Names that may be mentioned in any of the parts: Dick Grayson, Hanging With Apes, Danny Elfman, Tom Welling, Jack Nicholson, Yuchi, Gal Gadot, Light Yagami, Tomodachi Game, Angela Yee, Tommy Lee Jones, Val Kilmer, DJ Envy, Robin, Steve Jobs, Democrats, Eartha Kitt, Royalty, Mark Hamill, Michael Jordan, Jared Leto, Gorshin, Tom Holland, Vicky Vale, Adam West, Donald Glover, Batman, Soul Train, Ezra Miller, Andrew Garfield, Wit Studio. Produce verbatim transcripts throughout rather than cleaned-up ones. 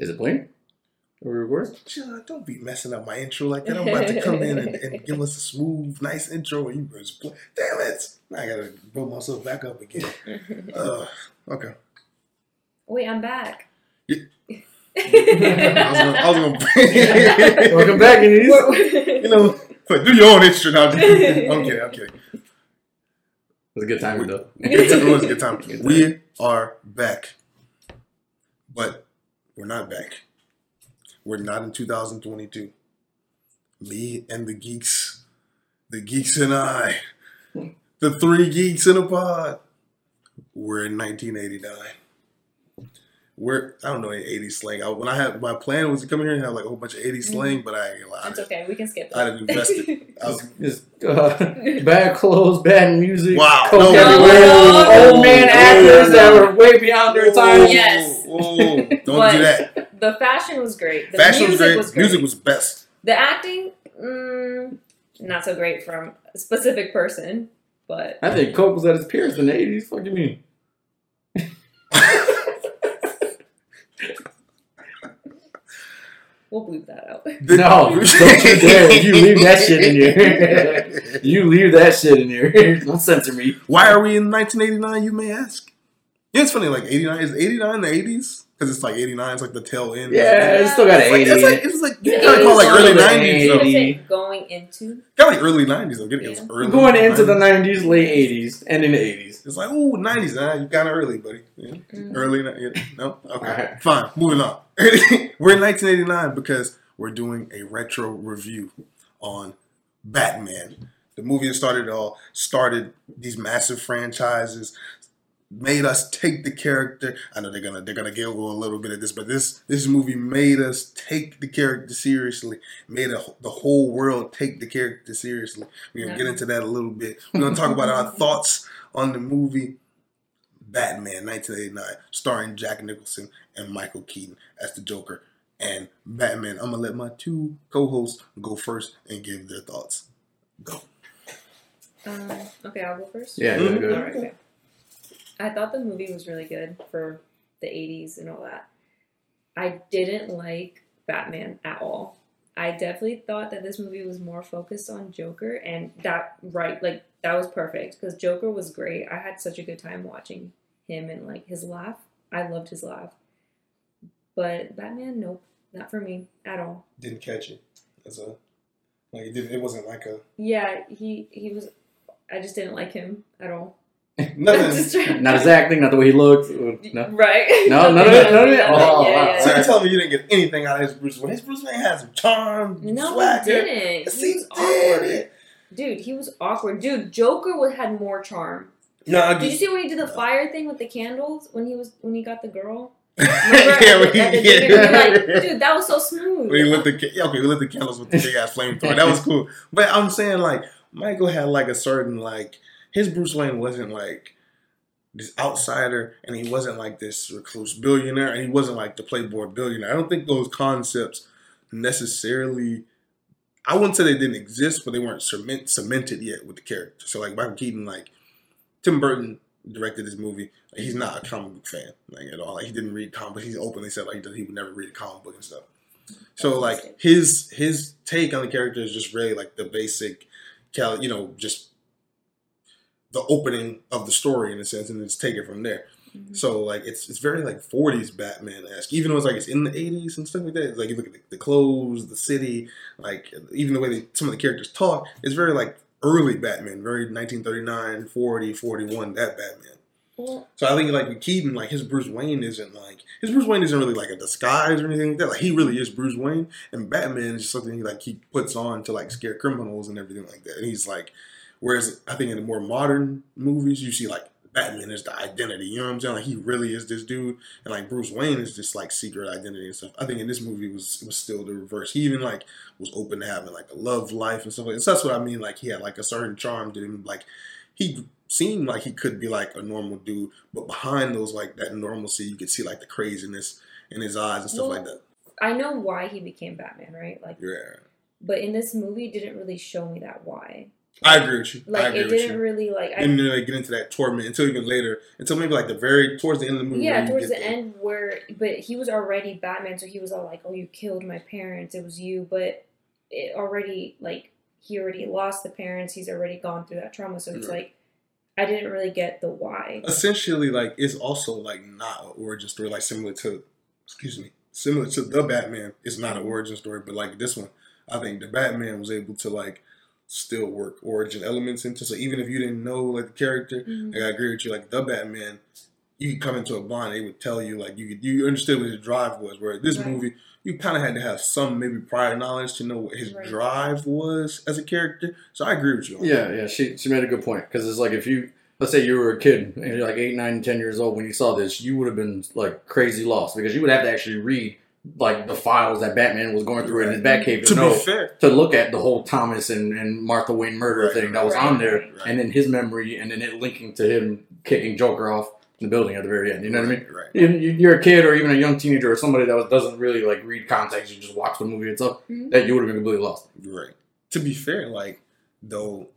Is it playing? Are we recording? John, don't be messing up my intro like that. I'm about to come in and, and give us a smooth, nice intro. And you just play. Damn it! I gotta build myself back up again. uh, okay. Wait, I'm back. Yeah. I was going to... Welcome back, Inez. You know, do your own intro now. I'm kidding, I'm kidding. It was a good time, though. It was a good time. Good time. We are back. But we're not back. We're not in two thousand twenty-two. Me and the geeks, the geeks and I, the three geeks in a pod, we're in nineteen eighty-nine. We're, I don't know any eighties slang. I, when I had, my plan was to come in here and have like a whole bunch of eighties slang, but I ain't gonna lie. It's okay, we can skip that. I didn't invest it. I was, just, uh, bad clothes, bad music. Wow. No, no, no, old man no, actors no, that were way beyond their time. Yes. Whoa, whoa, don't but, do that. The fashion was great. The fashion music was great. was great. Music was best. The acting, mm, not so great from a specific person, but... I think Coke was at his peers in the eighties. Fuck you mean? We'll bleep that out. No, don't you dare. You leave that shit in here. You leave that shit in here. Don't censor me. Why are we in nineteen eighty-nine, you may ask? Yeah, it's funny, like, eighty-nine, is eighty-nine the eighties? Because it's like eighty-nine, it's like the tail end. Yeah, it's still got an eighty. It's like, it's like, you yeah, gotta call like early nineties though. It going into? Got like early nineties though. It was early going into the nineties, late eighties, and in the eighties. It's like, ooh, nineties, nah, you got it early, buddy. Yeah. Mm-hmm. Early, yeah. No? Okay. Right. Fine, moving on. We're in nineteen eighty-nine because we're doing a retro review on Batman. The movie that started it all, started these massive franchises, made us take the character. I know they're gonna they're gonna giggle a little bit at this, but this this movie made us take the character seriously. Made a, the whole world take the character seriously. We're gonna no. get into that a little bit. We're gonna talk about our thoughts on the movie Batman nineteen eighty-nine, starring Jack Nicholson and Michael Keaton as the Joker and Batman. I'm gonna let my two co-hosts go first and give their thoughts. Go. Um. Okay, I'll go first. Yeah. Mm-hmm. Go ahead. All right. Okay. I thought the movie was really good for the eighties and all that. I didn't like Batman at all. I definitely thought that this movie was more focused on Joker, and that, right, like, that was perfect, because Joker was great. I had such a good time watching him and, like, his laugh. I loved his laugh. But Batman, nope, not for me at all. Didn't catch it as a, like, it didn't, it wasn't like a... Yeah, he, he was, I just didn't like him at all. Nothing. Not his acting, not the way he looked. No. Right. No, none of it. None of it. Oh, yeah, wow. Yeah. So you're telling me you didn't get anything out of his Bruce Wayne? His Bruce Wayne had some charm. No, swagger. He didn't. It seems awkward. Dude, he was awkward. Dude, Joker would had more charm. No, did you see when he did the no. fire thing with the candles when he was when he got the girl? Yeah, when he, yeah. Like, dude, that was so smooth. When he lit the yeah, okay, we lit the candles with the big ass flamethrower. That was cool. But I'm saying, like, Michael had like a certain like. His Bruce Wayne wasn't like this outsider, and he wasn't like this recluse billionaire, and he wasn't like the playboy billionaire. I don't think those concepts necessarily, I wouldn't say they didn't exist, but they weren't cement, cemented yet with the character. So like Michael Keaton, like Tim Burton directed this movie. Like, he's not a comic book fan like at all. Like, he didn't read comic books. He's openly said like he would never read a comic book and stuff. So like his his take on the character is just really like the basic, you know, just the opening of the story in a sense, and just take it from there. Mm-hmm. So like it's it's very like forties Batman-esque, even though it's like it's in the eighties and stuff like that. It's like you look at the, the clothes, the city, like even the way that some of the characters talk, it's very like early Batman, very nineteen thirty-nine, forty, forty-one, that Batman. Yeah. So I think like with Keaton, like his Bruce Wayne isn't like his Bruce Wayne isn't really like a disguise or anything like that. Like he really is Bruce Wayne, and Batman is just something he like he puts on to like scare criminals and everything like that. And he's like. Whereas I think in the more modern movies, you see like Batman is the identity, you know what I'm saying? Like he really is this dude, and like Bruce Wayne is this like secret identity and stuff. I think in this movie it was it was still the reverse. He even like was open to having like a love life and stuff like that. So that's what I mean. Like he had like a certain charm to him. Like he seemed like he could be like a normal dude, but behind those like that normalcy, you could see like the craziness in his eyes and stuff well, like that. I know why he became Batman, right? Like yeah. But in this movie, it didn't really show me that why. I agree with you. Like, I agree it didn't with you. really, like... I, and then they get into that torment until even later. Until maybe, like, the very... Towards the end of the movie. Yeah, towards the there. end where... But he was already Batman, so he was all like, oh, you killed my parents. It was you. But it already, like... He already lost the parents. He's already gone through that trauma. So it's right. like... I didn't really get the why. Essentially, like, it's also, like, not an origin story. Like, similar to... Excuse me. Similar to The Batman. It's not an origin story. But, like, this one, I think The Batman was able to, like... still work origin elements into, so even if you didn't know like the character, mm-hmm. like, I agree with you. Like The Batman, you could come into a bond, they would tell you like you could, you understood what his drive was. Whereas this right. movie, you kind of had to have some maybe prior knowledge to know what his right. drive was as a character. So I agree with you. On yeah, that. yeah, she she made a good point because it's like if you let's say you were a kid and you're like eight, nine, ten years old when you saw this, you would have been like crazy lost because you would have to actually read. Like the files that Batman was going through right. in his Batcave to, to know, be fair. to look at the whole Thomas and, and Martha Wayne murder right. thing that was right. on there, right. and then his memory, and then it linking to him kicking Joker off the building at the very end. You know right. what I mean? Right. You're a kid or even a young teenager or somebody that was, doesn't really like read context, you just watch the movie itself, mm-hmm. that you would have been completely lost. Right. To be fair, like, though,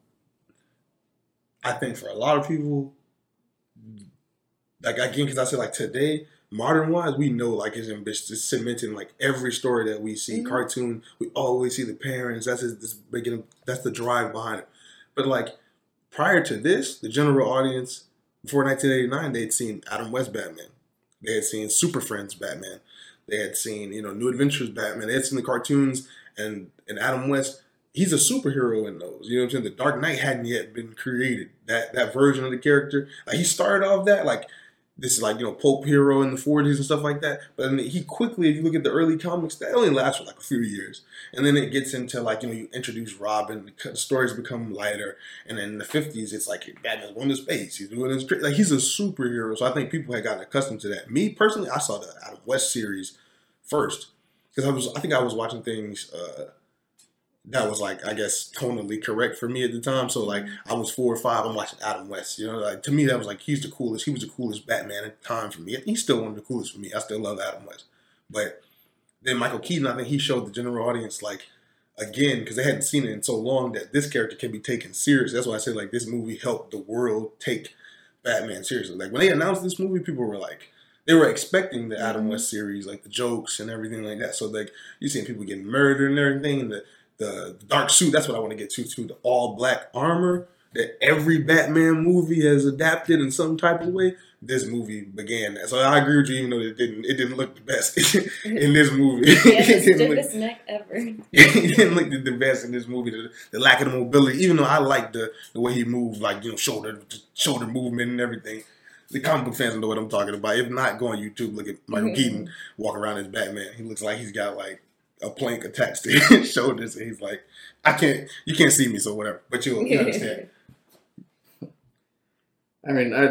I think for a lot of people, like, again, because I said, like, today, modern-wise, we know, like, his ambition is cementing, like, every story that we see. Mm-hmm. Cartoon, we always see the parents. That's his, this beginning, that's the drive behind it. But, like, prior to this, the general audience, before nineteen eighty-nine, they had seen Adam West Batman. They had seen Super Friends Batman. They had seen, you know, New Adventures Batman. They had seen the cartoons. And, and Adam West, he's a superhero in those. You know what I'm saying? The Dark Knight hadn't yet been created. That, that version of the character. Like, he started off that, like... This is like, you know, Pope Hero in the forties and stuff like that. But I mean, he quickly, if you look at the early comics, that only lasts for like a few years. And then it gets into like, you know, you introduce Robin, the stories become lighter. And then in the fifties, it's like, Batman's going to space. He's doing his trick. Like, he's a superhero. So I think people had gotten accustomed to that. Me personally, I saw the Adam West series first. Because I was, I think I was watching things uh, that was like, I guess, tonally correct for me at the time. So like, I was four or five, I'm watching Adam West. You know, like to me, that was like, he's the coolest. He was the coolest Batman at the time for me. He's still one of the coolest for me. I still love Adam West. But then Michael Keaton, I think he showed the general audience, like, again, because they hadn't seen it in so long that this character can be taken seriously. That's why I said, like, this movie helped the world take Batman seriously. Like, when they announced this movie, people were like, they were expecting the Adam West series, like the jokes and everything like that. So like, you're seeing people getting murdered and everything, and the The dark suit, that's what I want to get to, too. The all-black armor that every Batman movie has adapted in some type of way. This movie began that. So I agree with you, even though it didn't it didn't look the best in this movie. Yeah, it's the stiffest neck ever. It didn't look the best in this movie. The, the lack of the mobility, even though I liked the, the way he moved, like, you know, shoulder shoulder movement and everything. The comic book fans know what I'm talking about. If not, go on YouTube, look at Michael mm-hmm. Keaton walk around as Batman. He looks like he's got, like, a plank attached to his shoulders, and he's like, I can't, you can't see me, so whatever, but you'll you understand. I mean, I,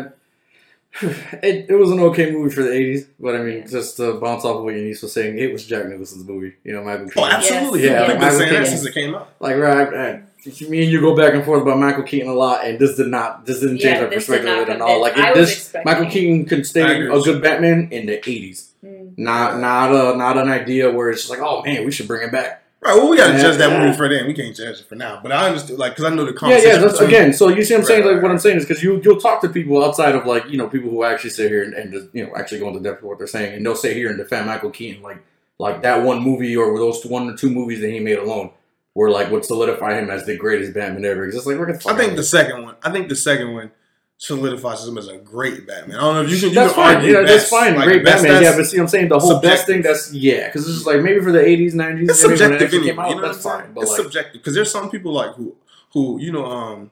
it, it was an okay movie for the eighties, but I mean, yeah. just to bounce off of what Yanis was saying, it was Jack Nicholson's movie, you know, Michael Keaton. Oh, absolutely. Yes. Yeah, I've been saying that since it came out. Like, right, right. Me and you go back and forth about Michael Keaton a lot, and this did not, this didn't change yeah, our perspective of it at all. Like, it, this, Michael Keaton could stay a good Batman in the eighties. Mm. Not, not, a, not an idea where it's just like, oh man, we should bring it back. Right. Well, we gotta judge that movie for then. We can't judge it for now. But I understand, like, because I know the conversation. Yeah, yeah. That's, again, so you see, what I'm saying, right, like, right, what I'm saying is because you you'll talk to people outside of like, you know, people who actually sit here and, and just, you know, actually go into depth for what they're saying, and they'll sit here and defend Michael Keaton like like that one movie or those one or two movies that he made alone. Were like what solidify him as the greatest Batman ever. It's like, we're gonna I think the second one. I think the second one solidifies him as a great Batman. I don't know if you can. You that's can fine. You know, best, that's fine. Like, great best, Batman. Yeah, but see, what I'm saying the whole subjective. best thing. That's yeah, because it's just like maybe for the eighties, nineties. It's subjective. Anyway, came out, you know that's fine. But it's like, subjective because there's some people like who, who you know, um,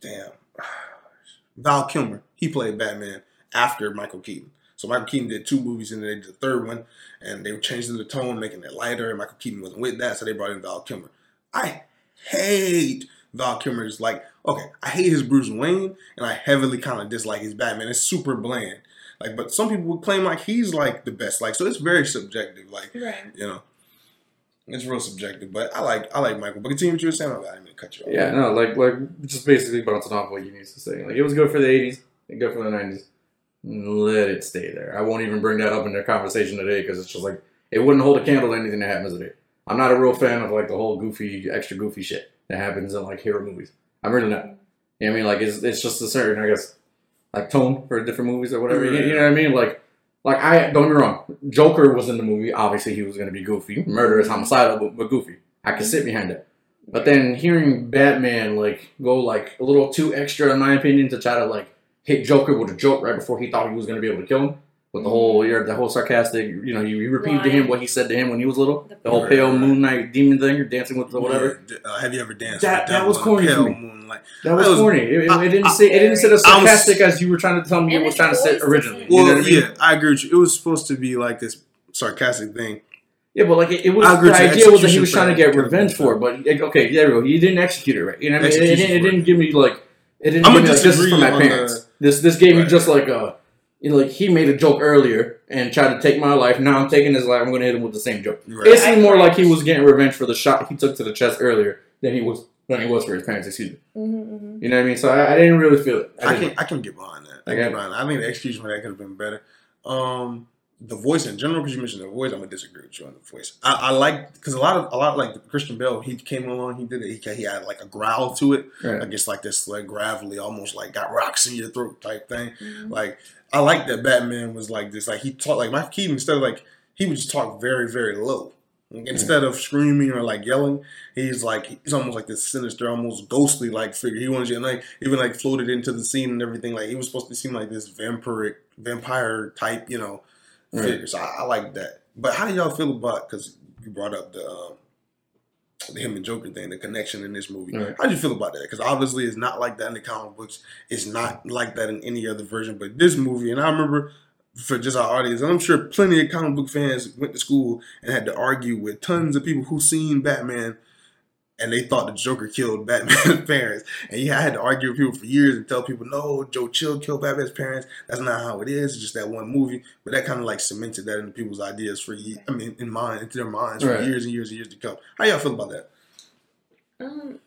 damn, Val Kilmer. He played Batman after Michael Keaton. So Michael Keaton did two movies and then they did the third one and they were changing the tone, making it lighter, and Michael Keaton wasn't with that, so they brought in Val Kilmer. I hate Val Kilmer's, like, okay, I hate his Bruce Wayne and I heavily kind of dislike his Batman. It's super bland. Like, but some people would claim like he's like the best. Like, so it's very subjective. Like, right. you know, it's real subjective, but I like, I like Michael, but continue what you were saying. I didn't mean to cut you off. Yeah, no, like, like just basically bouncing off what you need to say. Like, it was good for the eighties and good for the nineties. Let it stay there. I won't even bring that up in their conversation today because it's just like, it wouldn't hold a candle to anything that happens today. I'm not a real fan of like the whole goofy, extra goofy shit that happens in like hero movies. I'm really not. You know what I mean? Like, it's it's just a certain, I guess, like, tone for different movies or whatever. Mm-hmm. You know what I mean? Like, like I don't get me wrong. Joker was in the movie. Obviously, he was going to be goofy. Murderous, homicidal, but, but goofy. I could sit behind it. But then hearing Batman, like, go, like, a little too extra, in my opinion, to try to, like, hit Joker with a joke right before he thought he was going to be able to kill him. With the whole, you know, the whole sarcastic, you know, you, you repeat Why? to him what he said to him when he was little. The, the whole pale Moon Knight demon thing, or dancing with the whatever. Uh, have you ever danced? That, that was corny to me. Moonlight. That was, was corny. It, I, it didn't I, say it didn't say as sarcastic was, as you were trying to tell me it was trying to say originally. Well, you know I mean? yeah, I agree with you. It was supposed to be like this sarcastic thing. Yeah, but like it, it was the idea was that he was trying to get revenge for it. But like, okay, there we go. He didn't execute it right. You know, what I mean? it, it, it didn't give me like it didn't. I'm give me like, this is for my parents. This this gave me just like a. You know, like he made a joke earlier and tried to take my life. Now I'm taking his life. I'm going to hit him with the same joke. Right. It seemed more like he was getting revenge for the shot he took to the chest earlier than he was than he was for his parents. Excuse me. Mm-hmm, mm-hmm. You know what I mean? So I, I didn't really feel it. I, I can I can get behind that. I okay. can get behind that. I think the execution for that could have been better. Um, the voice in general, because you mentioned the voice, I'm gonna disagree with you on the voice. I, I like because a lot of a lot of, like Christian Bale, he came along, he did it. He, he had like a growl to it, right. Like it's like this like gravelly, almost like got rocks in your throat type thing, mm-hmm. like. I like that Batman was like this. Like he talked like Michael Keaton instead of like he would just talk very, very low. Like, instead of screaming or like yelling, he's like he's almost like this sinister, almost ghostly like figure. He wanted to like even like floated into the scene and everything. Like he was supposed to seem like this vampiric vampire type, you know, right. figure. So I, I like that. But how do y'all feel about because you brought up the um, the him and Joker thing, the connection in this movie. Right. How do you feel about that? Because obviously it's not like that in the comic books. It's not like that in any other version. But this movie, and I remember for just our audience, and I'm sure plenty of comic book fans went to school and had to argue with tons of people who seen Batman, and they thought the Joker killed Batman's parents. And yeah, I had to argue with people for years and tell people, no, Joe Chill killed Batman's parents. That's not how it is. It's just that one movie. But that kind of like cemented that into people's ideas for years, I mean, in mind, into their minds for right. years and years and years to come. How y'all feel about that? Um,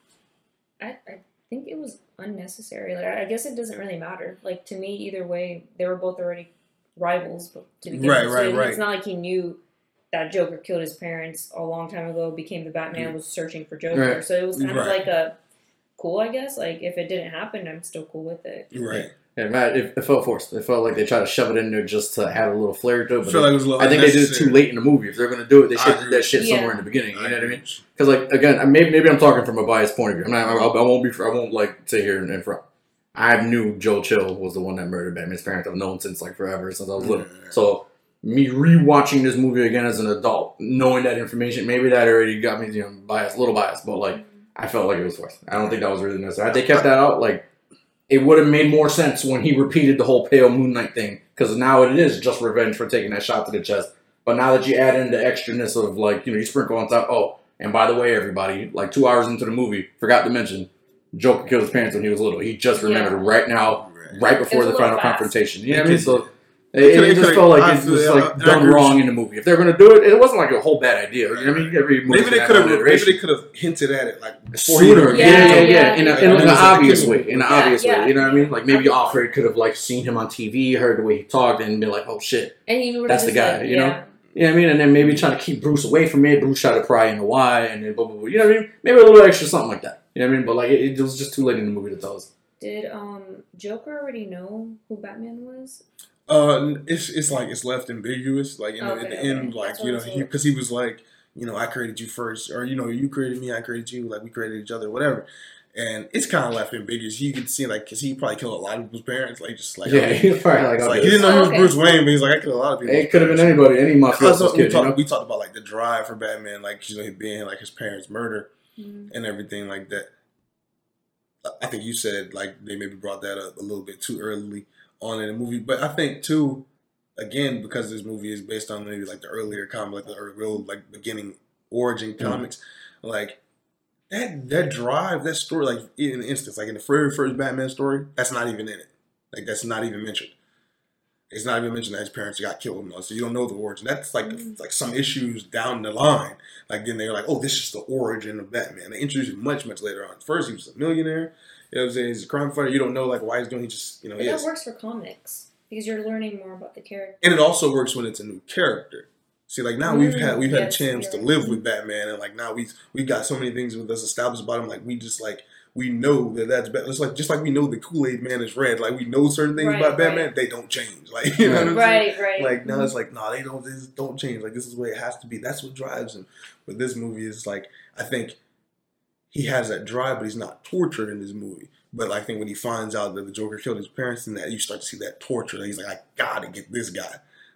I, I think it was unnecessary. Like, I guess it doesn't really matter. Like, to me, either way, they were both already rivals to begin right, with. Right, so right, right. It's not like he knew that Joker killed his parents a long time ago, became the Batman, mm. was searching for Joker. Right. So it was kind right. of like a, cool, I guess. Like, if it didn't happen, I'm still cool with it. Right. Yeah, Matt, it, it felt forced. It felt like they tried to shove it in there just to add a little flair to it. But I, feel it, like it was a little I think they did it too late in the movie. If they're going to do it, they should do that shit yeah. somewhere in the beginning. You know what I mean? Because, like, again, maybe, maybe I'm talking from a biased point of view. I'm not, I, I won't, be, I won't like, sit here and, and front. I knew Joe Chill was the one that murdered Batman's parents. I've known since, like, forever, since I was little. Yeah. So... me rewatching this movie again as an adult, knowing that information, maybe that already got me, you know, biased, a little biased, but like I felt like it was forced. I don't think that was really necessary. If they kept that out, like it would have made more sense when he repeated the whole pale Moon Knight thing, because now it is just revenge for taking that shot to the chest. But now that you add in the extraness of like, you know, you sprinkle on top, oh, and by the way, everybody, like two hours into the movie, forgot to mention Joker killed his parents when he was little. He just remembered yeah. right now, right before the final fast. confrontation. You know what I mean? So. It, it just felt like it's just like done wrong in the movie. If they're going to do it, it wasn't like a whole bad idea. You know what I mean? Every movie maybe they could have maybe they could have hinted at it like before sooner. Yeah, yeah, yeah, yeah. In, a, in, in an obvious way. In an yeah, obvious yeah. way. You know what I mean? Like maybe Alfred could have like seen him on T V, heard the way he talked, and been like, "Oh shit, and he that's the guy." Like, you know? Yeah. You know what I mean? And then maybe trying to keep Bruce away from it. Bruce tried to pry into why, and then blah blah blah. You know what I mean? Maybe a little extra something like that. You know what I mean? But like it, it was just too late in the movie to tell us. Did um Joker already know who Batman was? Uh, it's it's like it's left ambiguous. Like you know, okay, at the okay. end, like that's you know, because he, he was like, you know, I created you first, or you know, you created me, I created you, like we created each other, whatever. And it's kind of left ambiguous. You can see like because he probably killed a lot of his parents, like just like yeah, he probably like, like he didn't know he was okay. Bruce Wayne, but he's like I killed a lot of people. It could have been anybody, any mafioso kid. We talked, we talked about like the drive for Batman, like you know, being like his parents' murder mm-hmm. and everything like that. I think you said like they maybe brought that up a little bit too early. On in the movie, but I think too, again, because this movie is based on maybe like the earlier comic, like the real like beginning origin mm-hmm. comics, like that that drive, that story, like in an instance, like in the very first Batman story, that's not even in it. Like that's not even mentioned. It's not even mentioned that his parents got killed, so you don't know the origin. That's like mm-hmm. like some issues down the line. Like then they're like, oh, this is the origin of Batman. They introduced him much much later on. First, he was a millionaire. You know what I'm saying? He's a crime fighter. You don't know like why he's doing. He just you know. But that is. Works for comics because you're learning more about the character. And it also works when it's a new character. See, like now mm-hmm. we've had we've yes, had a chance yeah. to live with Batman, and like now we've we've got so many things with us established about him. Like we just like we know that that's bad. It's like just like we know the Kool-Aid Man is red. Like we know certain things right, about Batman, right. they don't change. Like you know what I'm right, saying? Right, right. Like now mm-hmm. it's like no, nah, they don't. They just don't change. Like this is the way it has to be. That's what drives him. But this movie is like I think he has that drive, but he's not tortured in this movie. But I think when he finds out that the Joker killed his parents, and that you start to see that torture. That he's like, I gotta get this guy.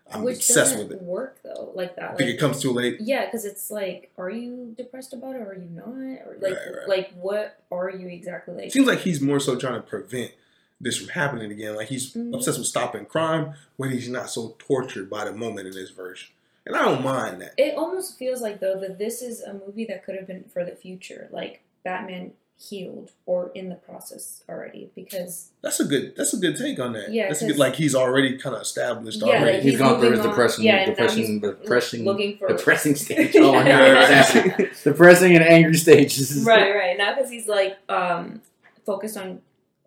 I'm Which obsessed with it. Work though, like that. I think like, it comes too late. Yeah, because it's like, are you depressed about it or are you not? Or like, right, right. like what are you exactly like? It seems like he's more so trying to prevent this from happening again. Like he's mm-hmm. obsessed with stopping crime when he's not so tortured by the moment in this version. And I don't mind that. It almost feels like though that this is a movie that could have been for the future, like Batman healed or in the process already, because that's a good that's a good take on that. Yeah, that's a good, like he's already kind of established yeah, already. Like he's, he's gone through his depression, on, yeah, depression, depression, looking for depressing stage. Oh my god, depressing and angry stages. Right, right. Now because he's like um, focused on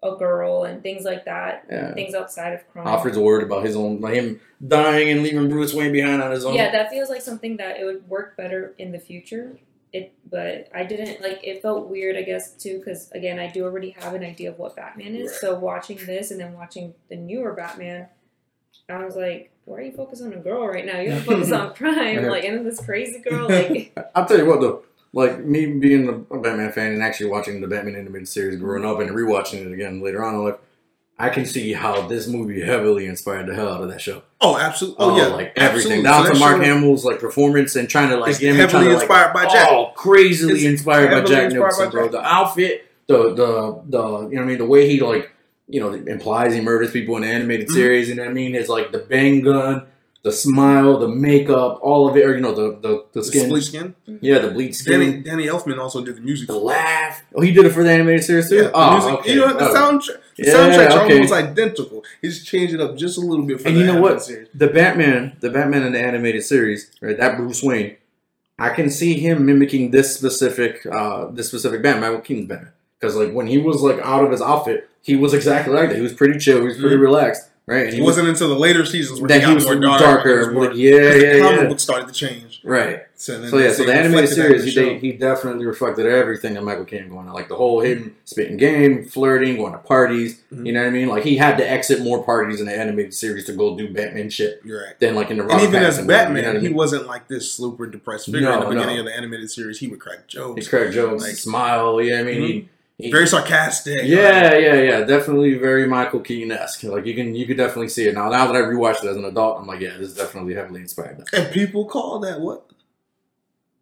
a girl and things like that, yeah. things outside of crime. Alfred's worried about his own, like him dying and leaving Bruce Wayne behind on his own. Yeah, that feels like something that it would work better in the future. It, but I didn't, like, it felt weird, I guess, too, because, again, I do already have an idea of what Batman is, right. so watching this and then watching the newer Batman, I was like, why are you focused on a girl right now? You're focused on crime, like, and this crazy girl, like... I'll tell you what, though, like, me being a Batman fan and actually watching the Batman animated series growing up and rewatching it again later on, I'm like, I can see how this movie heavily inspired the hell out of that show. Oh, absolutely! Oh, yeah, uh, like everything down so to Mark Hamill's like performance and trying to like get him heavily to, like, inspired by Jack. Oh, crazily it's inspired by Jack Nicholson, bro. The outfit, the the the you know what I mean, the way he like you know implies he murders people in the animated mm-hmm. series, and you know what I mean, it's like the bang gun, the smile, the makeup, all of it, or you know the the the skin, the bleach skin, yeah, the bleach skin. Danny, Danny Elfman also did the music, the laugh. Oh, he did it for the animated series too. Yeah, oh, music. Okay. You know what, the oh. soundtrack. The yeah, soundtracks are okay. almost identical. He's changed it up just a little bit for and the you know what? Series. The Batman, the Batman in the animated series, right? That Bruce Wayne, I can see him mimicking this specific, uh, this specific Batman, Michael Keaton's Batman, because like when he was like out of his outfit, he was exactly like that. He was pretty chill. He was pretty mm-hmm. relaxed, right? And he it wasn't was, until the later seasons where that he got he was more dark, darker. More, like, yeah, yeah, the yeah. comic book started to change, right? So, then so yeah, so the animated series, he, they, he definitely reflected everything that Michael Keaton going on, like the whole hidden spitting game, flirting, going to parties. Mm-hmm. You know what I mean? Like he had to exit more parties in the animated series to go do Batman shit. You're right. Than like in the Robert and even Pattinson as Batman, movie, you know I mean? He wasn't like this super depressed figure no, in the beginning no. of the animated series. He would crack jokes. He cracked jokes, like, smile. Yeah, you know I mean. Mm-hmm. He, Very sarcastic. Yeah, yeah, yeah. Definitely very Michael Keaton-esque. Like you can, you can definitely see it now. Now that I rewatched it as an adult, I'm like, yeah, this is definitely heavily inspired by. And people call that what?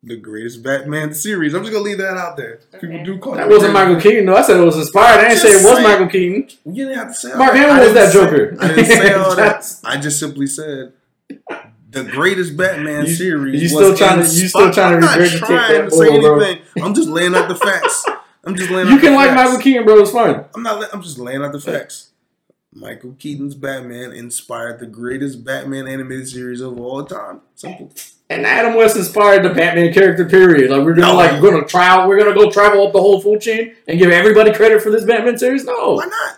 The greatest Batman series. I'm just gonna leave that out there. Okay. People do call that. That wasn't Michael Keaton though. I said it was inspired. I didn't say it was Michael Keaton. You didn't have to say all that. Mark Hamill was that Joker. I didn't say all that. I just simply said. The greatest Batman you, series. You still was trying to? You still trying to regurgitate that? I'm not trying to say oil, anything. Bro. I'm just laying out the facts. I'm just laying. You out can the like facts. Michael Keaton, bro. It's fine. I'm not. I'm just laying out the facts. Michael Keaton's Batman inspired the greatest Batman animated series of all time. Simple. And Adam West inspired the Batman character. Period. Like we're gonna no, like we're gonna trial. We're gonna go travel up the whole food chain and give everybody credit for this Batman series. No, why not?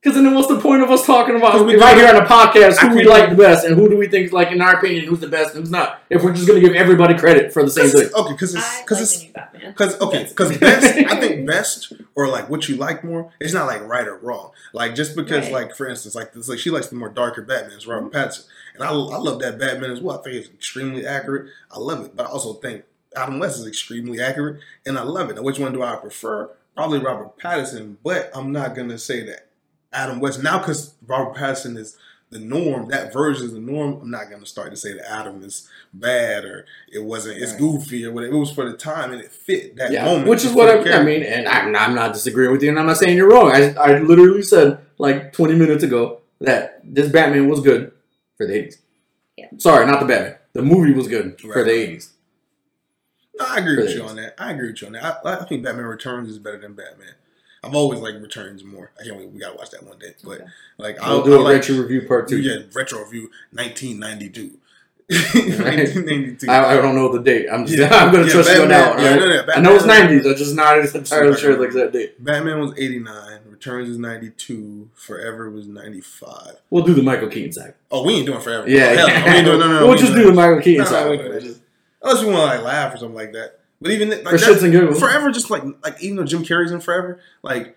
Because then what's the point of us talking about we right here on a podcast who we like the best and who do we think, like in our opinion, who's the best and who's not? If we're just going to give everybody credit for the same thing. Okay, because it's... I cause like it's, the new Batman. Cause, okay, because best, I think best or like what you like more, it's not like right or wrong. Like just because right. like, for instance, like, this, like she likes the more darker Batmans, Robert Pattinson. And I, I love that Batman as well. I think it's extremely accurate. I love it. But I also think Adam West is extremely accurate and I love it. Now, which one do I prefer? Probably Robert Pattinson, but I'm not going to say that. Adam West now because Robert Pattinson is the norm. That version is the norm. I'm not gonna start to say that Adam is bad or it wasn't. It's right. goofy or whatever. It was for the time and it fit that yeah, moment, which is what I, I mean. And I'm, I'm not disagreeing with you, and I'm not saying you're wrong. I I literally said like twenty minutes ago that this Batman was good for the eighties. Yeah. Sorry, not the Batman. The movie was good right. for the eighties. No, I agree for with you eighties. On that. I agree with you on that. I, I think Batman Returns is better than Batman. I've always liked Returns more. I can't wait. We gotta watch that one day. But okay. like, I'll we'll do a like, retro review part two. Yeah, retro review nineteen ninety-two. nineteen ninety-two. I, I don't know the date. I'm just, yeah. I'm gonna yeah, trust Batman, you on that one. Yeah, right? no, no, I know it's nineties. I'm just not as entirely sure like that date. Batman was eighty-nine. Returns was ninety-two. Forever was ninety-five. We'll do the Michael Keaton side. Oh, we ain't doing Forever. Yeah, oh, hell no. we ain't doing no no. no we'll we just do the Michael Keaton side. Unless you want to like laugh or something like that. But even like, for shits and giggles, Forever just like like even though Jim Carrey's in Forever, like,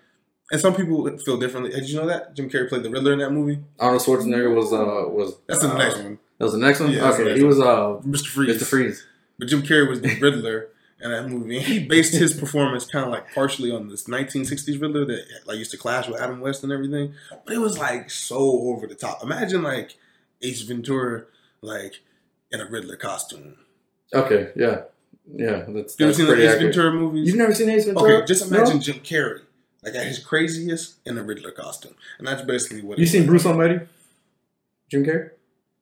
and some people feel differently. Did you know that Jim Carrey played the Riddler in that movie? Arnold Schwarzenegger was uh was that's uh, the next one. That was the next one. Yeah, okay, next he one. was uh Mister Freeze. Mister Freeze. But Jim Carrey was the Riddler in that movie. And he based his performance kind of like partially on this nineteen sixties Riddler that like used to clash with Adam West and everything. But it was like so over the top. Imagine like Ace Ventura like in a Riddler costume. Okay, yeah. Yeah, that's, you that's seen pretty the Ace accurate. Ventura movies? You've never seen Ace Ventura? Okay, just imagine no? Jim Carrey, like at his craziest in a Riddler costume, and that's basically what. You seen was. Bruce Almighty? Jim Carrey?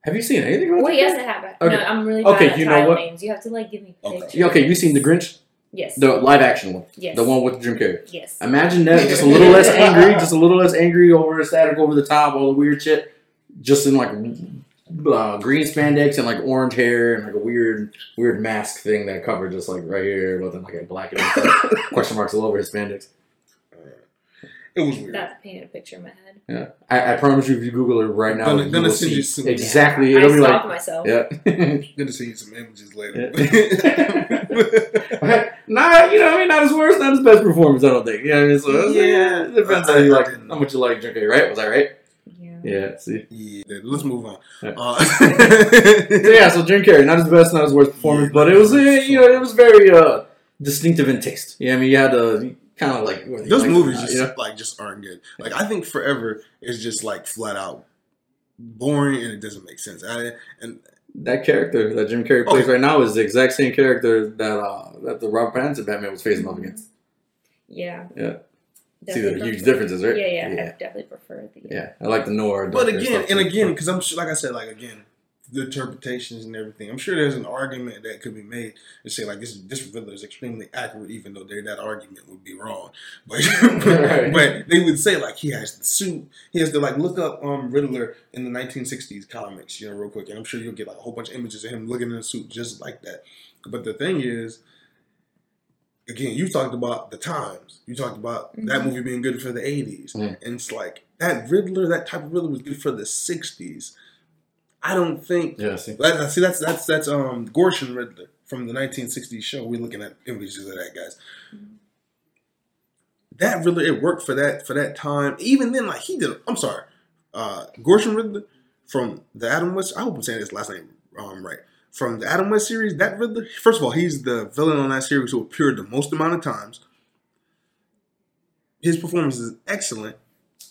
Have you seen anything? About Wait, yes, I haven't. Okay. No, I'm really bad okay. At you know what? Names. You have to like give me pictures. Okay, okay you seen the Grinch? Yes. The live action one. Yes. The one with Jim Carrey. Yes. Imagine that, just a little less angry, just a little less angry, over static, over the top, all the weird shit, just in like. Uh, green spandex and like orange hair and like a weird, weird mask thing that covered just like right here, but then like a black and like question marks all over his spandex. It was weird. That painted a picture in my head. Yeah, I, I promise you, if you Google it right now, gonna, you gonna will see you some exactly. Yeah. It'll I be like myself. Yeah, gonna see you some images later. Yeah. Nah, you know what I mean. Not his worst, not his best performance. I don't think. Yeah, you know I mean, so yeah, it depends how you like how much you like Jim Carrey, right? Was that right? Yeah, see? Yeah, let's move on. Right. Uh, so yeah, so Jim Carrey, not his best, not his worst performance, yeah, but it was, uh, you know, it was very uh, distinctive in taste. Yeah, I mean, you had to kind of like... Those like movies not, just, you know? like, just aren't good. Like, I think Forever is just, like, flat out boring and it doesn't make sense. I, and that character that Jim Carrey plays oh. right now is the exact same character that uh, that the Robert Pattinson Batman was facing off against. Yeah. Yeah. Definitely see the huge differences, right? Yeah, yeah, yeah. I definitely prefer the. Yeah, I like the noir. But again, and again, because I'm sure, like I said, like again, the interpretations and everything. I'm sure there's an argument that could be made to say like this this Riddler is extremely accurate, even though that argument would be wrong. But but, right. but they would say like he has the suit. He has to like look up um Riddler in the nineteen sixties comics, you know, real quick, and I'm sure you'll get like a whole bunch of images of him looking in a suit just like that. But the thing is. Again, you talked about the times. You talked about mm-hmm. that movie being good for the eighties. Mm. And it's like, that Riddler, that type of Riddler was good for the sixties. I don't think... Yeah, see. That, see, that's that's that's um Gorshin Riddler from the nineteen sixties show. We're looking at images of that, guys. Mm-hmm. That Riddler, it worked for that for that time. Even then, like, he did... I'm sorry. Uh, Gorshin Riddler from the Adam West... I hope I'm saying his last name um, right. From the Adam West series, that Riddler, first of all, he's the villain on that series who appeared the most amount of times. His performance is excellent.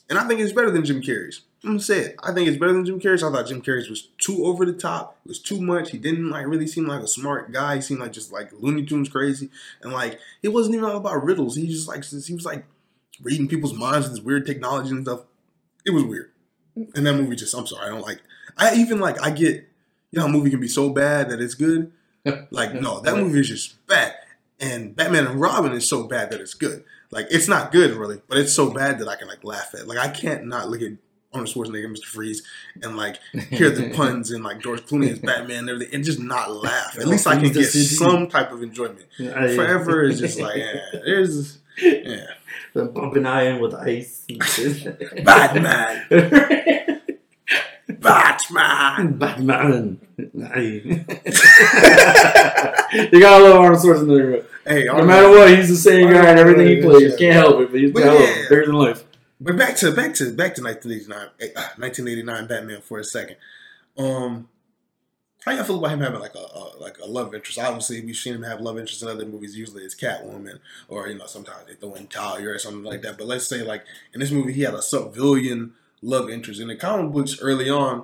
And I think it's better than Jim Carrey's. I'm going to say it. I think it's better than Jim Carrey's. I thought Jim Carrey's was too over the top. It was too much. He didn't like really seem like a smart guy. He seemed like just like Looney Tunes crazy. And like, it wasn't even all about riddles. He just like, he was like reading people's minds with this weird technology and stuff. It was weird. And that movie just, I'm sorry, I don't like it. I even like, I get... You know, a movie can be so bad that it's good. Like, no, that movie is just bad. And Batman and Robin is so bad that it's good. Like, it's not good, really, but it's so bad that I can, like, laugh at. Like, I can't not look at Arnold Schwarzenegger and Mister Freeze and, like, hear the puns and, like, George Clooney as Batman and everything and just not laugh. At least I can get some type of enjoyment. Forever is just like, yeah, there's, yeah. The bumping iron with ice. Batman. Batman! Batman! You got a little Arnold Schwarzenegger. Hey, no matter what, he's the same guy and everything he plays. You can't help it, but he's got a little bigger than life. But back to back to back to nineteen eighty-nine Batman for a second. Um, how y'all feel about him having like a, a like a love interest? Obviously, we've seen him have love interests in other movies. Usually, it's Catwoman, or you know, sometimes they throw in Talia or something like that. But let's say like in this movie, he had a civilian love interest. In the comic books early on,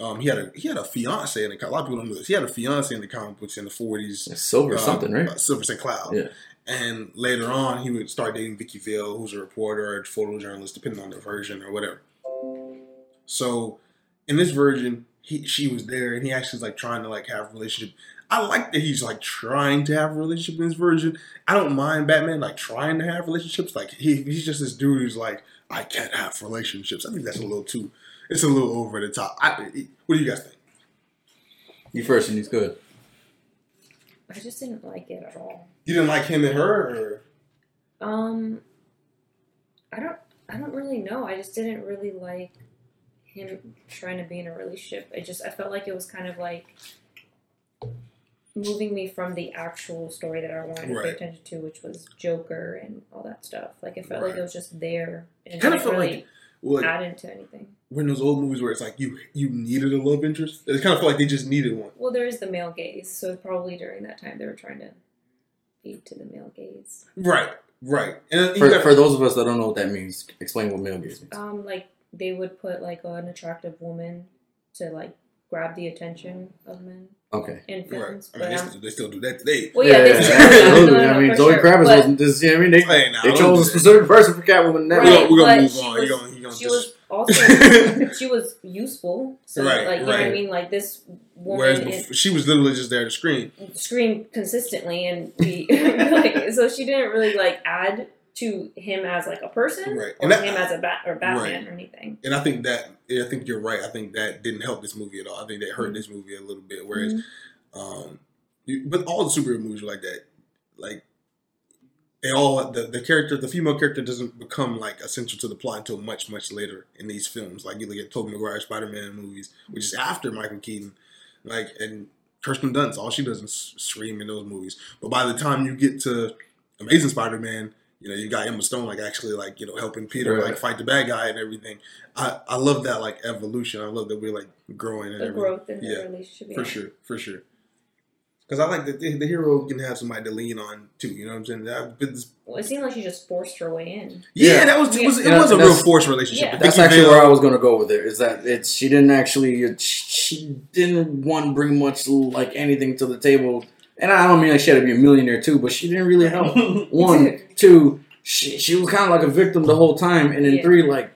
um, he had a he had a fiance in the a lot of people don't know this. He had a fiance in the comic books in the forties, Silver uh, something, right? Uh, Silver St. Cloud. Yeah. And later on, he would start dating Vicky Vale, who's a reporter or a photojournalist, depending on the version or whatever. So, in this version, he she was there, and he actually was like trying to like have a relationship. I like that he's like trying to have a relationship in this version. I don't mind Batman like trying to have relationships. Like he he's just this dude who's like. I can't have relationships. I think that's a little too, it's a little over the top. I, what do you guys think? You first, and he's good. I just didn't like it at all. You didn't like him and her? Or? Um, I don't, I don't really know. I just didn't really like him trying to be in a relationship. I just, I felt like it was kind of like, moving me from the actual story that I wanted to right. pay attention to, which was Joker and all that stuff. Like, it felt right. like it was just there. And kind of felt really like... Well, like, add into anything. We're in those old movies where it's like you you needed a love interest. It kind of felt like they just needed one. Well, there is the male gaze, so probably during that time they were trying to feed to the male gaze. Right, right. And for, got, for those of us that don't know what that means, explain what male gaze means. Um, like they would put like an attractive woman to like grab the attention of men. Okay. In films, right. I mean, they, still, they still do that today. Well, yeah, yeah, they still do that. I mean, Zoe sure. Kravitz but, wasn't this. You know what I mean? They, hey, nah, they chose a specific person for Catwoman. Now right, we're gonna move on. Was, you're gonna, you're gonna she just... was also she was useful. So, right, like you right. know what I mean. Like this woman, whereas before, is, she was literally just there to scream, scream consistently, and be like, so she didn't really like add to him as like a person, right. or that, him as a bat or Batman right. or anything. And I think that I think you're right. I think that didn't help this movie at all. I think that hurt mm-hmm. this movie a little bit. Whereas, mm-hmm. um, you, but all the superhero movies are like that. Like they all the, the character, the female character, doesn't become like essential to the plot until much much later in these films. Like you look at Tobey Maguire's Spider-Man movies, which is after Michael Keaton, like and Kirsten Dunst. All she does is scream in those movies. But by the time you get to Amazing Spider-Man. You know, you got Emma Stone, like, actually, like, you know, helping Peter, right. like, fight the bad guy and everything. I, I love that, like, evolution. I love that we're, like, growing and the everything. Growth in yeah, the relationship. For yeah. sure. For sure. Because I like that the, the hero can have somebody to lean on, too. You know what I'm saying? That, this, well, it seemed like she just forced her way in. Yeah, yeah. that was, it was, it was a real forced relationship. Yeah. That's actually where I was going to go with it, is that it's, she didn't actually, she didn't want to bring much, like, anything to the table. And I don't mean like she had to be a millionaire too, but she didn't really help. One, two, she she was kind of like a victim the whole time. And then yeah. three, like,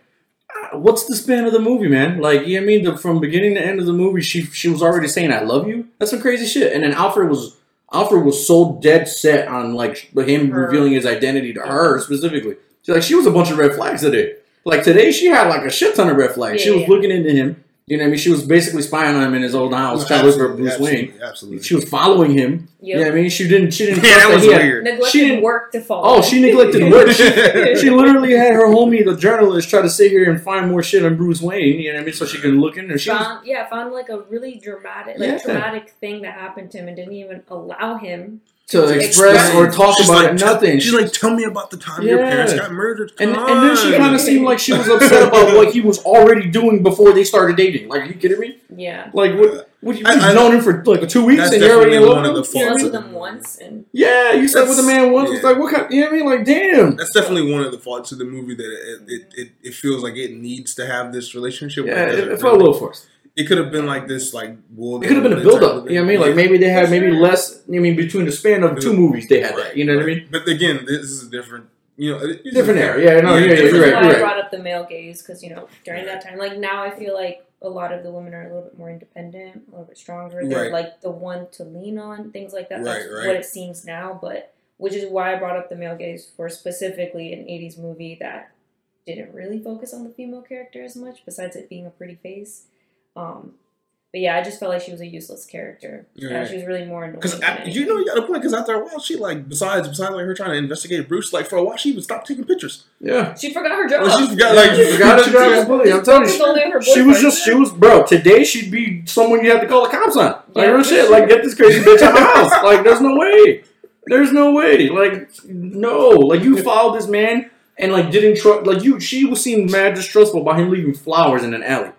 what's the span of the movie, man? Like, you know what I mean? The, from beginning to end of the movie, she she was already saying, I love you. That's some crazy shit. And then Alfred was Alfred was so dead set on, like, him her. revealing his identity to her specifically. She, like, she was a bunch of red flags today. Like, today she had, like, a shit ton of red flags. Yeah, she was yeah. looking into him. You know what I mean? She was basically spying on him in his old house, trying to look for Bruce Wayne. Absolutely. She was following him. Yep. You know what I mean? She didn't... She didn't yeah, that was that weird. Had, neglected she didn't, work to follow. Oh, she neglected work. She, she literally had her homie, the journalist, try to sit here and find more shit on Bruce Wayne, you know what I mean? So she can look in there. She found, was, yeah, found like a really dramatic, like yeah. traumatic thing that happened to him and didn't even allow him... To, to express, express or talk she's about like, it, nothing. She's like, tell me about the time yeah. your parents got murdered. And, and then she kind of seemed like she was upset about what he was already doing before they started dating. Like, are you kidding me? Yeah. Like, what? What you have known him for like two weeks and you're already in love with him? You slept with him once. And yeah, you slept with a man once. Yeah. It's like, what kind of, you know what I mean? Like, damn. That's definitely one of the faults of the movie that it it, it, it feels like it needs to have this relationship. Yeah, it, it, it felt a little forced. It could have been like this, like... It could have been a build-up, you know what I mean? Like, maybe they had maybe less... I mean, between the span of two movies, they had that, you know what I mean? But again, this is a different... You know, different era, yeah, no, yeah, yeah, you're right, you're right. I brought up the male gaze, because, you know, during that time... Like, now I feel like a lot of the women are a little bit more independent, a little bit stronger. They're, like, the one to lean on, things like that. That's what it seems now, but... Which is why I brought up the male gaze for specifically an eighties movie that didn't really focus on the female character as much, besides it being a pretty face. Um, but yeah, I just felt like she was a useless character. Yeah, she was really more annoying. Because you know, you got a point. Because after a while, she like besides besides like her trying to investigate Bruce, like for a while, she would stop taking pictures. Yeah, she forgot her job. Well, she forgot like she forgot her job. Really, I'm telling you, she, she was just she was bro. Today she'd be someone you have to call the cops on. Like yeah, real shit. Sure. Like get this crazy bitch out of my house. Like there's no way. There's no way. Like no. Like you followed this man and like didn't trust. Like you, she was seemed mad distrustful by him leaving flowers in an alley.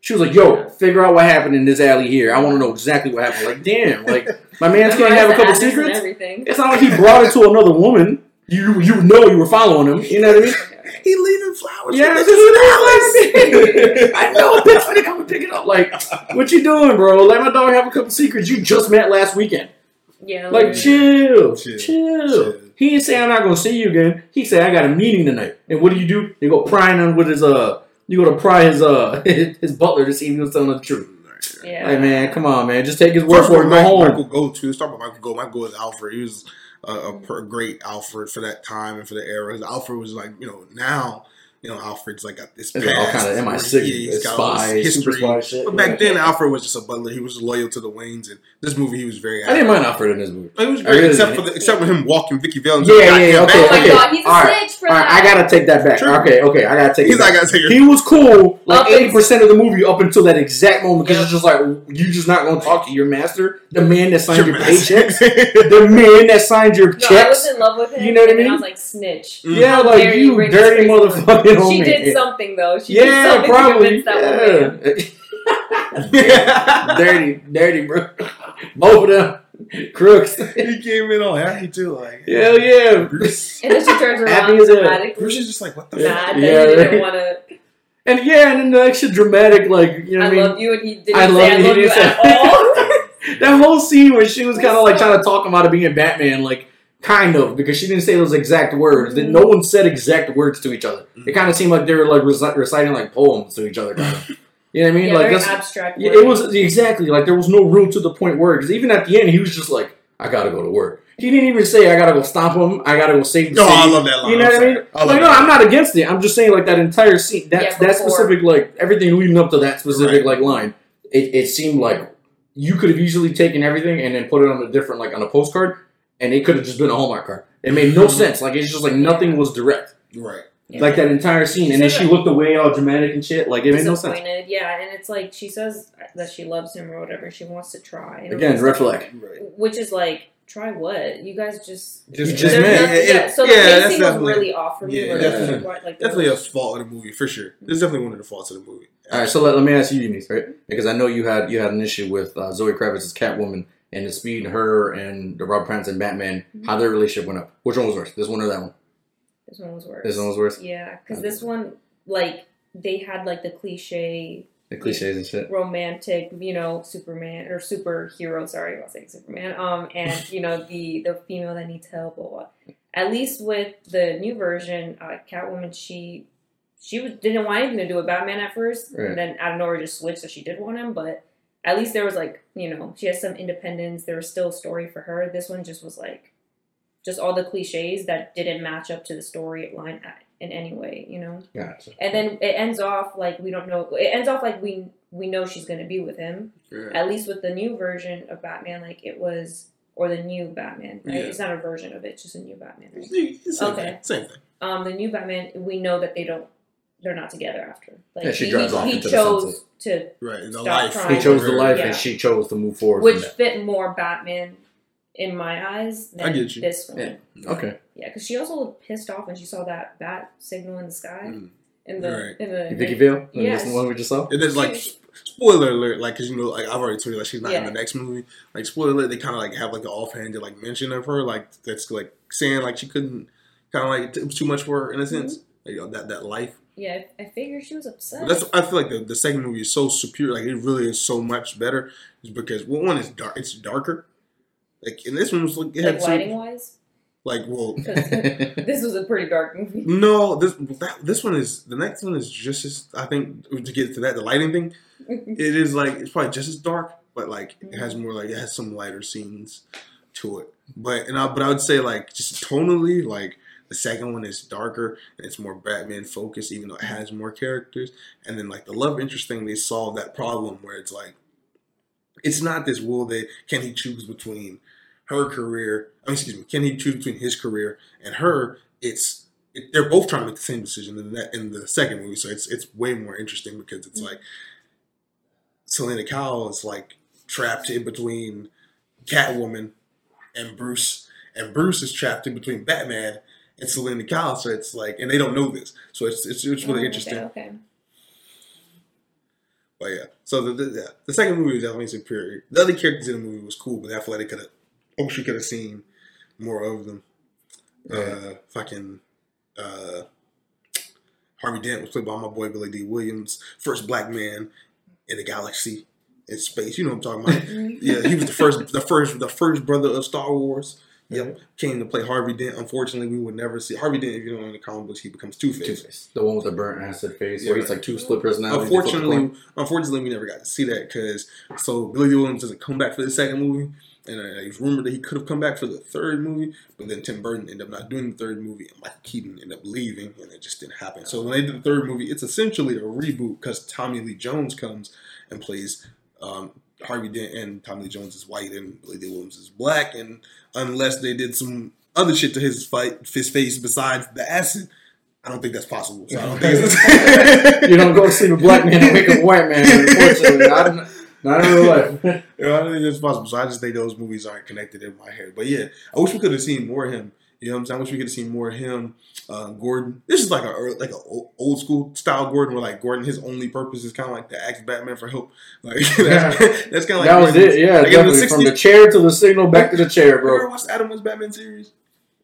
She was like, yo, figure out what happened in this alley here. I want to know exactly what happened. Like, damn. Like, my man's going to have a couple secrets. It's not like he brought it to another woman. You you know you were following him. You know what I mean? He leaving flowers. Yeah, this is an alley. I know. A bitch finna come and pick it up. Like, what you doing, bro? Let my dog have a couple secrets. You just met last weekend. Yeah. Like, like chill, chill, chill. Chill. He didn't say, I'm not going to see you again. He said, I got a meeting tonight. And what do you do? They go prying on with his, uh, You go to pry his uh his, his butler to see if he was telling the truth. Yeah. Like man, come on, man, just take his word for it. Go home. Michael Gold too. Start with Michael Gold. Michael Gold is Alfred. He was a, a great Alfred for that time and for the era. Alfred was like you know now you know, Alfred's like got this past. All kind of M I six, yeah, he's got spy, all this history. Spy shit, but back yeah. then, Alfred was just a butler. He was loyal to the Waynes, and this movie he was very. I didn't mind Alfred in this movie. It was great, really except for the, except for him walking Vicky Vale. And yeah, yeah, yeah. Okay, okay. Oh God, he's a all right, snitch for all right. I gotta take that back. True. Okay, okay, I gotta take. He's it back. Not take it. He was cool like eighty percent of the movie up until that exact moment because it's just like you just not gonna talk to your master, the man that signed your, your paychecks, the man that signed your checks. No, I was in love with him. You know what I mean? I was like snitch. Yeah, like you dirty motherfucker. She did something though. She yeah, did something probably. To convince that yeah. woman. dirty, dirty, bro. Both of them crooks. He came in all happy too, like hell yeah. Bruce. And then she turns around dramatically. Bruce is just like, what the nah, fuck? Nah, yeah, right? Didn't want to. And yeah, and then the extra dramatic, like you know, I what love mean? You, and he didn't I say I love you, you at all. That whole scene where she was kind of like trying to talk him out of being Batman, like. Kind of, because she didn't say those exact words. Mm-hmm. No one said exact words to each other. Mm-hmm. It kind of seemed like they were like reci- reciting like poems to each other. Kind of. You know what I mean? Yeah, like very that's, abstract. Yeah, it was exactly like there was no real to the point word. Because even at the end, he was just like, "I gotta go to work." He didn't even say, "I gotta go stomp him. I gotta go save the oh, city." I love that line. You know I'm what I mean? I like, no, that. I'm not against it. I'm just saying like that entire scene, that yeah, that specific like everything leading up to that specific right. like line. It, it seemed like you could have easily taken everything and then put it on a different like on a postcard. And it could have just been a Hallmark card. It made no sense. Like, it's just like nothing was direct. Right. Yeah. Like that entire scene. And then she looked away all dramatic and shit. Like, it made no sense. Yeah, and it's like she says that she loves him or whatever. She wants to try. And again, red flag. Which is like, try what? You guys just... Just, just met. Yeah, so yeah, the pacing was really off for me. Yeah, definitely. Like, definitely a fault of the movie, for sure. There's definitely one of the faults of the movie. All right, so let, let me ask you, Eunice, right? Because I know you had you had an issue with uh, Zoe Kravitz's Catwoman. And the speed, her and the Robert Pattinson Batman, mm-hmm. how their relationship went up. Which one was worse? This one or that one? This one was worse. This one was worse? Yeah, because this one, like, they had, like, the cliche... The cliches and shit. Romantic, you know, Superman, or superhero, sorry, I was saying Superman. Um, and, you know, the, the female that needs help, blah, blah, blah. At least with the new version, uh, Catwoman, she she was, didn't want anything to do with Batman at first. Right. And then, I don't know, her just switched, so she did want him, but... At least there was, like, you know, she has some independence. There was still a story for her. This one just was, like, just all the cliches that didn't match up to the storyline in any way, you know? Gotcha. And then it ends off, like, we don't know. It ends off, like, we we know she's going to be with him. Yeah. At least with the new version of Batman, like, it was, or the new Batman, right? Yeah. It's not a version of it, just a new Batman. Right? Same okay. Thing. Same thing. Um, the new Batman, we know that they don't. They're not together after. Like yeah, she he, drives he, off he into chose to right, the stop life. Crying. He chose the life, yeah. and she chose to move forward. Which fit more Batman in my eyes than I get you. This one. Yeah. Okay. Yeah, because she also pissed off when she saw that bat signal in the sky. Mm. In the right. in the Vicky Vale. Yes. This one we just saw. And there's like spoiler alert, like because you know, like I've already told you, like she's not yeah. in the next movie. Like spoiler alert, they kind of like have like an offhanded like mention of her, like that's like saying like she couldn't, kind of like it was too much for her in a sense. Mm-hmm. Like, you know, that that life. Yeah, I figured she was upset. That's, I feel like the, the second movie is so superior. Like, it really is so much better. It's because, well, one, is dark. It's darker. Like, and this one was... Like, it like had lighting-wise? Like, well... This was a pretty dark movie. No, this that, this one is... The next one is just as... I think, to get to that, the lighting thing, it is, like... It's probably just as dark, but, like, mm-hmm. it has more, like... It has some lighter scenes to it. But, and I, but I would say, like, just tonally, like... The second one is darker, and it's more Batman-focused, even though it has more characters. And then, like, the love interest thing, they solve that problem where it's like, it's not this, will they, can he choose between her career, I mean, excuse me, can he choose between his career and her? It's, it, they're both trying to make the same decision in, that, in the second movie, so it's it's way more interesting because it's like, Selena Kyle is, like, trapped in between Catwoman and Bruce, and Bruce is trapped in between Batman and Selena Kyle, so it's like, and they don't know this, so it's it's, it's really oh, okay, interesting. Okay. But yeah, so the, the yeah, the second movie was definitely superior. The other characters in the movie was cool, but I feel like they could have, oh, she could have seen more of them. Yeah. Uh, fucking uh, Harvey Dent was played by my boy Billy D. Williams, first black man in the galaxy in space. You know what I'm talking about? Yeah, he was the first, the first, the first brother of Star Wars. Yep, came to play Harvey Dent. Unfortunately, we would never see Harvey Dent. If you don't know in the comic books, he becomes Two-Face. Two-Face. The one with the burnt acid face, yeah, where he's like two split personalities. Unfortunately, unfortunately, we never got to see that because so Billy D. Williams doesn't come back for the second movie, And it was rumored that he could have come back for the third movie, but then Tim Burton ended up not doing the third movie, and Michael Keaton ended up leaving, and it just didn't happen. So when they did the third movie, it's essentially a reboot because Tommy Lee Jones comes and plays um, Harvey Dent, and Tommy Lee Jones is white, and Billy Dee Williams is black, and unless they did some other shit to his, fight, his face besides the acid, I don't think that's possible. So I don't think it's you don't go see a black man and make a white man, unfortunately. I don't know. Not in real life. You know, I don't think it's possible. So I just think those movies aren't connected in my head. But yeah, I wish we could have seen more of him. You know what I'm saying? I wish we could have seen more of him. Uh, Gordon. This is like a like a old school style Gordon, where like Gordon, his only purpose is kind of like to ask Batman for help. Like that's, yeah. that's kind of like that was Gordon's. It. Yeah, like, definitely. The from the chair to the signal, back to the chair, bro. You ever watched Adam West Batman series?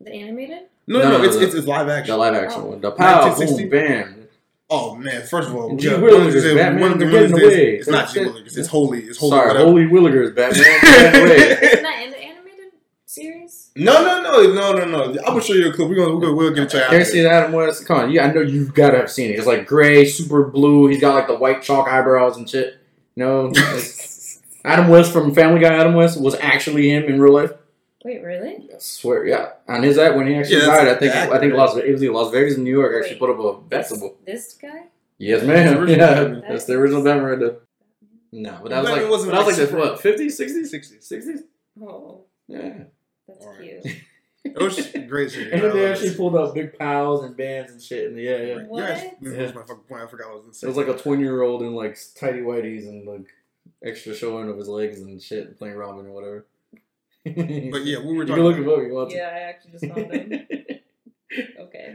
The animated? No, no, no, no it's, the, it's it's live action. The live action oh. one. The power, boom, bam. Oh man! First of all, G. Williger's Batman. One of the Willigers away. It's not G. Williger's. It's Holy. It's Holy. Sorry, whatever. Holy Williger's Batman. Isn't that in the animated series? No, no, no, no, no, no. I will show you a clip. We're gonna we'll, we'll get a check. Can't see Adam West. Come on, yeah, I know you've got to have seen it. It's like gray, super blue. He's got like the white chalk eyebrows and shit. No, Adam West from Family Guy. Adam West was actually him in real life. Wait, really? I swear, yeah. On his act, when he actually yeah, died, I think I think Las Vegas, Las Vegas and New York actually Wait, put up a festival. This guy? Yes, ma'am. Yeah, that's, that's the original Batman right there. No, but that was like, wasn't that was like the, what, fifties, sixties? sixties, sixties? Oh. Yeah. That's right. Cute. It was great. And then they actually pulled out big pals and bands and shit. And yeah, yeah. What? Yeah, that's my fucking point. I forgot I was insane. It was like a twenty-year-old in like tighty whities and like extra showing of his legs and shit and playing Robin or whatever. But yeah, we were talking. You can look about it. Yeah, I actually just found them. Okay.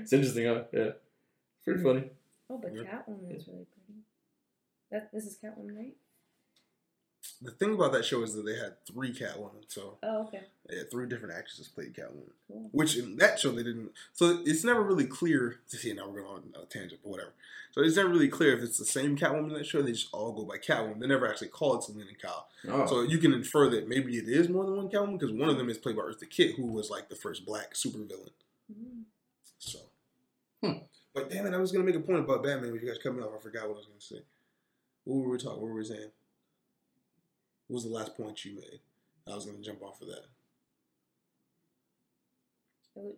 It's interesting, huh? Yeah. Pretty funny. Oh, but yeah. Catwoman is really pretty. That this is Catwoman, right? The thing about that show is that they had three Catwomen, so oh, okay. Yeah, three different actresses played Catwoman, cool. Which in that show they didn't. So it's never really clear. To see, now we're going on a tangent, but whatever. So it's never really clear if it's the same Catwoman in that show. They just all go by Catwoman. They never actually call it Selina Kyle. Oh. So you can infer that maybe it is more than one Catwoman because one of them is played by Eartha Kitt, who was like the first black supervillain. Mm-hmm. So, hmm. But damn it, I was gonna make a point about Batman. But you guys cut me off. I forgot what I was gonna say. What were we talking? What were we saying? What was the last point you made? I was going to jump off of that.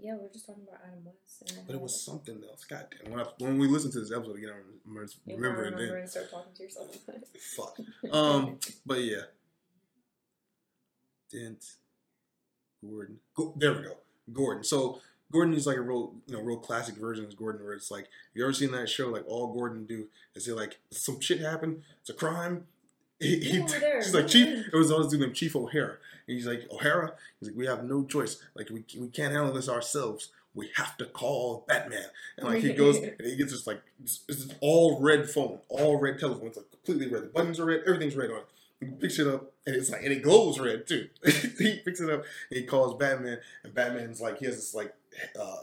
Yeah, we were just talking about Adam West. But it was something else. God damn. When, I, when we listen to this episode, you know, remember, you remember it then. And start talking to yourself. Fuck. Um, but yeah. Dent. Gordon. Go, there we go. Gordon. So Gordon is like a real, you know, real classic version of Gordon where it's like, have you ever seen that show? Like all Gordon do is he like, some shit happened. It's a crime. He, he, she's like, Chief, it was always doing Chief O'Hara. And he's like, O'Hara? He's like, we have no choice. Like, we we can't handle this ourselves. We have to call Batman. And like, he goes, and he gets this like, this, this all red phone, all red telephone. It's like completely red. The buttons are red. Everything's red on it. He picks it up, and it's like, and it glows red too. He picks it up, and he calls Batman. And Batman's like, he has this like, uh,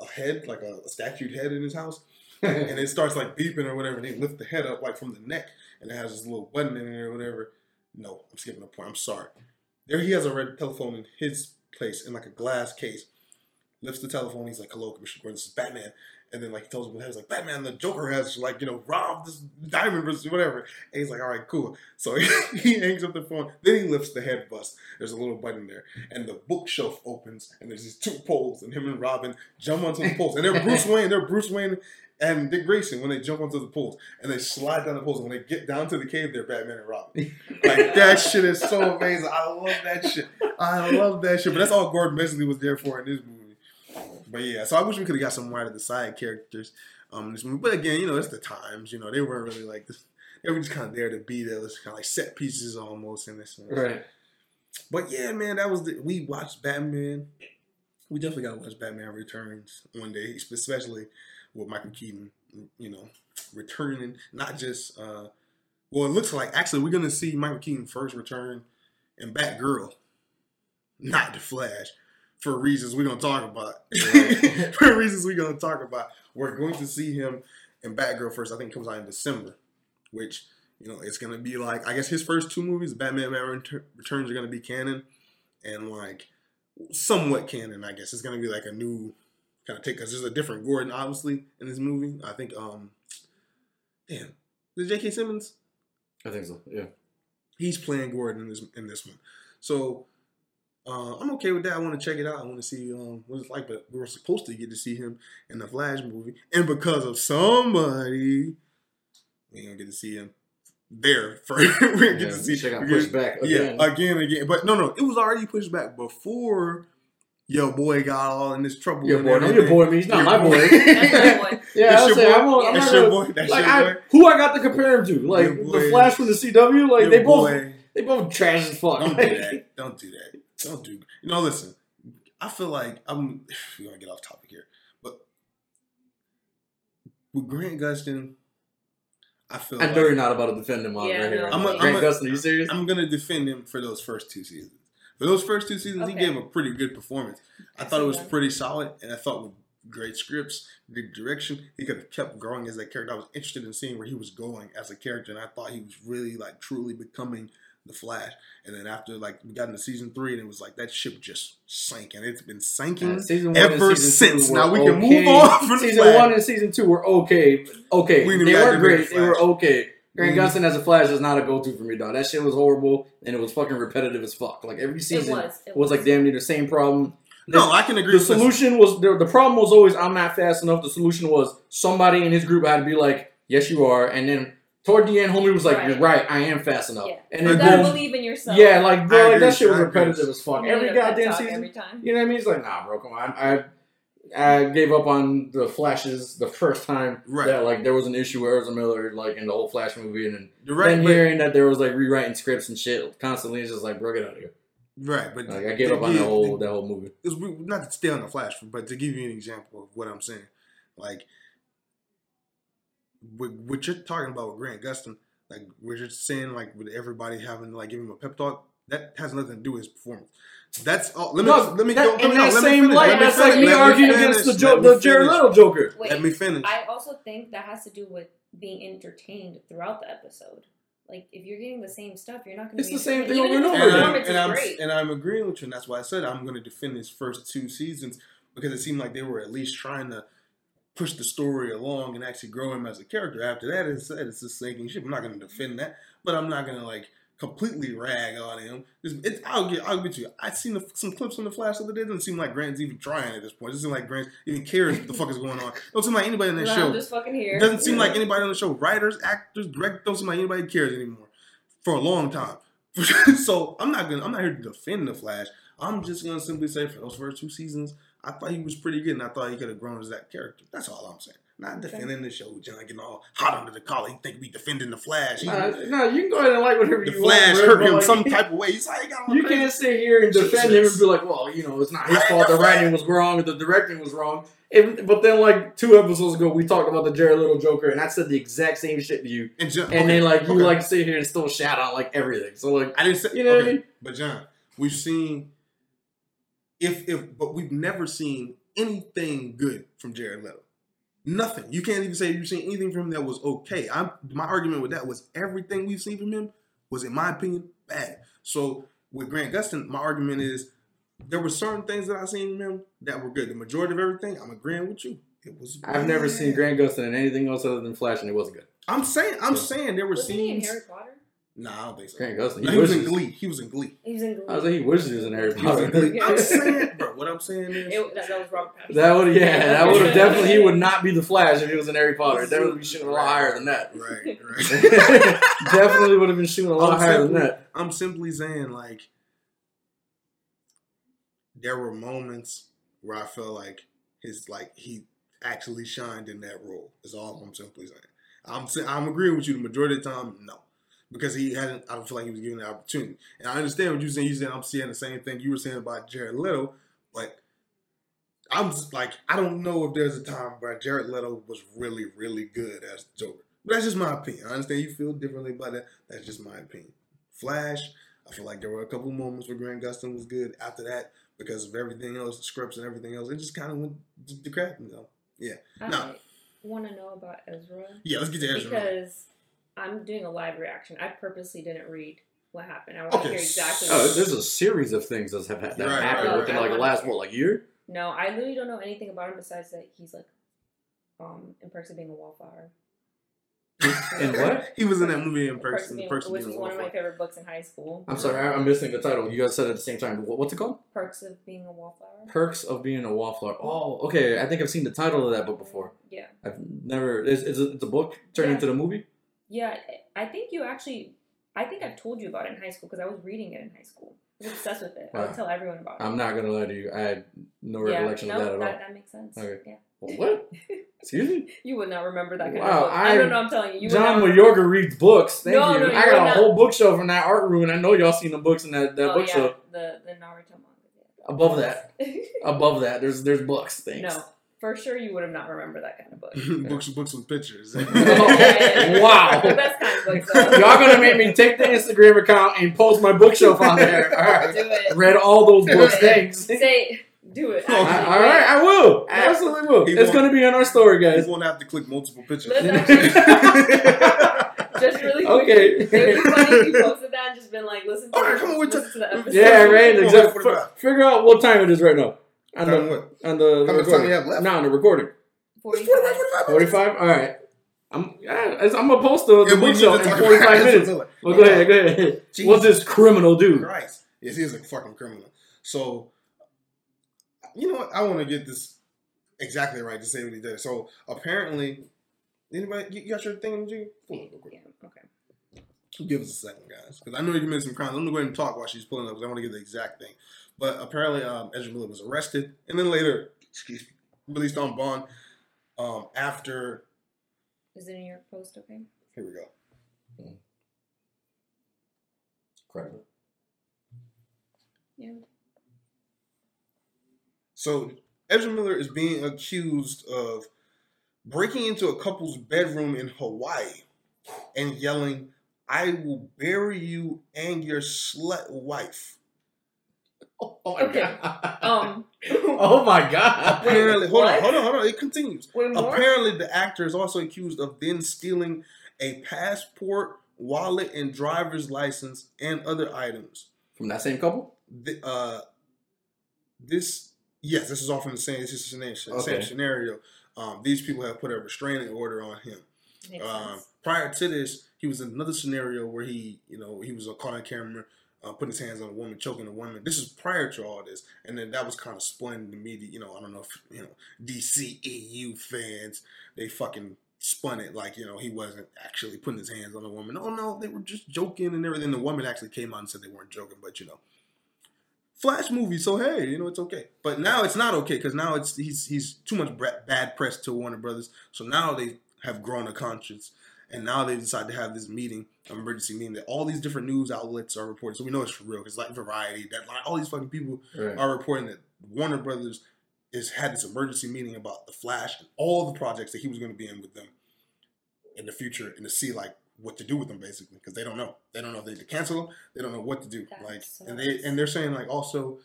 a head, like a, a statued head in his house. And it starts like beeping or whatever. And they lift the head up like from the neck. And it has this little button in there or whatever. No, I'm skipping the point. I'm sorry. There he has a red telephone in his place in like a glass case. Lifts the telephone. He's like, hello, Commissioner Gordon. This is Batman. And then like he tells him what happens. Like, Batman, the Joker has like, you know, robbed this diamond or whatever. And he's like, all right, cool. So he hangs up the phone. Then he lifts the head bust. There's a little button there. And the bookshelf opens. And there's these two poles. And him and Robin jump onto the poles. And they're Bruce Wayne. They're Bruce Wayne. And Dick Grayson, when they jump onto the poles, and they slide down the poles, and when they get down to the cave, they're Batman and Robin. Like, that shit is so amazing. I love that shit. I love that shit. But that's all Gordon basically was there for in this movie. But yeah, so I wish we could have got some more out of the side characters um, in this movie. But again, you know, it's the times. You know, they weren't really like this. They were just kind of there to be there. It's kind of like set pieces almost in this movie. Right. But yeah, man, that was the, we watched Batman. We definitely got to watch Batman Returns one day, especially with Michael Keaton, you know, returning, not just, uh, well, it looks like, actually, we're going to see Michael Keaton first return in Batgirl, not The Flash, for reasons we're going to talk about. For reasons we're going to talk about. We're going to see him in Batgirl first. I think it comes out in December, which, you know, it's going to be like, I guess his first two movies, Batman, Batman Returns, are going to be canon, and, like, somewhat canon, I guess. It's going to be like a new kind of take, because there's a different Gordon, obviously, in this movie. I think, um, damn, is it J K Simmons? I think so, yeah. He's playing Gordon in this in this one. So, Uh, I'm okay with that. I want to check it out. I want to see um, what it's like. But we were supposed to get to see him in the Flash movie. And because of somebody, we ain't going to get to see him there. For, we didn't yeah, get to see him. Got pushed back again. Yeah, again, again. But no, no. It was already pushed back before your boy got all in this trouble. Your boy. No, your boy. I mean, he's not my boy. boy. That's my boy. Yeah, I was saying, I'm not. That's your boy. That's like, your boy. I, who I got to compare him to? Like, the Flash from the C W? Like, your they both boy. They both trash as fuck. Don't do that. Don't do that. Don't do you know? Listen, I feel like I'm. We're gonna get off topic here, but with Grant Gustin, I feel I'm like, very not about to defend him on yeah, right here. I'm a, Grant I'm a, Gustin, are you serious? I'm gonna defend him for those first two seasons. For those first two seasons, okay. He gave a pretty good performance. I, I thought it was that. pretty solid, and I thought with great scripts, good direction, he could have kept growing as that character. I was interested in seeing where he was going as a character, and I thought he was really like truly becoming the Flash. And then after like we got into season three and it was like that ship just sank, and it's been sinking yeah, ever since. Now we okay. can move on from season one and season two were okay. Okay. We they weren't great. They were okay. Grant mm-hmm. Gustin as a Flash is not a go to for me, dog. That shit was horrible and it was fucking repetitive as fuck. Like every season it was, it was. was like damn near the same problem. This, no, I can agree the with solution this. was the, the problem was always I'm not fast enough. The solution was somebody in his group had to be like, yes you are, and then toward the end, homie was like, right. "You're right, I am fast enough." Yeah. And you gotta goes, believe in yourself. Yeah, like, bro, like that shit was repetitive as fuck. Every goddamn season, every time. You know what I mean? It's like, nah, bro, come on. I, I gave up on the Flashes the first time right. that like there was an issue with Ezra Miller like in the whole Flash movie, and then, right, then hearing that there was like rewriting scripts and shit constantly, it's just like, bro, get out of here. Right, but like, I gave up on that whole that whole movie. It's not to stay on the Flash, but to give you an example of what I'm saying, like. What you're talking about with Grant Gustin, like what you're saying, like with everybody having like giving him a pep talk, that has nothing to do with his performance. That's all. Let me no, let me that, go. In that same light, that's like me arguing against the jo- the Jared Leto Joker. Wait, let me finish. I also think that has to do with being entertained throughout the episode. Like if you're getting the same stuff, you're not going to. It's be the same thing over and over again. And I'm and I'm agreeing with you, and that's why I said I'm going to defend his first two seasons because it seemed like they were at least trying to push the story along and actually grow him as a character. After that, it's, it's a sinking ship. I'm not going to defend that, but I'm not going to like completely rag on him. It's, it's, I'll get, I'll get you. I've seen the, some clips on the Flash the other day. It doesn't seem like Grant's even trying at this point. It doesn't seem like Grant even cares what the fuck is going on. It don't seem like anybody on that no, show. I'm just fucking here. It doesn't seem yeah. like anybody on the show. Writers, actors, directors, don't seem like anybody cares anymore for a long time. So I'm not going. I'm not here to defend the Flash. I'm just going to simply say for those first two seasons, I thought he was pretty good, and I thought he could have grown as that character. That's all I'm saying. Not defending okay. the show, John, getting all hot under the collar. He think we defending the Flash. Nah, he, no, you can go ahead and like whatever you want. The Flash hurt him like, some type of way. He's like, I don't you can't sit here and defend him and be like, well, you know, it's not his fault. The writing was wrong, the directing was wrong. It, but then, like, two episodes ago, we talked about the Jared Leto Joker, and I said the exact same shit to you. And, John, and okay, then, like, you, okay. like, sit here and still shout out, like, everything. So, like, I didn't say, you know okay. what I mean? But, John, we've seen... If if but we've never seen anything good from Jared Leto. Nothing. You can't even say you've seen anything from him that was okay. I'm my argument with that was everything we've seen from him was, in my opinion, bad. So with Grant Gustin, my argument is there were certain things that I seen from him that were good. The majority of everything, I'm agreeing with you. It was bad. I've never seen Grant Gustin in anything else other than Flash, and it wasn't good. I'm saying I'm so, saying there were scenes. He in Harry Potter? Nah, I don't think so. Grant Gustin. He, no, he was in Glee. He was in Glee. He was in Glee. I was like, he wishes he was in Harry Potter. In I'm saying, bro, what I'm saying is... It, that, that was Robert Pattinson. That would, yeah, that would have definitely... He would not be the Flash if he was in Harry Potter. Definitely would be shooting a lot higher than that. Right, right. Definitely would have been shooting a lot I'm higher simply, than that. I'm simply saying, like, there were moments where I felt like his, like, he actually shined in that role. Is all I'm simply saying. I'm, I'm agreeing with you the majority of the time, no. Because he hadn't, I don't feel like he was given the opportunity. And I understand what you're saying. You said I'm saying the same thing you were saying about Jared Leto, but I'm just like, I don't know if there's a time where Jared Leto was really, really good as Joker. But that's just my opinion. I understand you feel differently about that. That's just my opinion. Flash, I feel like there were a couple moments where Grant Gustin was good. After that, because of everything else, the scripts and everything else, it just kind of went to crap. You know? Yeah. I now, want to know about Ezra. Yeah, let's get to Ezra. Because... I'm doing a live reaction. I purposely didn't read what happened. I want okay. to hear exactly what oh, happened. There's a series of things that have that right, happened right, within right. like the last, what, like year? No, I literally don't know anything about him besides that he's like um, in person being a wallflower. In what? He was in that movie in Perks, Perks, Perks of Being a Wallflower. Which was one of my favorite books in high school. I'm sorry, I, I'm missing the title. You guys said it at the same time. What, what's it called? Perks of Being a Wallflower. Perks of Being a Wallflower. Oh, okay. I think I've seen the title of that book before. Yeah. I've never... Is, is it the book turned yeah. into the movie? Yeah. I think you actually... I think I've told you about it in high school because I was reading it in high school. I was obsessed with it. Wow. I would tell everyone about it. I'm not going to lie to you. I had no recollection yeah, no, of that at that, all. That makes sense. Okay. Yeah. Well, what? Excuse me? You would not remember that kind wow, of book. I, I don't know. I'm telling you. you John Mayorga reads books. Thank no, you. No, you. I got a not. whole bookshelf in that art room, and I know y'all seen the books in that, that oh, bookshelf. Yeah, the, the Naruto manga. Above that. Above that. There's there's books. Thanks. No. For sure, you would have not remembered that kind of book. books, books with pictures. Okay. Wow. The best kind of books, though. Y'all gonna make me take the Instagram account and post my bookshelf on there. All right. Do it. Read all those do books. It. Thanks. Say, do it. Actually, I, all right, I will. I absolutely will. It's gonna be in our story, guys. You won't have to click multiple pictures. Just really quick. Okay. It would be funny if you posted that and just been like, listen to, all right, come on, listen t- to the episode. Yeah, right. Exactly. Figure out what time it is right now. On the, what? on the How much time you have left? No, on the recording. forty-five. forty-five? All right. I'm, I'm going to post the, the book show in forty-five minutes. Well, go okay. ahead, go ahead. Jesus. What's this criminal dude? Christ. Yes, he is a fucking criminal. So, you know what? I want to get this exactly right to say what he did. So, apparently, anybody, you, you got your thing, G? Come on, real quick. Yeah, okay. Give us a second, guys. Because I know you committed some crimes. Let me go ahead and talk while she's pulling up because I want to get the exact thing. But apparently, um, Ezra Miller was arrested and then later, excuse me, released on bond um, after. Is it in your post? Okay. Here we go. Mm-hmm. Incredible. Yeah. So Ezra Miller is being accused of breaking into a couple's bedroom in Hawaii and yelling, "I will bury you and your slut wife." Oh, oh my okay. god. Um. Oh my god. Apparently, hold what? on, hold on, hold on. It continues. Apparently, the actor is also accused of then stealing a passport, wallet, and driver's license and other items. From that same couple? The, uh, this, yes, this is all from the same, this is the same, okay. same scenario. Um, these people have put a restraining order on him. Um, prior to this, he was in another scenario where he, you know, he was caught on camera. Uh, putting his hands on a woman, choking a woman. This is prior to all this. And then that was kind of spun the media. You know, I don't know if, you know, D C E U fans, they fucking spun it like, you know, he wasn't actually putting his hands on a woman. Oh, no, they were just joking and everything. The woman actually came out and said they weren't joking, but, you know. Flash movie, so hey, you know, it's okay. But now it's not okay because now it's he's, he's too much bad press to Warner Brothers. So now they have grown a conscience. And now they decide to have this meeting, an emergency meeting, that all these different news outlets are reporting. So we know it's for real because, like, Variety, Deadline, all these fucking people right. are reporting that Warner Brothers has had this emergency meeting about The Flash and all the projects that he was going to be in with them in the future, and to see like what to do with them basically because they don't know. They don't know if they need to cancel them. They don't know what to do. That like, sucks. and they and they're saying like also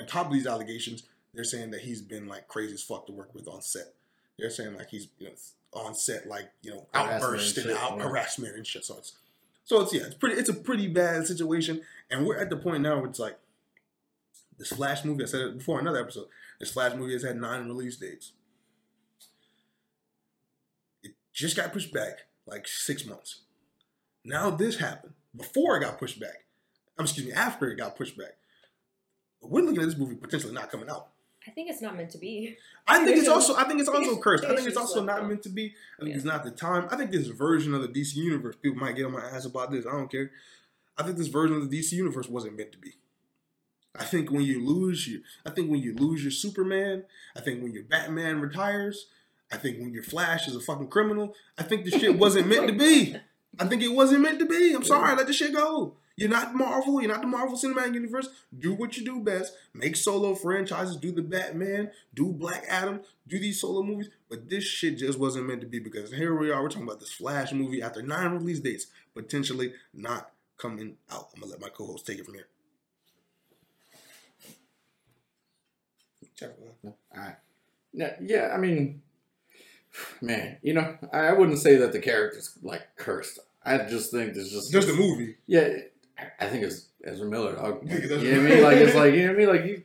on top of these allegations, they're saying that he's been like crazy as fuck to work with on set. They're saying like he's you know. on set, like, you know, outbursts and, and out yeah. harassment and shit. So it's, so it's, yeah, it's pretty, it's a pretty bad situation. And we're at the point now where it's like, this Flash movie, I said it before in another episode, this Flash movie has had nine release dates. It just got pushed back like six months. Now this happened before it got pushed back. I'm excuse me, after it got pushed back. We're looking at this movie potentially not coming out. I think it's not meant to be. I think it's also. I think it's also cursed. I think it's also not meant to be. I think it's not the time. I think this version of the D C universe. People might get on my ass about this. I don't care. I think this version of the D C universe wasn't meant to be. I think when you lose your, I think when you lose your Superman. I think when your Batman retires. I think when your Flash is a fucking criminal. I think this shit wasn't meant to be. I think it wasn't meant to be. I'm sorry. Let this shit go. You're not Marvel. You're not the Marvel Cinematic Universe. Do what you do best. Make solo franchises. Do the Batman. Do Black Adam. Do these solo movies. But this shit just wasn't meant to be because here we are. We're talking about this Flash movie after nine release dates. Potentially not coming out. I'm going to let my co-host take it from here. All right. Yeah, yeah, I mean, man, you know, I wouldn't say that the character's like cursed. I just think there's just... Just a movie. Yeah. I think it's Ezra Miller. Dog. You know what I mean? Like, it's like, you know what I mean? Like, you,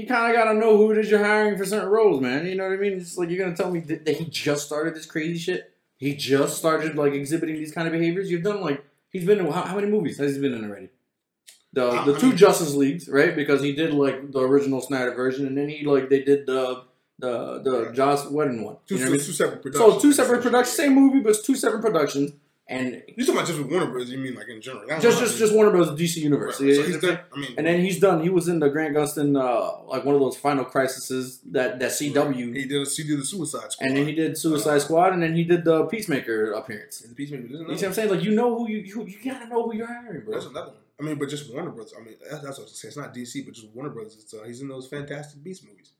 you kind of got to know who it is you're hiring for certain roles, man. You know what I mean? It's like, you're going to tell me that he just started this crazy shit? he just started like exhibiting these kind of behaviors. You've done like he's been in how, how many movies has he been in already? The uh, the I two mean, Justice Leagues, right? Because he did like the original Snyder version, and then he like they did the the the right. Joss Whedon one. Two, you know two, I mean? two separate productions. So two separate productions, same movie, but it's two separate productions. And you're talking about just with Warner Bros. You mean like in general? That's just just just Warner Bros. D C Universe. Right. So he's done, I mean, and then he's done. He was in the Grant Gustin, uh, like one of those Final Crises that that C W. He did. He did the Suicide Squad. And then he did Suicide uh, Squad, and then he did the Peacemaker appearance. The Peacemaker. You know what I'm saying? Like you know who you you, you gotta know who you're hiring, bro. That's another one. I mean, but just Warner Bros. I mean, that's, that's what I was saying. It's not D C, but just Warner Bros. It's, uh, he's in those Fantastic Beasts movies.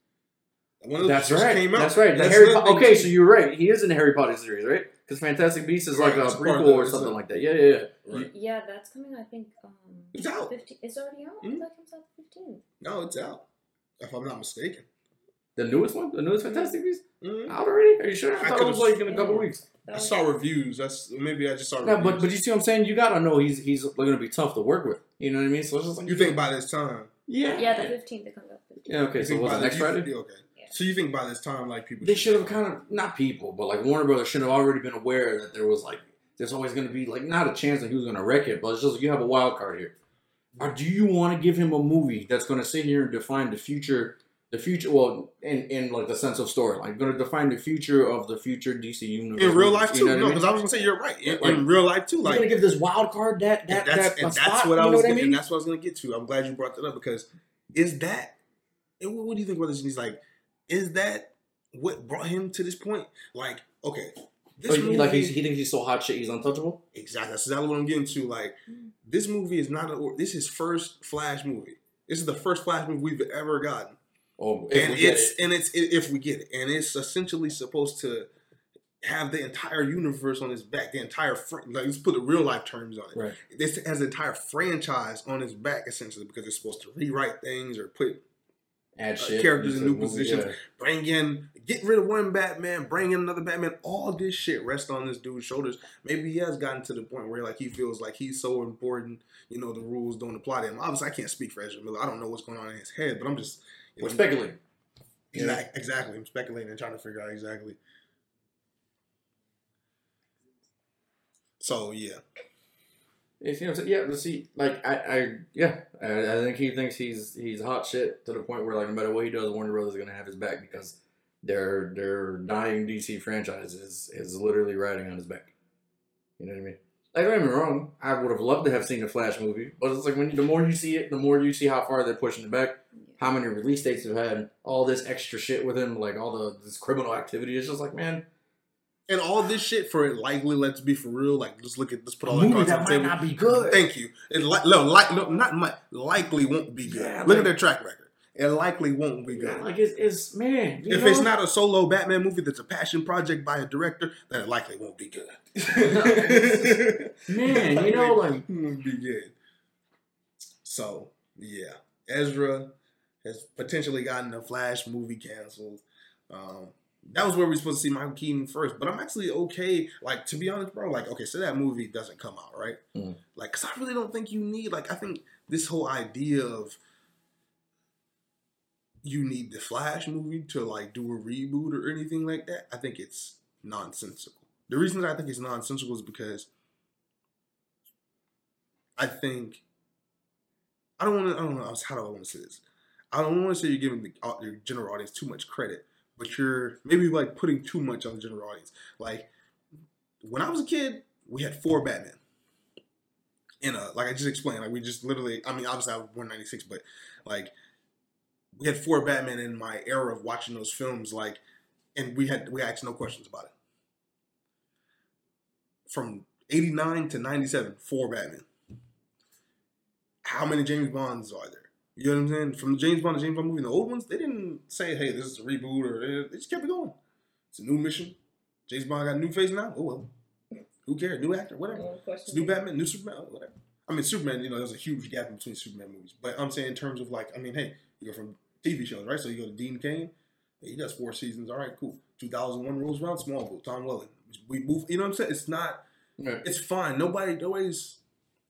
One of those that's, right. Came out. that's right. That's right. Po- okay, so you're right. He is in the Harry Potter series, right? Because Fantastic Beasts is right, like a prequel or something it. like that. Yeah, yeah, yeah. Right. Yeah, that's coming, I think. Um, it's out. fifteen It's already out? Mm-hmm. That comes out the fifteenth No, it's out. If I'm not mistaken. The newest one? The newest Fantastic Beasts? Mm-hmm. Out already? Are you sure? I, I thought it was like in a couple yeah. weeks. I saw reviews. That's maybe I just saw. Yeah, reviews. but but you see what I'm saying? You gotta know he's he's going to be tough to work with. You know what I mean? So it's just like you think by this time. Yeah. Yeah, the fifteenth it comes out. Yeah. Okay. You so what's the next Friday? Th- okay. Yeah. So you think by this time, like people, they should have kind of not people, but like Warner Brothers should have already been aware that there was like there's always going to be like not a chance that he was going to wreck it, but it's just like, you have a wild card here. Or do you want to give him a movie that's going to sit here and define the future? The future, well, in, in like the sense of story, like going to define the future of the future D C universe. In real life too, you know no, because I, mean? I was gonna say you're right. In, like, in real life too, like you're gonna give this wild card that that that's, that and spot, that's what I was gonna, I mean? and that's what I was gonna get to. I'm glad you brought that up because is that? And what, what do you think about this? He's like, is that what brought him to this point? Like, okay, this so movie, like he's, he thinks he's so hot shit, he's untouchable. Exactly, that's exactly what I'm getting to. Like, this movie is not a, this is his first Flash movie. This is the first Flash movie we've ever gotten. Oh, and it's it. and it's if we get it, and it's essentially supposed to have the entire universe on its back, the entire fr- like let's put the real life terms on it. Right. This has the entire franchise on its back essentially because it's supposed to rewrite things or put Add uh, shit, characters in new movie, positions, yeah. bring in, get rid of one Batman, bring in another Batman. All this shit rests on this dude's shoulders. Maybe he has gotten to the point where like he feels like he's so important, you know, the rules don't apply to him. Obviously, I can't speak for Ezra Miller. I don't know what's going on in his head, but I'm just. We're speculating. Exactly. Yeah. exactly. I'm speculating and trying to figure out exactly. So, yeah. It's, you know, yeah, but see, like, I, I yeah, I, I think he thinks he's he's hot shit to the point where, like, no matter what he does, Warner Brothers is going to have his back because their, their dying D C franchise is, is literally riding on his back. You know what I mean? Like, don't get me wrong, I would have loved to have seen the Flash movie, but it's like, when you, the more you see it, the more you see how far they're pushing it back. How many release dates they've had, all this extra shit with him, like all the this criminal activity. It's just like, man. And all this shit for it likely, let's be for real, like, let's look at, let's put all that cards on the table. That might not be good. Thank you. It li- no, li- no, not might, likely won't be good. Yeah, look like, at their track record. It likely won't be good. Yeah, like, it's, it's man. If know? it's not a solo Batman movie that's a passion project by a director, then it likely won't be good. Man, you know, like. It won't be good. So, yeah. Ezra has potentially gotten a Flash movie canceled. Um, that was where we were supposed to see Michael Keaton first, but I'm actually okay. Like, to be honest, bro, like, okay, so that movie doesn't come out, right? Mm. Like, because I really don't think you need, like, I think this whole idea of you need the Flash movie to, like, do a reboot or anything like that, I think it's nonsensical. The reason that I think it's nonsensical is because I think, I don't want to, I don't know, how do I want to say this? I don't want to say you're giving the, your general audience too much credit, but you're maybe like putting too much on the general audience. Like when I was a kid, we had four Batman. And uh, like I just explained, like we just literally, I mean, obviously I was born in ninety-six, but like we had four Batman in my era of watching those films. Like, and we had, we asked no questions about it. From eighty-nine to ninety-seven, four Batman. How many James Bonds are there? You know what I'm saying? From James Bond to James Bond movie, the old ones, they didn't say, hey, this is a reboot, or they just kept it going. It's a new mission. James Bond got a new face now? Oh, well. Who cares? New actor, whatever. It's new Batman, new Superman, whatever. I mean, Superman, you know, there's a huge gap in between Superman movies. But I'm saying in terms of like, I mean, hey, you go from T V shows, right? So you go to Dean Cain. He does four seasons. All right, cool. two thousand one rolls around, Smallville, Tom Welling. We move, you know what I'm saying? It's not, yeah. It's fine. Nobody, nobody's...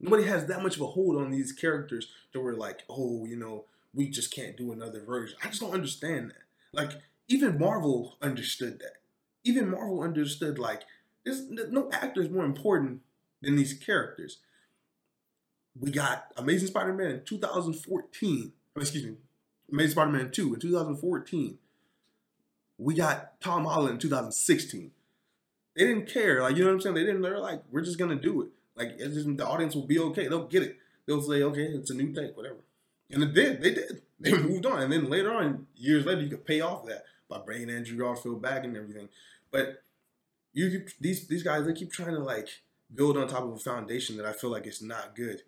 Nobody has that much of a hold on these characters that we're like, oh, you know, we just can't do another version. I just don't understand that. Like, even Marvel understood that. Even Marvel understood, like, There's no actor is more important than these characters. We got Amazing Spider-Man in two thousand fourteen. Excuse me. Amazing Spider-Man two in two thousand fourteen. We got Tom Holland in two thousand sixteen. They didn't care. Like, you know what I'm saying? They didn't. They're like, we're just going to do it. Like, it's just, the audience will be okay. They'll get it. They'll say, okay, it's a new take, whatever. And it did. They did. They moved on. And then later on, years later, you could pay off that by bringing Andrew Garfield back and everything. But you keep, these these guys, they keep trying to, like, build on top of a foundation that I feel like it's not good.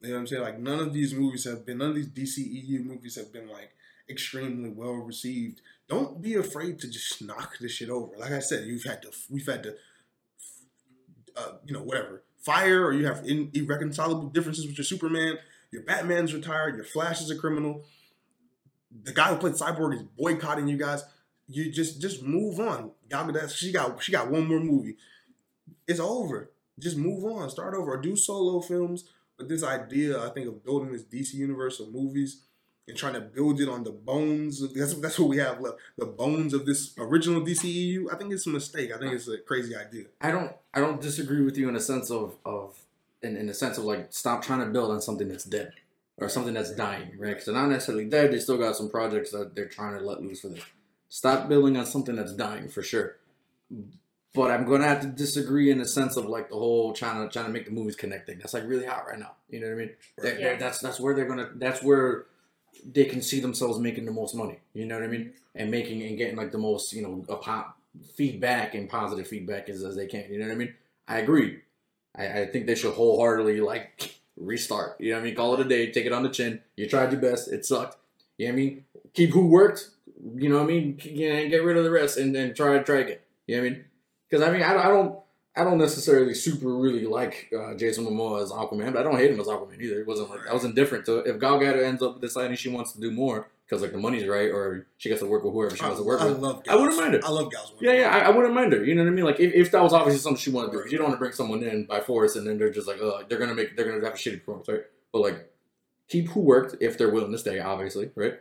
You know what I'm saying? Like, none of these movies have been, none of these D C E U movies have been, like, extremely well received. Don't be afraid to just knock this shit over. Like I said, you've had to, we've had to, uh, you know, whatever, fire, or you have in, irreconcilable differences with your Superman. Your Batman's retired. Your Flash is a criminal. The guy who played Cyborg is boycotting you guys. You just just move on. She got she got one more movie. It's over. Just move on. Start over. Or do solo films. But this idea, I think, of building this D C universe of movies and trying to build it on the bones of, that's that's what we have left. The bones of this original D C E U. I think it's a mistake. I think it's a crazy idea. I don't I don't disagree with you in a sense of of. In, in the sense of, like, stop trying to build on something that's dead or something that's dying, right? Because they're not necessarily dead. They still got some projects that they're trying to let loose for this. Stop building on something that's dying for sure. But I'm going to have to disagree in the sense of, like, the whole trying to, trying to make the movies connecting. That's, like, really hot right now. You know what I mean? Right. They, yeah. That's that's where they're going to – that's where they can see themselves making the most money. You know what I mean? And making and getting, like, the most, you know, pop feedback and positive feedback as, as they can. You know what I mean? I agree. I, I think they should wholeheartedly, like, restart. You know what I mean? Call it a day. Take it on the chin. You tried your best. It sucked. You know what I mean? Keep who worked. You know what I mean? Get rid of the rest and then try try again. You know what I mean? Because, I mean, I, I don't I don't necessarily super really like uh, Jason Momoa as Aquaman, but I don't hate him as Aquaman either. It wasn't like I was indifferent to it. If Gal Gadot ends up deciding she wants to do more because, like, the money's right or she gets to work with whoever she wants to work I with. I love Gal's. I wouldn't mind her. I love Gal's. Yeah, yeah, I, I wouldn't mind her. You know what I mean? Like, if, if that was obviously something she wanted to do. Right. You don't want to bring someone in by force and then they're just like, oh, they're going to make, they're going to have a shitty performance, right? But, like, keep who worked if they're willing to stay, obviously, right?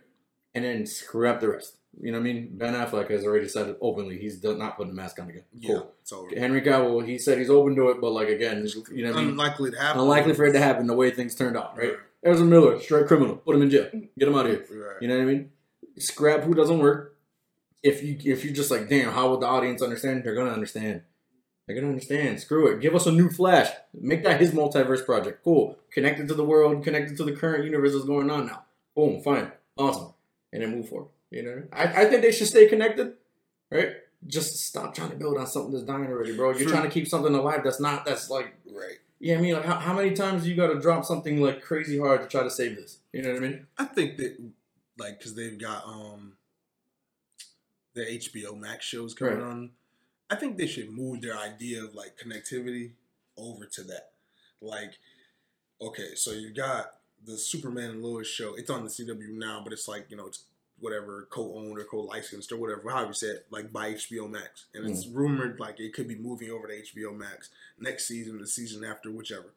And then screw up the rest. You know what I mean? Ben Affleck has already said it openly. He's not putting the mask on again. Cool. Yeah, it's over. Henry Cavill, he said he's open to it, but, like, again, you know what I mean? Unlikely to happen. Unlikely for it to happen the way things turned out, right? Right. Ezra Miller, straight criminal. Put him in jail. Get him out of here. Right. You know what I mean? Scrap who doesn't work. If you if you're just like, damn, how will the audience understand? They're gonna understand. They're gonna understand. Screw it. Give us a new Flash. Make that his multiverse project. Cool. Connected to the world. Connected to the current universe that's going on now. Boom. Fine. Awesome. And then move forward. You know, I, I think they should stay connected, right? Just stop trying to build on something that's dying already, bro. You're True. Trying to keep something alive that's not. That's like right. Yeah, I mean, like, how, how many times you got to drop something, like, crazy hard to try to save this? You know what I mean? I think that, like, because they've got um, their H B O Max shows coming right. on. I think they should move their idea of, like, connectivity over to that. Like, okay, so you got the Superman and Lois show. It's on the C W now, but it's like, you know, it's whatever, co-owned or co-licensed or whatever, however you said, like, by H B O Max. And mm. it's rumored, like, it could be moving over to H B O Max next season, the season after, whichever.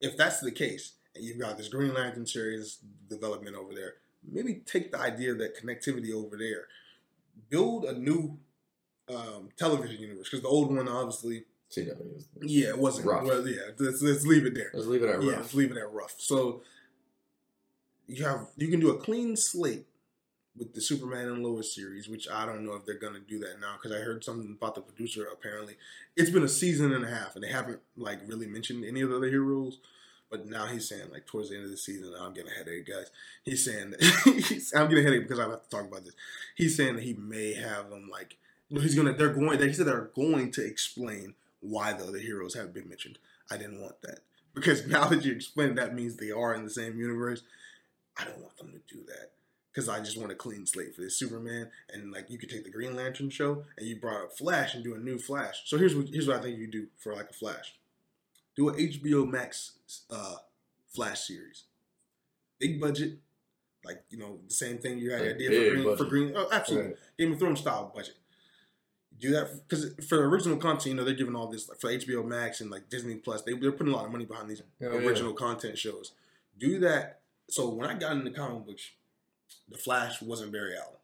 If that's the case, and you've got this Green Lantern series development over there, maybe take the idea of that connectivity over there. Build a new um, television universe, because the old one, obviously... C W. Yeah, it wasn't. Rough. Well, yeah, let's, let's leave it there. Let's leave it at rough. Yeah, let's leave it at rough. So, you have you can do a clean slate with the Superman and Lois series, which I don't know if they're going to do that now, because I heard something about the producer, apparently. It's been a season and a half, and they haven't, like, really mentioned any of the other heroes, but now he's saying, like, towards the end of the season, I'm getting a headache, guys. He's saying that, he's, I'm getting a headache because I have to talk about this. He's saying that he may have them, like, he's going to, they're going, they said they're going to explain why the other heroes haven't been mentioned. I didn't want that, because now that you explain it, that means they are in the same universe. I don't want them to do that. Because I just want a clean slate for this Superman. And, like, you could take the Green Lantern show and you brought up Flash and do a new Flash. So here's what here's what I think you do for, like, a Flash. Do an H B O Max uh, Flash series. Big budget. Like, you know, the same thing you had the idea for Green, for Green. Oh, absolutely. Right. Game of Thrones style budget. Do that. Because for the original content, you know, they're giving all this, like, for H B O Max and, like, Disney Plus. They, they're putting a lot of money behind these oh, original yeah. content shows. Do that. So when I got into comic books, The Flash wasn't Barry Allen.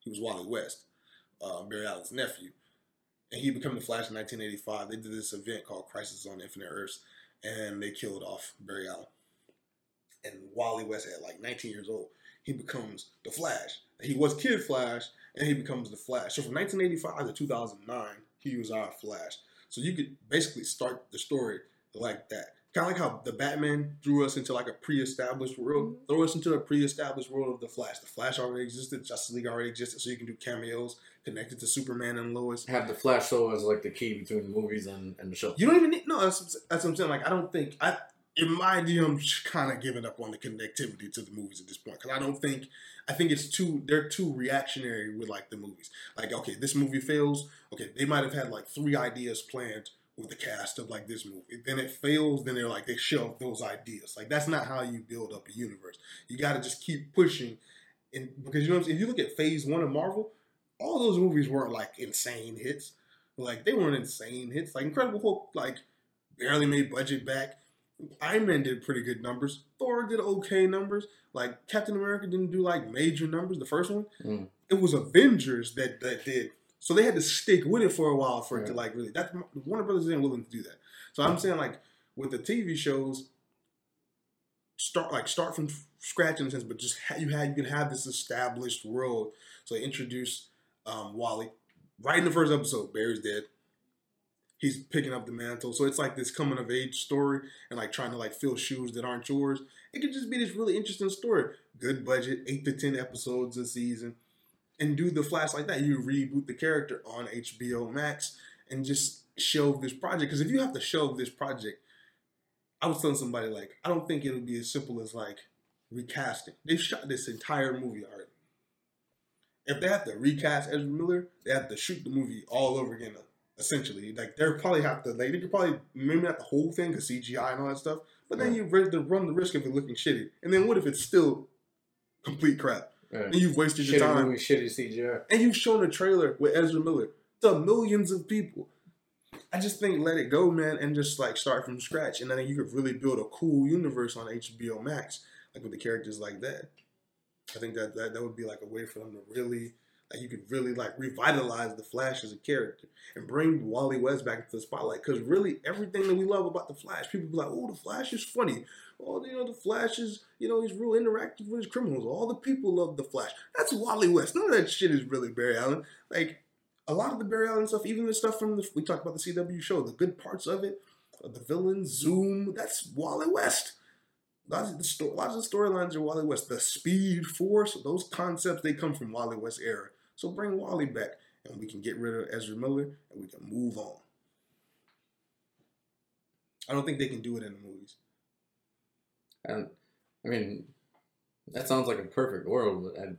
He was Wally West, uh, Barry Allen's nephew. and he became the Flash in nineteen eighty-five. They did this event called Crisis on Infinite Earths, and they killed off Barry Allen. And Wally West, at like nineteen years old, he becomes the Flash. He was Kid Flash, and he becomes the Flash. So from nineteen eighty-five to two thousand nine, he was our Flash. So you could basically start the story like that. Kind of like how the Batman threw us into like a pre-established world. Mm-hmm. Throw us into a pre-established world of the Flash. The Flash already existed. Justice League already existed. So you can do cameos connected to Superman and Lois. Have the Flash show as like the key between the movies and, and the show. You don't even need... No, that's, that's what I'm saying. Like, I don't think... I. In my idea, I'm kind of giving up on the connectivity to the movies at this point. Because I don't think... I think it's too... They're too reactionary with, like, the movies. Like, okay, this movie fails. Okay, they might have had, like, three ideas planned with the cast of, like, this movie. Then it fails. Then they're, like, they shelve those ideas. Like, that's not how you build up a universe. You got to just keep pushing. And because, you know what I'm saying? If you look at Phase one of Marvel, all those movies weren't, like, insane hits. Like, they weren't insane hits. Like, Incredible Hulk, like, barely made budget back. Iron Man did pretty good numbers. Thor did okay numbers. Like, Captain America didn't do, like, major numbers, the first one. Mm. It was Avengers that, that did. So they had to stick with it for a while for yeah. it to, like, really. That's, Warner Brothers isn't willing to do that. So I'm saying, like, with the T V shows, start like start from scratch in a sense, but just ha- you, have, you can have this established world. So they introduce um, Wally. Right in the first episode, Barry's dead. He's picking up the mantle. So it's like this coming of age story and like trying to like fill shoes that aren't yours. It could just be this really interesting story. Good budget, eight to ten episodes a season. And do the Flash like that. You reboot the character on H B O Max and just shelve this project. Because if you have to shelve this project, I was telling somebody, like, I don't think it'll be as simple as like recasting. They've shot this entire movie already. If they have to recast Ezra Miller, they have to shoot the movie all over again. Essentially, like they're probably have to, like, they could probably maybe not the whole thing because C G I and all that stuff, but then yeah. you re- run the risk of it looking shitty. And then what if it's still complete crap? Yeah. And you've wasted shitty your time. Movie, shitty C G I. And you've shown a trailer with Ezra Miller to millions of people. I just think let it go, man, and just like start from scratch. And I think you could really build a cool universe on H B O Max, like with the characters like that. I think that that, that would be like a way for them to really. Like you could really like revitalize the Flash as a character and bring Wally West back into the spotlight. Because really, everything that we love about the Flash, people be like, "Oh, the Flash is funny. Oh, you know, the Flash is, you know, he's real interactive with his criminals. All the people love the Flash." That's Wally West. None of that shit is really Barry Allen. Like a lot of the Barry Allen stuff, even the stuff from the we talked about the C W show, the good parts of it, the villains, Zoom. That's Wally West. Lots of the storylines are Wally West. The Speed Force, those concepts, they come from Wally West era. So bring Wally back, and we can get rid of Ezra Miller, and we can move on. I don't think they can do it in the movies. And I mean, that sounds like a perfect world. And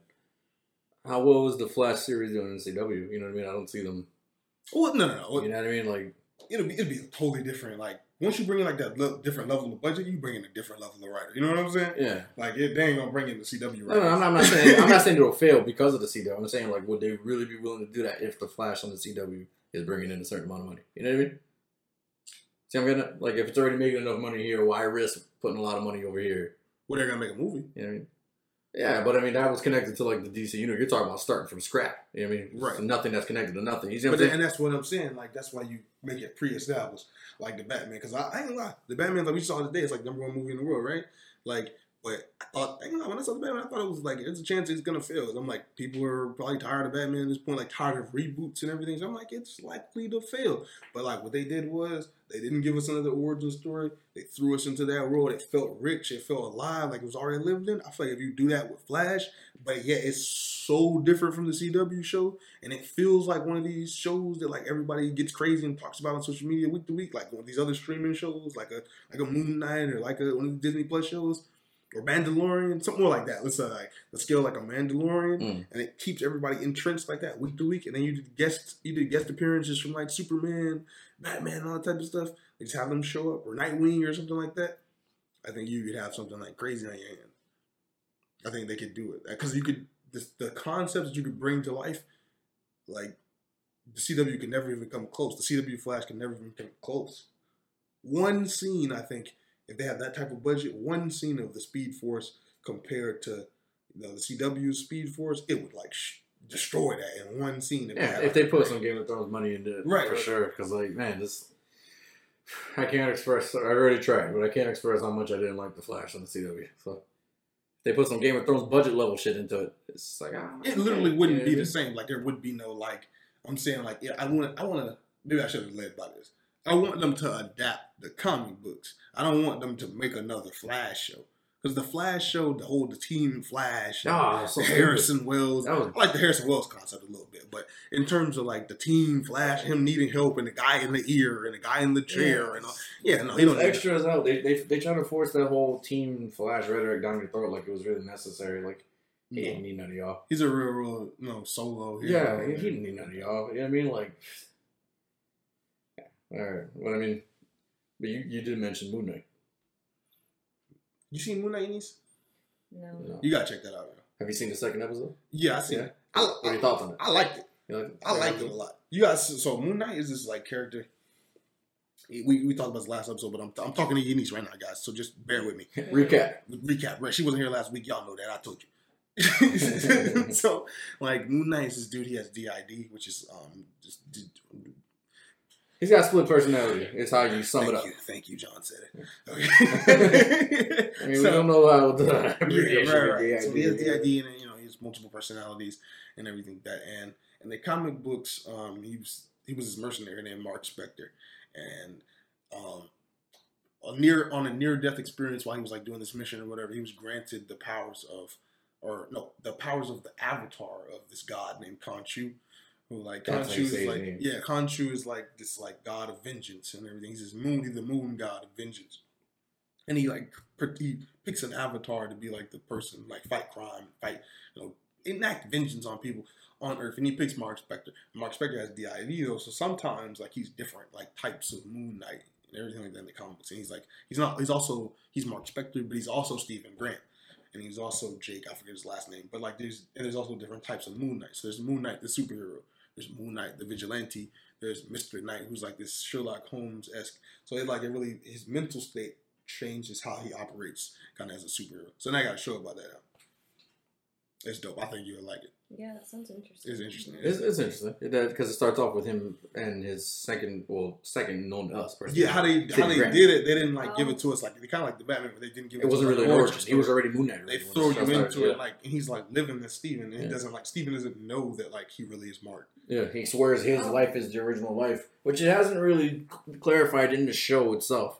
how well was the Flash series doing in C W? You know what I mean? I don't see them. Well, no, no, no. You know what I mean? Like it'll be it'll be totally different. Like once you bring in like that le- different level of budget, you bring in a different level of writer. You know what I'm saying? Yeah. Like it, they ain't gonna bring in the C W writer. No, no, I'm not, I'm not saying I'm not saying they'll fail because of the C W. I'm saying like would they really be willing to do that if the Flash on the C W is bringing in a certain amount of money? You know what I mean? See, I'm gonna like if it's already making enough money here, why risk putting a lot of money over here? Well, they're gonna make a movie. You know what I mean? Yeah, but I mean that was connected to like the D C universe. You're talking about starting from scrap. You know what I mean? Right. So nothing that's connected to nothing. You see what but I'm then, and that's what I'm saying. Like that's why you make it pre-established, like the Batman. Because I, I ain't gonna lie, the Batman like we saw today is like number one movie in the world, right? Like, but I thought I ain't gonna lie, when I saw the Batman, I thought it was like there's a chance it's gonna fail. I'm like people are probably tired of Batman at this point, like tired of reboots and everything. So I'm like it's likely to fail. But like what they did was they didn't give us another origin story. They threw us into that world. It felt rich. It felt alive. Like it was already lived in. I feel like if you do that with Flash, but yeah, it's so different from the C W show. And it feels like one of these shows that like everybody gets crazy and talks about on social media week to week. Like one of these other streaming shows, like a like a Moon Knight or like a, one of the Disney Plus shows or Mandalorian, something more like that. Let's say like the scale like a Mandalorian mm. and it keeps everybody entrenched like that week to week. And then you did guest, you did guest appearances from like Superman, Batman, all that type of stuff. They just have them show up, or Nightwing, or something like that. I think you could have something like crazy on your hands. I think they could do it because you could this, the concepts that you could bring to life, like the C W could never even come close. The C W Flash could never even come close. One scene, I think, if they have that type of budget, one scene of the Speed Force compared to you know, the C W Speed Force, it would like sh- destroy that in one scene. Yeah, if they put right. some Game of Thrones money into it, right, for right. sure. Because, like, man, this... I can't express... I already tried, but I can't express how much I didn't like The Flash on the C W. So, they put some Game of Thrones budget level shit into it. It's like, ah... It literally man, wouldn't yeah, be the same. Like, there would be no, like... I'm saying, like, yeah, I want I want to... Maybe I should have led by this. I want them to adapt the comic books. I don't want them to make another Flash show. Because the Flash show, the whole the Team Flash, oh, the so Harrison stupid. Wells. Was... I like the Harrison Wells concept a little bit, but in terms of like the Team Flash, him needing help, and the guy in the ear, and the guy in the chair, yeah. and all, yeah, no, you know, extras out. They they they try to force that whole Team Flash rhetoric down your throat like it was really necessary. Like he no. didn't need none of y'all. He's a real, real you know, solo. Hero. Yeah, he didn't need none of y'all. You know what I mean? Like, yeah. all right, what I mean, but you you did mention Moon Knight. You seen Moon Knight, Inez? No. no. You gotta check that out. Bro. Have you seen the second episode? Yeah, I seen yeah. it. I, what are your thoughts on it? I liked it. You liked it? I liked it a lot. You guys, so Moon Knight is this like character. We we talked about this last episode, but I'm I'm talking to Inez right now, guys. So just bear with me. Recap. Recap. Right, she wasn't here last week. Y'all know that. I told you. So like Moon Knight is this dude. He has D I D, which is um just. He's got split personality. It's how you sum thank it up. You, thank you, John said it. Okay. I mean, so, we don't know how the yeah, abbreviation right, right. D I D. So he has D I D and you know he has multiple personalities and everything like that. And in the comic books, um, he was he was this mercenary named Mark Spector, and um, a near on a near death experience while he was like doing this mission or whatever, he was granted the powers of, or no, the powers of the avatar of this god named Khonshu. Who like Khonshu is like name. yeah Khonshu is like this like god of vengeance and everything. He's this moon, he's the moon god of vengeance, and he like he picks an avatar to be like the person like fight crime, fight you know enact vengeance on people on Earth, and he picks Mark Spector. Mark Spector has D I D though, so sometimes like he's different like types of Moon Knight and everything like that in the comic books. And he's like he's not he's also he's Mark Spector, but he's also Steven Grant. And he's also Jake. I forget his last name, but like there's and there's also different types of Moon Knight. So there's Moon Knight the superhero. There's Moon Knight the vigilante. There's Mister Knight, who's like this Sherlock Holmes-esque. So it like it really his mental state changes how he operates, kind of as a superhero. So now I got a show about that. It's dope. I think you'll like it. Yeah, that sounds interesting. It's interesting. It's, it's interesting because it, it starts off with him and his second, well, second known to us person. Yeah, how they Tim how they Grant. did it, they didn't like oh. give it to us like they kind of like the Batman, but they didn't give it. It wasn't to really an origin. He was already Moon Knight. They throw you into started, it yeah. like and he's like living as Steven, and yeah. he doesn't like Steven doesn't know that like he really is Mark. Yeah, he swears his life is the original life, which it hasn't really clarified in the show itself.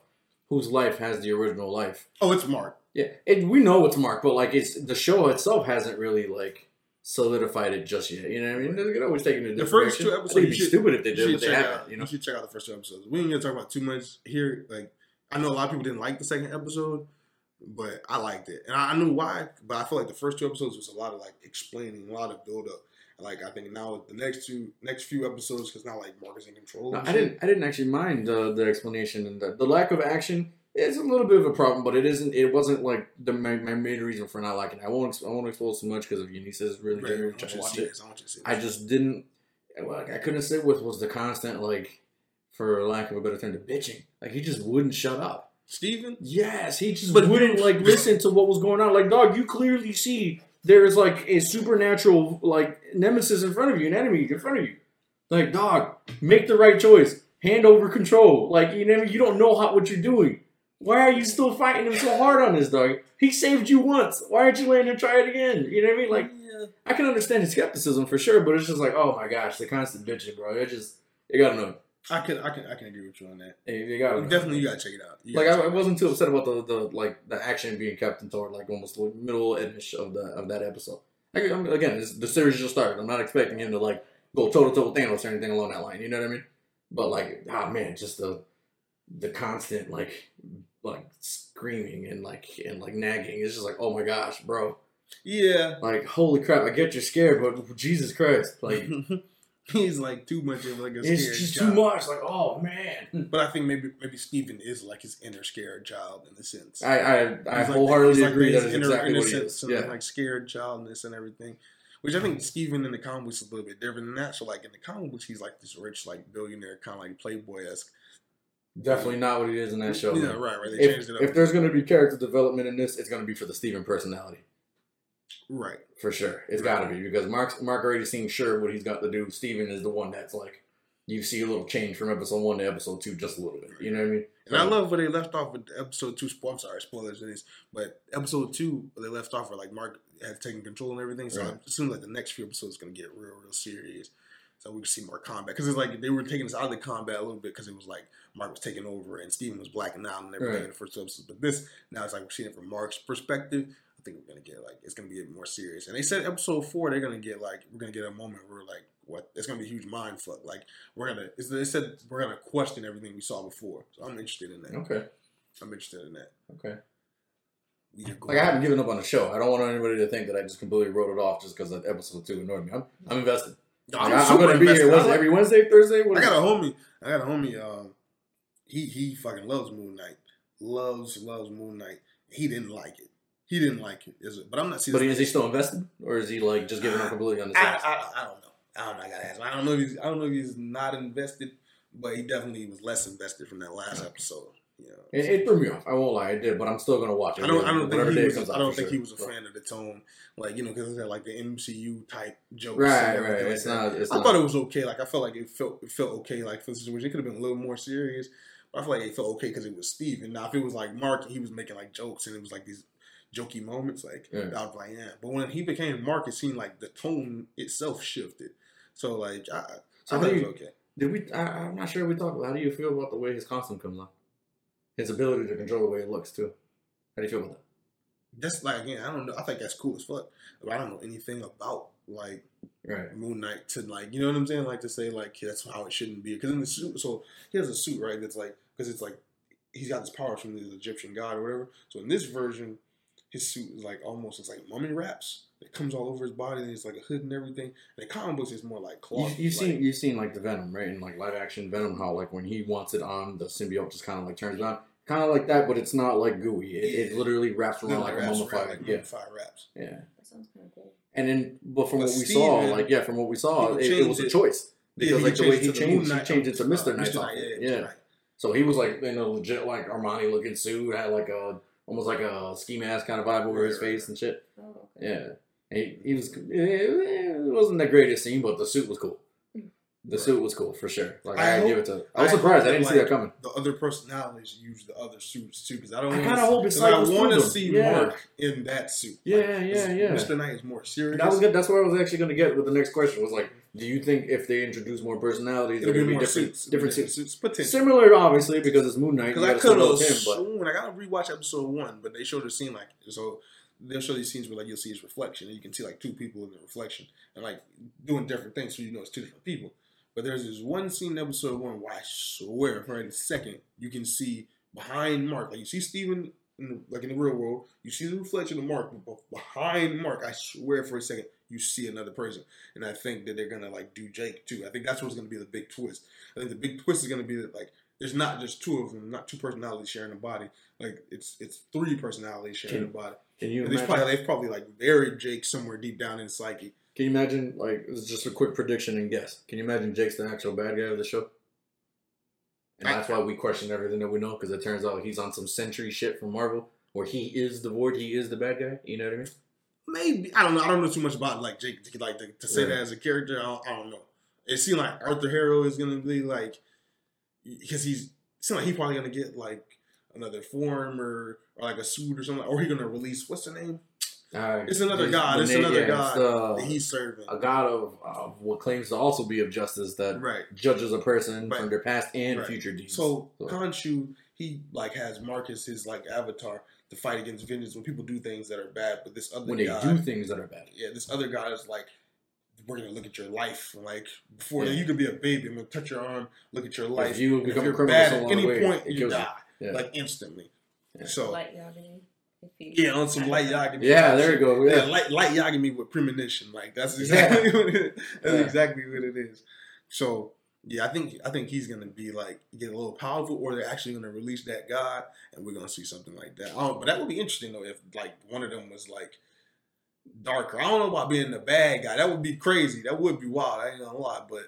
Whose life has the original life? Oh, it's Mark. Yeah, it, we know it's Mark, but like it's the show itself hasn't really like solidified it just yet. You know what I mean? They could always take it in a different direction. The first two episodes, it'd be should, stupid if they did, but they haven't. Out, you know, you should check out the first two episodes. We ain't gonna talk about too much here. Like, I know a lot of people didn't like the second episode, but I liked it, and I, I knew why. But I feel like the first two episodes was a lot of like explaining, a lot of build up. Like, I think now the next two, next few episodes, because now like Mark is in control. No, I didn't, I didn't actually mind uh, the explanation and the, the lack of action. It's a little bit of a problem, but it isn't. It wasn't like the my, my main reason for not liking it. I won't. I won't expose too much because of Eunice's really right. I to watch it. I, I just didn't. Like I couldn't sit with was the constant like, for lack of a better term, the bitching. Like he just wouldn't shut up. Steven? Yes, he just but wouldn't like listen to what was going on. Like dog, you clearly see there's like a supernatural like nemesis in front of you, an enemy in front of you. Like dog, make the right choice. Hand over control. Like you know, you don't know how, what you're doing. Why are you still fighting him so hard on this, dog? He saved you once. Why aren't you letting him try it again? You know what I mean? Like, yeah. I can understand his skepticism for sure, but it's just like, oh my gosh, the constant bitching, bro. It just, you gotta know. I can, I can, I can agree with you on that. Hey, you gotta know. Definitely, you gotta check it out. You like, I, I wasn't too upset about the, the like the action being kept until like almost the middle-ish of the of that episode. I, I'm, again, this, the series just started. I'm not expecting him to like go toe to toe with Thanos or anything along that line. You know what I mean? But like, ah oh, man, just the the constant like. Like screaming and like and like nagging. It's just like, oh my gosh, bro. Yeah. Like, holy crap! I get you're scared, but Jesus Christ, like he's like too much of like a. It's scared just child. Too much. Like, oh man. But I think maybe maybe Steven is like his inner scared child in a sense. I I, I like, wholeheartedly like agree. That is exactly what he is. Yeah. Like scared childness and everything, which I think Steven in the comic books is a little bit different than that. So like in the comic books, he's like this rich like billionaire, kind of like Playboy-esque. Definitely not what it is in that show. Yeah, right, right. They if, changed it up. If there's going to be character development in this, it's going to be for the Steven personality. Right. For sure. It's right. Got to be. Because Mark's, Mark already seems sure what he's got to do. Steven is the one that's like, you see a little change from episode one to episode two just a little bit. Right. You know what I mean? And so, I love where they left off with episode two. I'm sorry, spoilers in this. But episode two, where they left off where like Mark had taken control and everything. So right. I assume like the next few episodes is going to get real, real serious. So we could see more combat. Because it's like they were taking us out of the combat a little bit because it was like Mark was taking over and Steven was blacking out and everything right. in the first episode. But this, now it's like we're seeing it from Mark's perspective. I think we're going to get like, it's going to get more serious. And they said episode four, they're going to get like, we're going to get a moment where like, what, it's going to be a huge mind fuck. Like, we're going to, they said we're going to question everything we saw before. So I'm interested in that. Okay. I'm interested in that. Okay. Like, I haven't given up on the show. I don't want anybody to think that I just completely wrote it off just because that episode two annoyed me. I'm, I'm invested. No, I'm, I'm going to be here Wednesday, every Wednesday, Thursday. What I got a homie. I got a homie. Um, he he fucking loves Moon Knight. Loves loves Moon Knight. He didn't like it. He didn't like it. Is it? But I'm not. But is he still invested, or is he like just giving up completely on this? I, I, I don't know. I don't know. I gotta ask him. I don't know if he's. I don't know if he's not invested, but he definitely was less invested from that last okay. episode. Yeah, it, it threw me off. I won't lie, it did, but I'm still gonna watch it. I don't. I don't think he was. I don't think sure. he was a fan of the tone, like you know, because it's like the M C U type jokes. Right, and right. Like it's not. It's I not. thought it was okay. Like I felt like it felt it felt okay. Like for the situation, it could have been a little more serious. But I feel like it felt okay because it was Steven. Now, if it was like Mark, he was making like jokes, and it was like these jokey moments. Like yeah. I was like, yeah. But when he became Mark, it seemed like the tone itself shifted. So like, I, so I think it was okay. Did we? I, I'm not sure we talked about. How do you feel about the way his costume comes on? His ability to control the way it looks, too. How do you feel about that? That's, like, again, I don't know. I think that's cool as fuck. But I don't know anything about, like, right. Moon Knight to, like, you know what I'm saying? Like, to say, like, that's how it shouldn't be. Because in the suit, so he has a suit, right, that's, like, because it's, like, he's got his powers from the Egyptian god or whatever. So in this version, his suit is, like, almost, it's like mummy wraps. It comes all over his body, and it's like a hood and everything. And the comic books is more like cloth. You, you've like, seen, you've seen like the Venom, right? And like live action Venom, how like when he wants it on, the symbiote just kind of like turns it on, kind of like that, but it's not like gooey. It, it literally wraps around like, like wraps a mummified, around, like, yeah, mummified wraps. Yeah, that sounds kind of cool. And then, but from but what we Steven, saw, like yeah, from what we saw, it, it was a choice because yeah, like the way he changed, he changed it to Mister Night. Yeah, so he was like in a legit like Armani looking suit, had like a almost like a ski mask kind of vibe over his face and shit. Yeah. He, he was. It wasn't the greatest scene, but the suit was cool. The right. suit was cool for sure. Like I, I hope, give it to. I was I surprised. I didn't like, see that coming. The other personalities use the other suits too, because I don't. I kind of hope it's like I want to see yeah. Mark in that suit. Yeah, like, yeah, yeah. Mister Knight is more serious. That was good. That's what I was actually going to get with the next question. Was like, do you think if they introduce more personalities, it'll there be, be different suits, different suits? suits potentially. Similar, obviously, because it's Moon Knight. Because I could have sworn I got to rewatch episode one, but they showed a scene like so. They'll show these scenes where like you'll see his reflection, and you can see like two people in the reflection, and like doing different things, so you know it's two different people. But there's this one scene in episode one where I swear for a second you can see behind Mark, like you see Steven in the, like in the real world, you see the reflection of Mark, but behind Mark, I swear for a second you see another person, and I think that they're gonna like do Jake too. I think that's what's gonna be the big twist. I think the big twist is gonna be that like. There's not just two of them, not two personalities sharing a body. Like it's it's three personalities sharing can, a body. Can you? Imagine, probably, they've probably like buried Jake somewhere deep down in his psyche. Can you imagine? Like it's just a quick prediction and guess. Can you imagine Jake's the actual bad guy of the show? And I, that's why we question everything that we know because it turns out he's on some Sentry shit from Marvel, where he is the Void, he is the bad guy. You know what I mean? Maybe I don't know. I don't know too much about like Jake. Like to, to say yeah. that as a character, I don't, I don't know. It seemed like Arthur Harrow is gonna be like. Because he's, it's like he's probably going to get, like, another form or, or, like, a suit or something. Or he's going to release, what's the name? Uh, it's another god. It's another yeah, god it's, uh, that he's serving. A god of uh, what claims to also be of justice that right. judges a person right. from their past and right. future deeds. So, so, Khonshu, he, like, has Marcus, his, like, avatar to fight against vengeance when people do things that are bad. But this other guy... When they god, do things that are bad. Yeah, this other god is, like... We're gonna look at your life, like before yeah. you could be a baby. I'm gonna touch your arm, look at your life. If you become if you're bad at any way, point, you die yeah. like instantly. Yeah. So light yagami, yeah, on some light yagami. Yeah, there you go. Yeah, yeah light light yagami with premonition. Like that's exactly yeah. what it is. That's yeah. exactly what it is. So yeah, I think I think he's gonna be like get a little powerful, or they're actually gonna release that god, and we're gonna see something like that. Oh, but that would be interesting though if like one of them was like. Darker. I don't know about being the bad guy. That would be crazy. That would be wild. I ain't gonna lie, but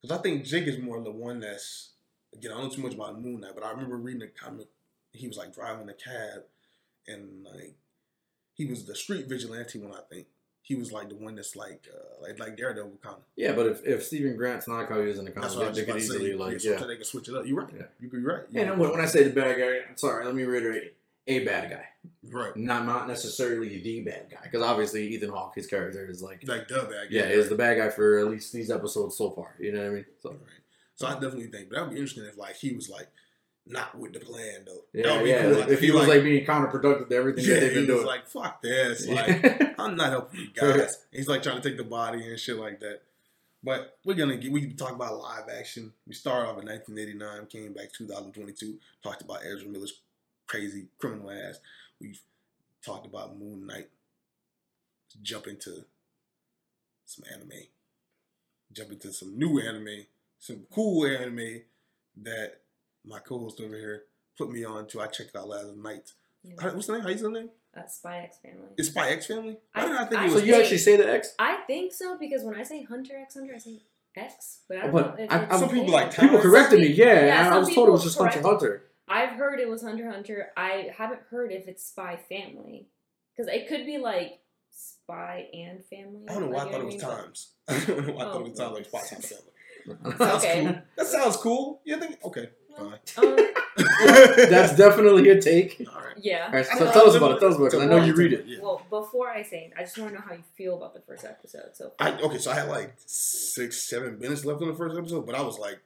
because I think Jake is more the one that's again. I don't know too much about Moon Knight, but I remember reading a comic. He was like driving a cab, and like he was the street vigilante one, I think. He was like the one that's like uh, like like Daredevil kind of. Yeah, but if, if Steven Grant's not how he is in the comics, like, they could easily say, like yeah, yeah. they can switch it up. You're right. Yeah. You're right. You're and right. When I say the bad guy, I'm sorry. Let me reiterate: a bad guy, right? Not not necessarily the bad guy, because obviously Ethan Hawke, his character is like like the bad guy. Yeah, right? Is the bad guy for at least these episodes so far. You know what I mean? So, right. so I definitely think that would be interesting if like he was like. Not with the plan though. Yeah, yeah. Cool. Like, if he, he was like, like being counterproductive to everything yeah, that they've been doing, like fuck this, like I'm not helping you guys. He's like trying to take the body and shit like that. But we're gonna get, we talk about live action. We started off in nineteen eighty-nine, came back two thousand twenty-two, talked about Ezra Miller's crazy criminal ass. We've talked about Moon Knight. Let's jump into some anime. Jump into some new anime, some cool anime that. My co-host over here put me on to. I checked it out last night. Yeah. What's the name? How you say the name? Uh, Spy X Family. It's Spy X Family? Why I, did I think I, it was... So you actually say the X? I think so, because when I say Hunter X Hunter, I say X. But I don't but know if I, it's... I, some people name. Like... People corrected me, yeah. yeah I was told it was just Hunter Hunter. I've heard it was Hunter Hunter. I haven't heard if it's Spy Family. Because it could be like Spy and Family. I don't know why like, I thought it was Times. I don't know why I thought it was Times like Spy and Family. Sounds cool. That sounds cool. Yeah, think... Okay. Um, that's definitely a take. All right. Yeah. All right, so tell us about it. Tell us about it. Because I know you read it. Yeah. Well, before I say it, I just want to know how you feel about the first episode. So I, okay, so I had like six, seven minutes left on the first episode, but I was like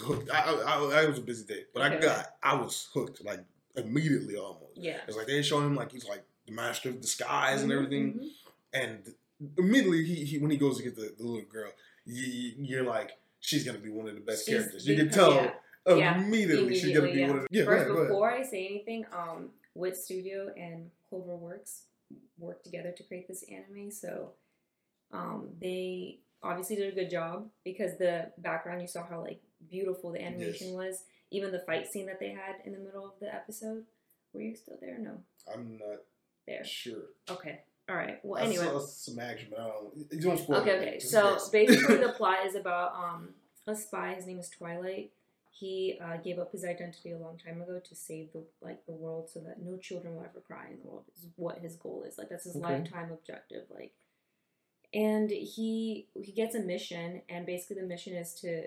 hooked. I, I, I was a busy day, but okay. I got, I was hooked like immediately almost. Yeah. It's like they showed him like he's like the master of disguise mm-hmm, and everything, mm-hmm. and immediately he, he when he goes to get the, the little girl, you, you're like she's gonna be one of the best she's characters. You can tell. Yeah. Yeah, immediately, she's gonna be yeah. one of the, yeah, first, right, before I say anything, um, Wit Studio and Clover Works worked together to create this anime. So, um, they obviously did a good job because the background you saw how like beautiful the animation yes. was. Even the fight scene that they had in the middle of the episode. Were you still there? No, I'm not there. Sure. Okay. All right. Well, I anyway, saw some action, but I don't. You don't spoil okay. It. Okay. So basically, the plot is about um a spy. His name is Twilight. He uh, gave up his identity a long time ago to save the like the world so that no children will ever cry in the world is what his goal is. Like that's his okay. lifetime objective. Like, and he he gets a mission, and basically the mission is to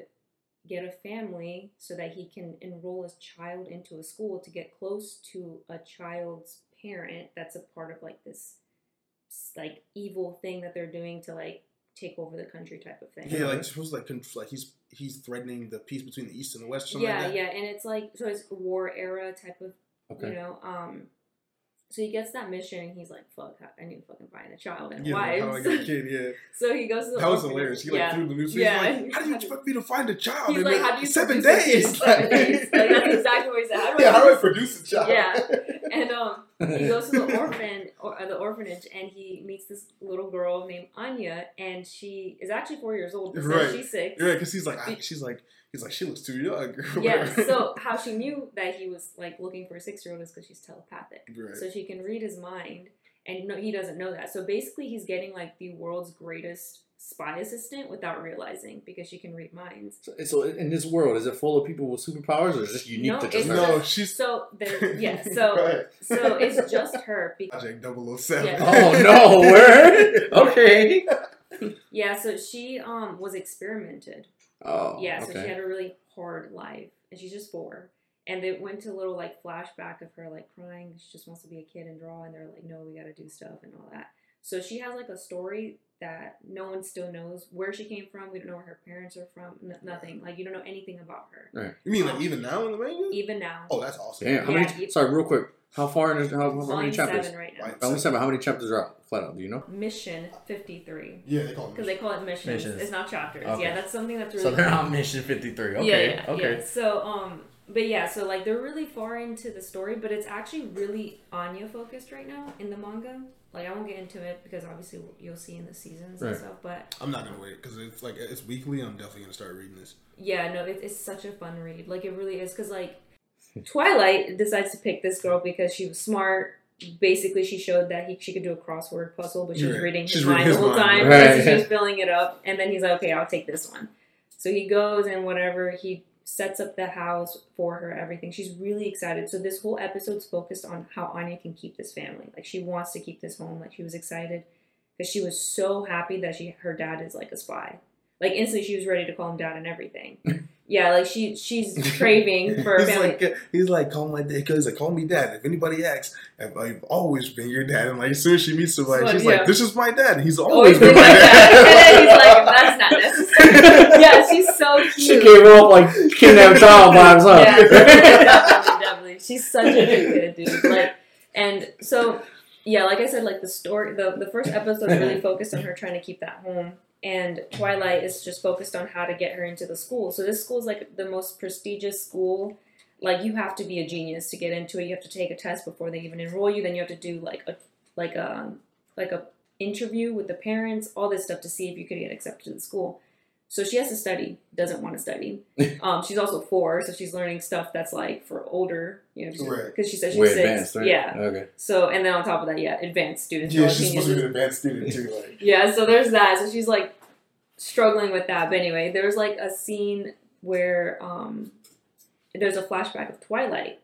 get a family so that he can enroll his child into a school to get close to a child's parent that's a part of like this like evil thing that they're doing to like take over the country type of thing. Yeah, like supposed like like he's he's threatening the peace between the East and the West. Or something yeah, like that. Yeah, and it's like so it's war era type of okay. you know. Um, so he gets that mission and he's like, "Fuck, I need to fucking find a child and yeah, wives." How I got a kid, yeah. So he goes to the that was hilarious. He like yeah. threw the news. Yeah. Like, how do you expect me to find a child? He's in like, how do you seven days? Seven days. Like, that's exactly what he said. How do yeah, I how do I produce a child? Yeah, and um. He goes to the orphan or the orphanage, and he meets this little girl named Anya, and she is actually four years old. So right. She's six. Right, because he's like, I, she's like, he's like, she looks too young. Yeah. So how she knew that he was like looking for a six-year-old is because she's telepathic, right. So she can read his mind, and no, he doesn't know that. So basically, he's getting like the world's greatest spy assistant without realizing because she can read minds. So, so in this world, is it full of people with superpowers, or is this unique no, to just her? No, she's so there. Yeah, so so it's just her. Because, Project double oh seven. Yeah. Oh no, word. Okay. Yeah, so she um was experimented. Oh. Yeah, so okay. she had a really hard life, and she's just four. And they went to a little like flashback of her like crying. She just wants to be a kid and draw, and they're like, no, we got to do stuff and all that. So she has like a story that no one still knows where she came from. We don't know where her parents are from. N- nothing. Like, you don't know anything about her. Right. You mean, like, um, even now in the manga? Even now. Oh, that's awesome. Damn. How yeah, many, it, sorry, real quick. How far in how, how many chapters? Seven right now. Right. Only seven. How many chapters are out? Flat out. Do you know? Mission fifty-three. Yeah, they call it because they call it missions. missions. It's not chapters. Okay. Yeah, that's something that's really... So they're on mission fifty-three. Okay. Yeah, yeah, okay. Yeah. So, um... But yeah, so like, they're really far into the story, but it's actually really Anya-focused right now in the manga. Like, I won't get into it because obviously you'll see in the seasons right. and stuff, but... I'm not going to wait because it's like, it's weekly. I'm definitely going to start reading this. Yeah, no, it, it's such a fun read. Like, it really is because, like, Twilight decides to pick this girl because she was smart. Basically, she showed that he, she could do a crossword puzzle, but she was right. reading his She's mind reading his the whole mind. time. Right. So she was filling it up, and then he's like, okay, I'll take this one. So he goes and whatever, he... sets up the house for her, everything. She's really excited. So this whole episode's focused on how Anya can keep this family. Like, she wants to keep this home. Like, she was excited because she was so happy that she her dad is like a spy. Like, instantly she was ready to call him dad and everything. Yeah, like, she she's craving for a family. Like, he's like, call my dad. He's like, call me dad. If anybody asks, I've always been your dad. And, like, as soon as she meets somebody, so, she's yeah. like, this is my dad. He's always, always been my dad. And then he's like, that's not necessary. Yeah, she's so cute. She came up like kidnapped child by herself. Yeah, definitely, definitely. She's such a good dude. Like, and so, yeah, like I said, like, the story, the, the first episode really focused on her trying to keep that home. And Twilight is just focused on how to get her into the school. So this school is like the most prestigious school. Like, you have to be a genius to get into it. You have to take a test before they even enroll you. Then you have to do like a like a like a interview with the parents, all this stuff to see if you could get accepted to the school. So she has to study. Doesn't want to study. Um, she's also four, so she's learning stuff that's like for older, you know, because right. she says she's Way six. Advanced, right? Yeah. Okay. So and then on top of that, yeah, advanced students. Yeah, she's supposed to be an advanced student too. Like. Yeah. So there's that. So she's like struggling with that. But anyway, there's like a scene where um, there's a flashback of Twilight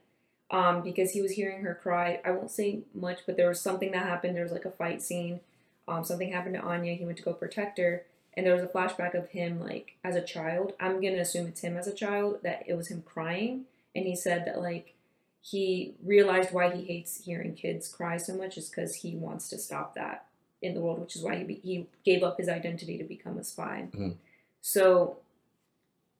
um, because he was hearing her cry. I won't say much, but there was something that happened. There was like a fight scene. Um, something happened to Anya. He went to go protect her. And there was a flashback of him, like, as a child. I'm going to assume it's him as a child, that it was him crying. And he said that, like, he realized why he hates hearing kids cry so much is because he wants to stop that in the world, which is why he, be- he gave up his identity to become a spy. Mm-hmm. So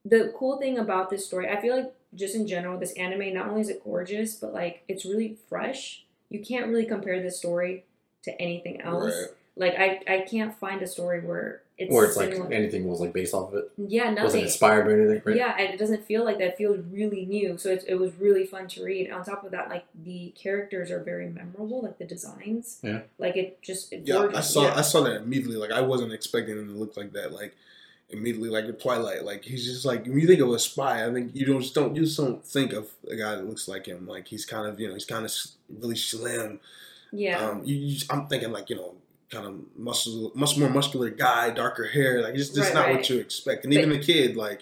the cool thing about this story, I feel like just in general, this anime, not only is it gorgeous, but, like, it's really fresh. You can't really compare this story to anything else. Right. Like, I, I can't find a story where it's... Or it's, similar. Like, anything was, like, based off of it. Yeah, nothing. It wasn't inspired by anything, right? Yeah, and it doesn't feel like that. It feels really new. So it's, it was really fun to read. And on top of that, like, the characters are very memorable. Like, the designs. Yeah. Like, it just... It yeah, I saw, yeah, I saw that immediately. Like, I wasn't expecting him to look like that. Like, immediately, like, with Twilight. Like, he's just, like... When you think of a spy, I think you don't, just don't... You just don't think of a guy that looks like him. Like, he's kind of, you know, he's kind of really slim. Yeah. Um, you, you, I'm thinking, like, you know... kind of muscle, much more muscular guy, darker hair. Like, it's just right, not right. what you expect. And but even the kid, like...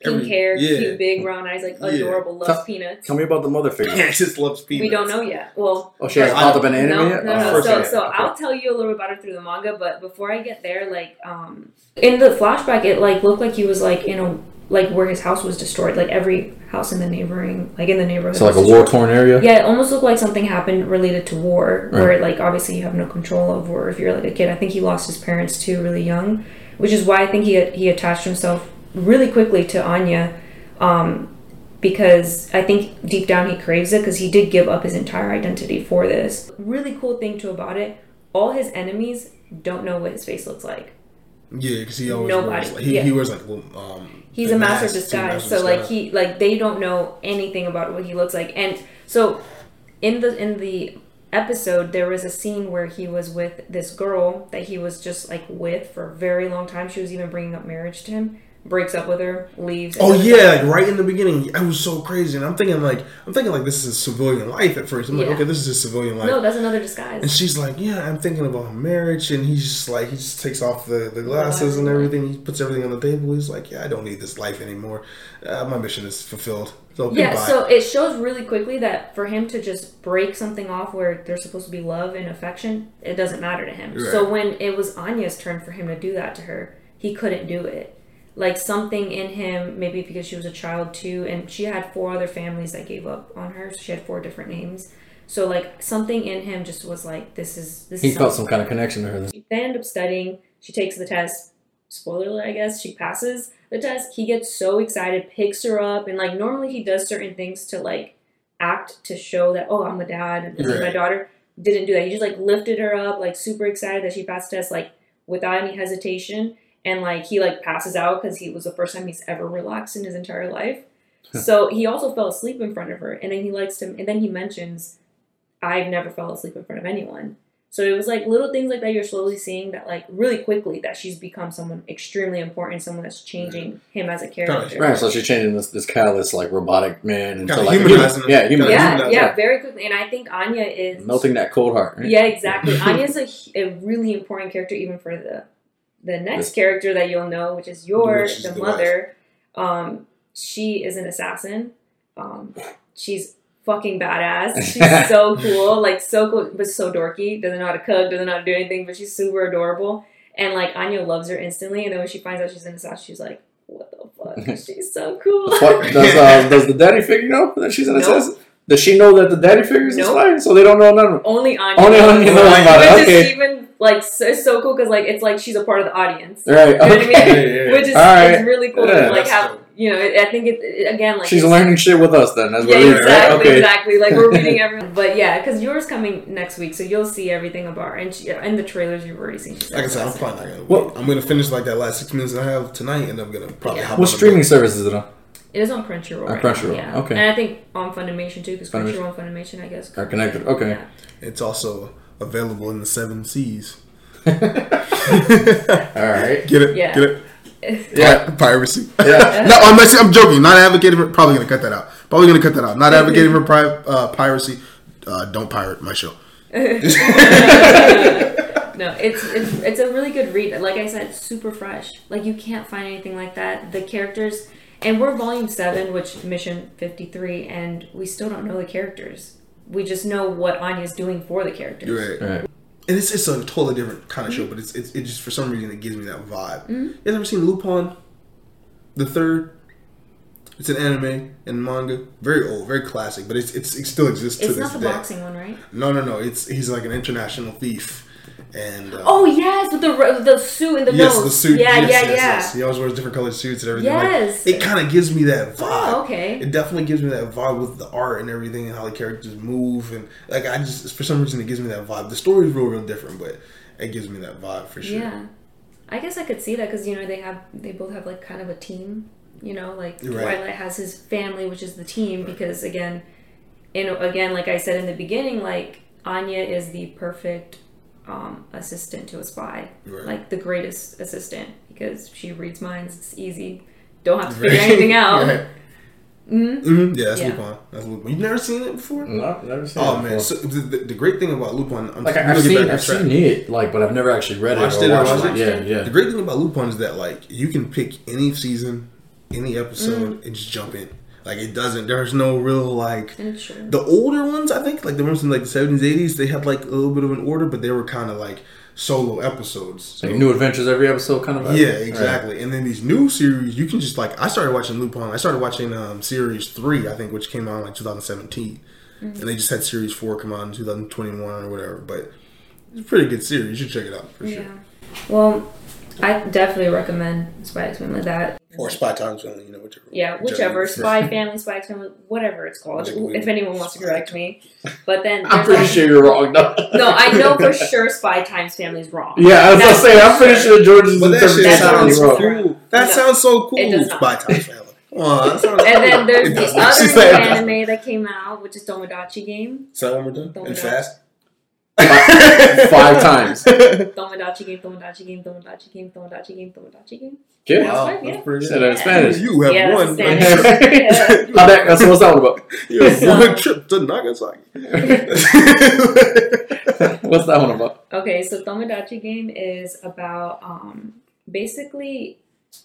Pink every, hair, yeah. cute, big, round eyes, like, adorable, yeah. loves peanuts. Tell me about the mother figure. Yeah, she just loves peanuts. We don't know yet. Well... Oh, she hasn't called up an anime no, yet? No, no, oh, so, so okay. I'll tell you a little about her through the manga, but before I get there, like, um... in the flashback, it, like, looked like he was, like, in a... like, where his house was destroyed. Like, every house in the neighboring... Like, in the neighborhood. So, like, a war-torn area? Yeah, it almost looked like something happened related to war. Right. Where, like, obviously you have no control over if you're, like, a kid. I think he lost his parents, too, really young. Which is why I think he he attached himself really quickly to Anya. Um, because I think deep down he craves it. Because he did give up his entire identity for this. Really cool thing, too, about it. All his enemies don't know what his face looks like. Yeah, because he always Nobody. wears... Like, he, yeah. he wears, like, little, um... He's a master of disguise, so like he like they don't know anything about what he looks like, and so in the in the episode there was a scene where he was with this girl that he was just like with for a very long time. She was even bringing up marriage to him, breaks up with her, leaves. Oh yeah, like right in the beginning, I was so crazy, and I'm thinking like I'm thinking like this is civilian life at first. I'm like, yeah. okay, this is just civilian life. No, that's another disguise. And she's like, yeah, I'm thinking about marriage, and he's just like he just takes off the, the glasses and everything. He puts everything on the table. He's like, yeah, I don't need this life anymore. Uh, my mission is fulfilled. So yeah, goodbye. So it shows really quickly that for him to just break something off where there's supposed to be love and affection, it doesn't matter to him. Right. So when it was Anya's turn for him to do that to her, he couldn't do it. Like, something in him, maybe because she was a child, too, and she had four other families that gave up on her, so she had four different names. So, like, something in him just was like, this is... this. He is felt something. Some kind of connection to her. They end up studying. She takes the test. Spoiler alert, I guess. She passes the test. He gets so excited, picks her up, and, like, normally he does certain things to, like, act to show that, oh, I'm the dad, and this right. is my daughter. Didn't do that. He just, like, lifted her up, like, super excited that she passed the test, like, without any hesitation. And, like, he, like, passes out because he was the first time he's ever relaxed in his entire life. So he also fell asleep in front of her. And then he likes to, and then he mentions, I've never fell asleep in front of anyone. So it was, like, little things like that you're slowly seeing that, like, really quickly that she's become someone extremely important, someone that's changing him as a character. Right, so she's changing this, this catalyst, like, robotic man. Into, like, humanizing him. Yeah, humanizing yeah, him. Yeah, very quickly. And I think Anya is... melting that cold heart. Right? Yeah, exactly. Anya's a, a really important character even for the... the next character that you'll know, which is your, which is the, the mother, um, she is an assassin. Um, she's fucking badass. She's so cool. Like, so cool, but so dorky. Doesn't know how to cook, doesn't know how to do anything, but she's super adorable. And, like, Anya loves her instantly. And then when she finds out she's an assassin, she's like, what the fuck? She's so cool. What? Does, uh, does the daddy figure know that she's an nope. assassin? Does she know that the daddy figure is nope. lying? So they don't know none of them. Only Anya. Only Anya knows about it. Which okay. is even, like, so, so cool because, like, it's like she's a part of the audience. Right. You know okay. what I mean? Yeah, yeah. Which is right. it's really cool yeah, to, like, have... You know, I think it, it again, like she's learning shit with us. Then, that's yeah, what exactly, right? okay. exactly. Like we're reading everyone, but yeah, because yours coming next week, so you'll see everything about her. And she, and the trailers you've already seen. Like I said, I'm probably not gonna. Well, I'm gonna finish like that last six minutes that I have tonight, and I'm gonna probably. Yeah. Hop what streaming service is it on? It is on Crunchyroll. On right Crunchyroll, yeah. okay. And I think on Funimation too, because Crunchyroll and Funimation, I guess, are connected. Okay. Yeah. It's also available in the seven seas. All right, get it, yeah. get it. Yeah, piracy. Yeah. No, I'm, I'm joking. Not advocating for. Probably gonna cut that out. Probably gonna cut that out. Not advocating for pri- uh, piracy. Uh, don't pirate my show. No, it's it's it's a really good read. Like I said, super fresh. Like you can't find anything like that. The characters, and we're volume seven, which mission fifty-three, and we still don't know the characters. We just know what Anya's doing for the characters. Right. right. And it's it's a totally different kind of mm-hmm. show, but it's, it's it just for some reason it gives me that vibe. Mm-hmm. You guys ever seen Lupin the Third? It's an anime and manga, very old, very classic, but it's it's it still exists. It's to not this the day. Boxing one, right? No, no, no. It's he's like an international thief, and uh, oh yes, with the the suit and the yes, nose. the suit. Yeah, yes, yeah, yes, yeah. Yes. He always wears different colored suits and everything. Yes, like, it kind of gives me that vibe. Oh, okay, it definitely gives me that vibe with the art and everything and how the characters move and like I just for some reason it gives me that vibe. The story is real, real different, but it gives me that vibe for sure. Yeah, I guess I could see that because you know they have they both have like kind of a team. You know, like right. Twilight has his family, which is the team, right. because again, in again like I said in the beginning, like Anya is the perfect. Um, assistant to a spy, right. like the greatest assistant because she reads minds. It's easy, don't have to figure right. anything out. Right. Mm-hmm. Mm-hmm. Yeah, that's yeah. Lupin. That's Lupin. You've never seen it before? No, I've never seen oh, it. Oh man, so the, the great thing about Lupin, I'm like I've seen, I've seen it, like, but I've never actually read it. Watched or it, watched watched it. it. Yeah, yeah. The great thing about Lupin is that like you can pick any season, any episode, mm. and just jump in. Like it doesn't. There's no real like the older ones. I think like the ones in like the seventies, eighties. They had like a little bit of an order, but they were kind of like solo episodes. So. Like new adventures every episode, kind of. Like yeah, it. exactly. Right. And then these new series, you can just like. I started watching Lupin. I started watching um, series three, I think, which came out in like twenty seventeen, mm-hmm. and they just had series four come out in two thousand twenty-one or whatever. But it's a pretty good series. You should check it out for yeah. sure. Well, I definitely recommend Spy Family like that. Or Spy Times Family, you know, whichever. Yeah, whichever. Spy Family, Spy Family, whatever it's called. If anyone wants to correct me. But then... I'm pretty like, sure you're wrong. No. no, I know for sure Spy Times Family is wrong. Yeah, I was going to say, I'm pretty sure George is wrong. That shit sounds cool. That no, sounds so cool. It does not. Spy Times Family. Oh, and then there's the other anime that came out, which is Domodachi Game. Is that one we're doing? And Fast? Five, five times. Tomodachi game, Tomodachi game, Tomodachi game, Tomodachi game, Tomodachi game. Okay. Wow, that's yeah. pretty good. Yeah. Spanish. You have yeah, one. That's what it's all about. You have so. one trip to Nagasaki. What's that one about? Okay, so Tomodachi game is about um, basically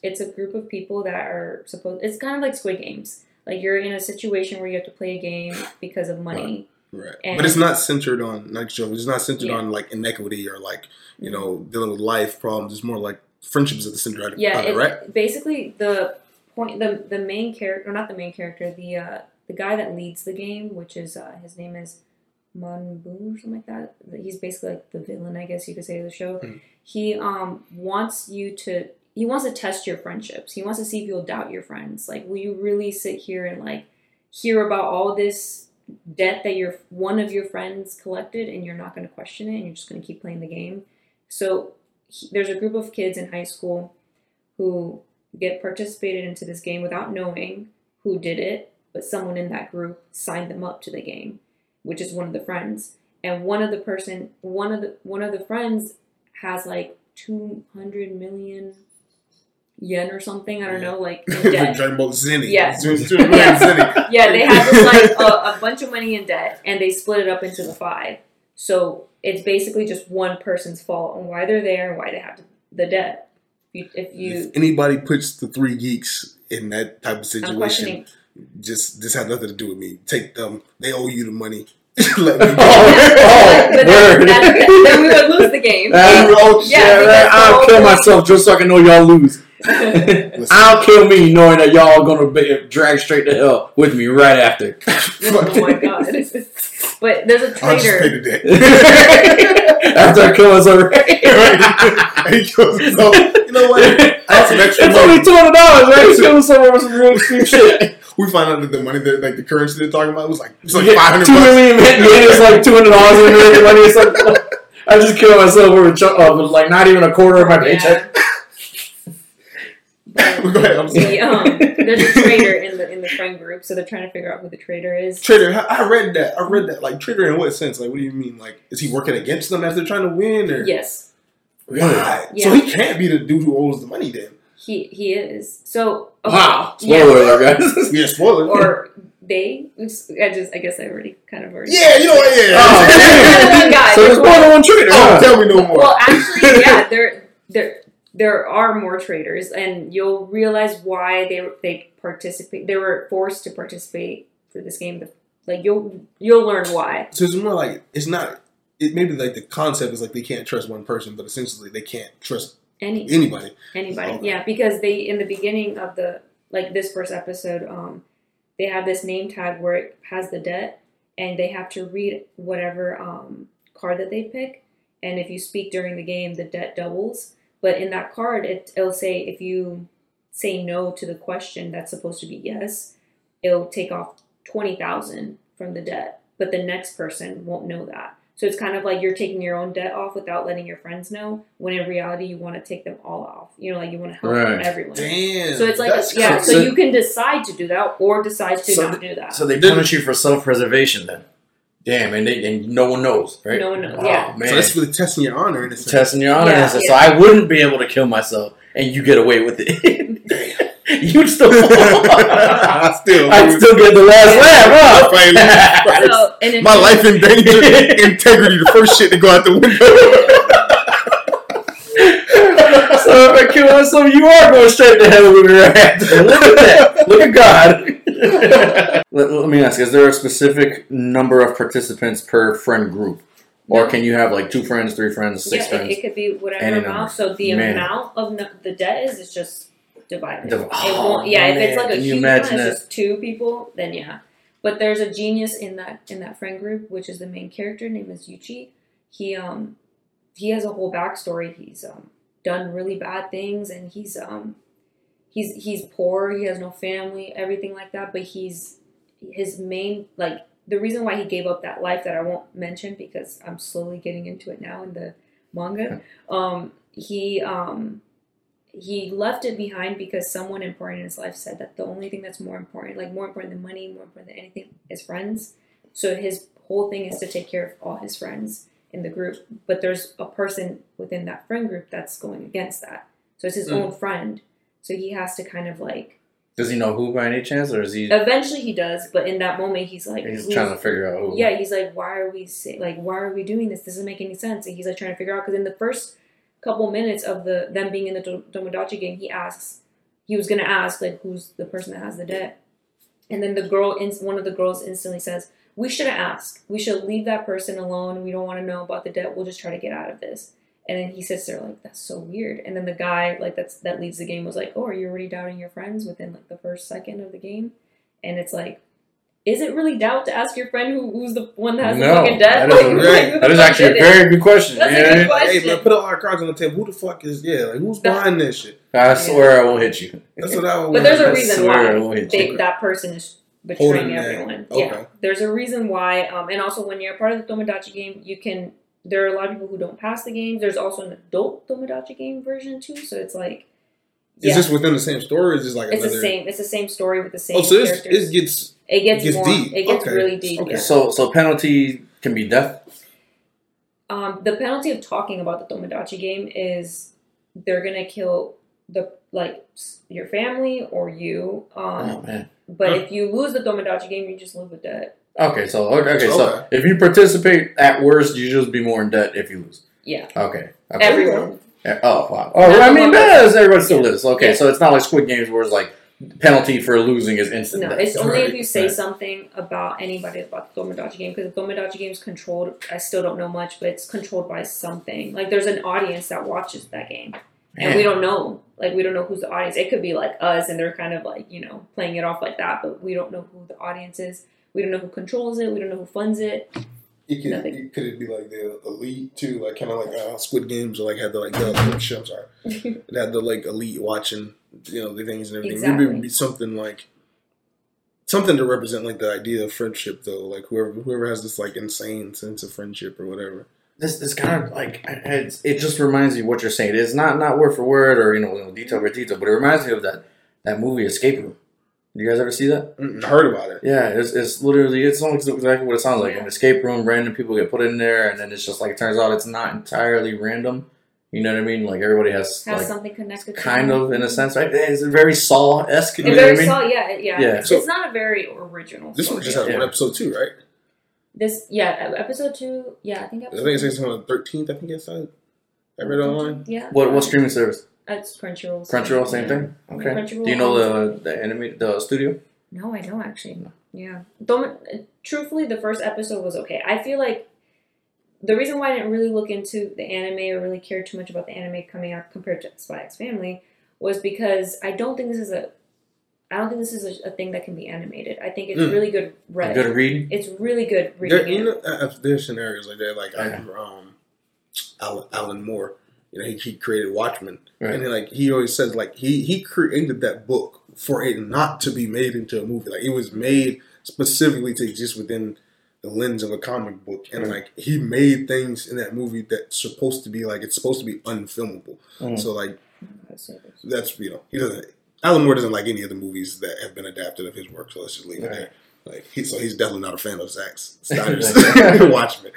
it's a group of people that are supposed. It's kind of like Squid Games. Like you're in a situation where you have to play a game because of money. Right. Right, and but it's not centered on like show. It's not centered yeah. on like inequity or like you know dealing with life problems. It's more like friendships at the center of yeah, it. Yeah, right. Basically, the point, the the main character, or not the main character, the uh, the guy that leads the game, which is uh, his name is Manbu or something like that. He's basically like the villain, I guess you could say, of the show. Mm. He um wants you to. He wants to test your friendships. He wants to see if you'll doubt your friends. Like, will you really sit here and like hear about all this debt that your one of your friends collected and you're not going to question it and you're just going to keep playing the game? So he, there's a group of kids in high school who get participated into this game without knowing who did it, but someone in that group signed them up to the game, which is one of the friends. And one of the person one of the one of the friends has like two hundred million yen or something, I don't know, like in debt. Dragon Ball Zenny. Yes. yeah. yeah, they have like a, a bunch of money in debt and they split it up into the five. So it's basically just one person's fault and why they're there and why they have the debt. If, you, if, you, if anybody puts the three geeks in that type of situation, just this has nothing to do with me. Take them. They owe you the money. Let me go. Oh, oh, word. Then we would lose the game. Uh, oh, yeah, yeah, I'll kill myself just so I can know y'all lose. I'll kill me knowing that y'all are going to drag straight to hell with me right after. Oh my god. But there's a traitor. After I kill us already. You know what? That's an extra it's only two hundred dollars, right? He's killing someone with some real extreme shit. We find out that the money, that, like the currency they're talking about, was like, it's like yeah, five hundred dollars. two million yen is like two hundred dollars in American money. It's like, I just killed myself over ch- uh, like not even a quarter of my paycheck. Yeah. But go ahead, I'm sorry. The, um, there's a traitor in the in the friend group, so they're trying to figure out who the traitor is. Traitor, I read that. I read that. Like, traitor in what sense? Like, what do you mean? Like, is he working against them as they're trying to win? Or? Yes. Why? Yeah. So he can't be the dude who owes the money then. He he is. So okay. Wow. Spoiler alert, yeah. Guys. Yeah, spoiler. Or they? I just I guess I already kind of already. Yeah, you know what? Yeah. Oh. Guys, so there's more than one traitor. Oh, tell me no more. Well, actually, yeah, they're they're. There are more traitors, and you'll realize why they they participate. They were forced to participate for this game. Like you'll you'll learn why. So it's more like it's not. It maybe like the concept is like they can't trust one person, but essentially they can't trust Any, anybody. Anybody, okay. Yeah, because they in the beginning of the like this first episode, um, they have this name tag where it has the debt, and they have to read whatever um card that they pick, and if you speak during the game, the debt doubles. But in that card, it, it'll say if you say no to the question that's supposed to be yes, it'll take off twenty thousand dollars from the debt. But the next person won't know that. So it's kind of like you're taking your own debt off without letting your friends know, when in reality you want to take them all off. You know, like you want to help right. everyone. Damn. So it's like, yeah, cool. so, so you can decide to do that or decide to so not th- do that. So they punish you for self-preservation then. Damn, and, they, and no one knows, right? No one knows, wow, yeah. Man. So that's really testing your honor in a sense. Testing your honor yeah, in a sense. Yeah. So I wouldn't be able to kill myself, and you get away with it. Damn. You'd still I still, I'd still get the last laugh, huh? So, and my life in danger, integrity, the first shit to go out the window. So if I kill myself, you are going straight to hell with me right after. Look at that. Look at God. Let, let me ask, is there a specific number of participants per friend group? No. Or can you have like two friends, three friends, six yeah, friends? It, it could be whatever amount. So the man. amount of no, the debt is it's just divided. Div- oh, it won't, yeah, man. If it's like a can huge one, it's just two people, then yeah. But there's a genius in that in that friend group, which is the main character, named is Yuchi. He um he has a whole backstory. He's um done really bad things, and he's um he's he's poor, he has no family, everything like that, but he's his main, like, the reason why he gave up that life that I won't mention because I'm slowly getting into it now in the manga. Um, he um, he left it behind because someone important in his life said that the only thing that's more important, like more important than money, more important than anything, is friends. So his whole thing is to take care of all his friends in the group. But there's a person within that friend group that's going against that. So it's his mm. own friend. So he has to kind of like... Does he know who by any chance, or is he? Eventually, he does, but in that moment, he's like he's trying to figure out who. Yeah, he's like, why are we say, like, why are we doing this? This doesn't make any sense, and he's like trying to figure out because in the first couple minutes of the them being in the Tomodachi game, he asks, he was gonna ask like, who's the person that has the debt, and then the girl, one of the girls, instantly says, we shouldn't ask. We should leave that person alone. We don't want to know about the debt. We'll just try to get out of this. And then he sits there like, that's so weird. And then the guy like that's that leads the game was like, oh, are you already doubting your friends within like the first second of the game? And it's like, is it really doubt to ask your friend who, who's the one that has no, the fucking debt? That is, like, like, that is actually a very good question. That's yeah. a good question. Hey, man, put all our cards on the table. Who the fuck is, yeah, like who's behind this shit? I swear I won't hit you. That's what I would But there's a reason why they, that person is betraying everyone. Okay. Yeah, there's a reason why. Um, and also when you're a part of the Tomodachi game, you can... There are a lot of people who don't pass the game. There's also an adult Tomodachi game version too, so it's like, yeah. Is this within the same story? Or is this like it's another... the same? It's the same story with the same. Oh, so characters. It gets it gets, gets more, deep. It gets okay. really deep. Okay. Yeah. So so penalty can be death. Um, the penalty of talking about the Tomodachi game is they're gonna kill the like your family or you. Um, oh man! But huh. if you lose the Tomodachi game, you just live with that. Okay, so okay, okay, so if you participate, at worst, you just be more in debt if you lose. Yeah. Okay. okay. Everyone. Oh, wow. Oh, no, I mean, no, no, no. Everybody still lives. Okay, yeah. So it's not like Squid Games where it's like penalty for losing is instant. No, it's only right. if you say right. something about anybody about the Gomodachi game, because the Gomodachi game is controlled. I still don't know much, but it's controlled by something. Like, there's an audience that watches that game. Man. And we don't know. Like, we don't know who's the audience. It could be, like, us, and they're kind of, like, you know, playing it off like that, but we don't know who the audience is. We don't know who controls it. We don't know who funds it. It could, it, could it be like the elite too, like kind of like uh, Squid Games, or like had the like the I'm sorry, it had the like elite watching, you know, the things and everything. Exactly. Maybe it would be something like something to represent like the idea of friendship, though. Like whoever whoever has this like insane sense of friendship or whatever. This is kind of like it's, it just reminds me of what you're saying. It's not not word for word or you know detail for detail, but it reminds me of that that movie Escape Room. You guys ever see that? Mm-mm. I heard about it. Yeah, it's it's literally, it's almost exactly what it sounds like. An escape room, random people get put in there, and then it's just like, it turns out it's not entirely random. You know what I mean? Like, everybody has, has like, something connected to kind them. Of, in a sense, right? It's very Saw-esque. It's very I mean? Saw, yeah, yeah. yeah. So, it's not a very original This story. One just had yeah. one episode two, right? This, yeah, episode two, yeah, I think episode I think it's on the thirteenth, I think it's on. I read it online. Yeah. What, what streaming service? It's Crunchyroll. Crunchyroll, same thing? Okay. Crunchyroll. Do you know the the anime, the studio? No, I don't actually. No. Yeah. Don't, truthfully, the first episode was okay. I feel like the reason why I didn't really look into the anime or really care too much about the anime coming out compared to Spy X Family was because I don't think this is a I don't think this is a, a thing that can be animated. I think it's mm. really good read. Good read? It's really good reading. There, uh, there's scenarios like that, like yeah. um, Alan, Alan Moore. You know, he, he created Watchmen, right. and then, like he always says, like he he created that book for it not to be made into a movie. Like it was made specifically to exist within the lens of a comic book, and mm-hmm. like he made things in that movie that's supposed to be like it's supposed to be unfilmable. Mm-hmm. So like that's you know he doesn't. Alan Moore doesn't like any of the movies that have been adapted of his work. So let's just leave right. it there. Like he, so he's definitely not a fan of Zack Snyder's Watchmen.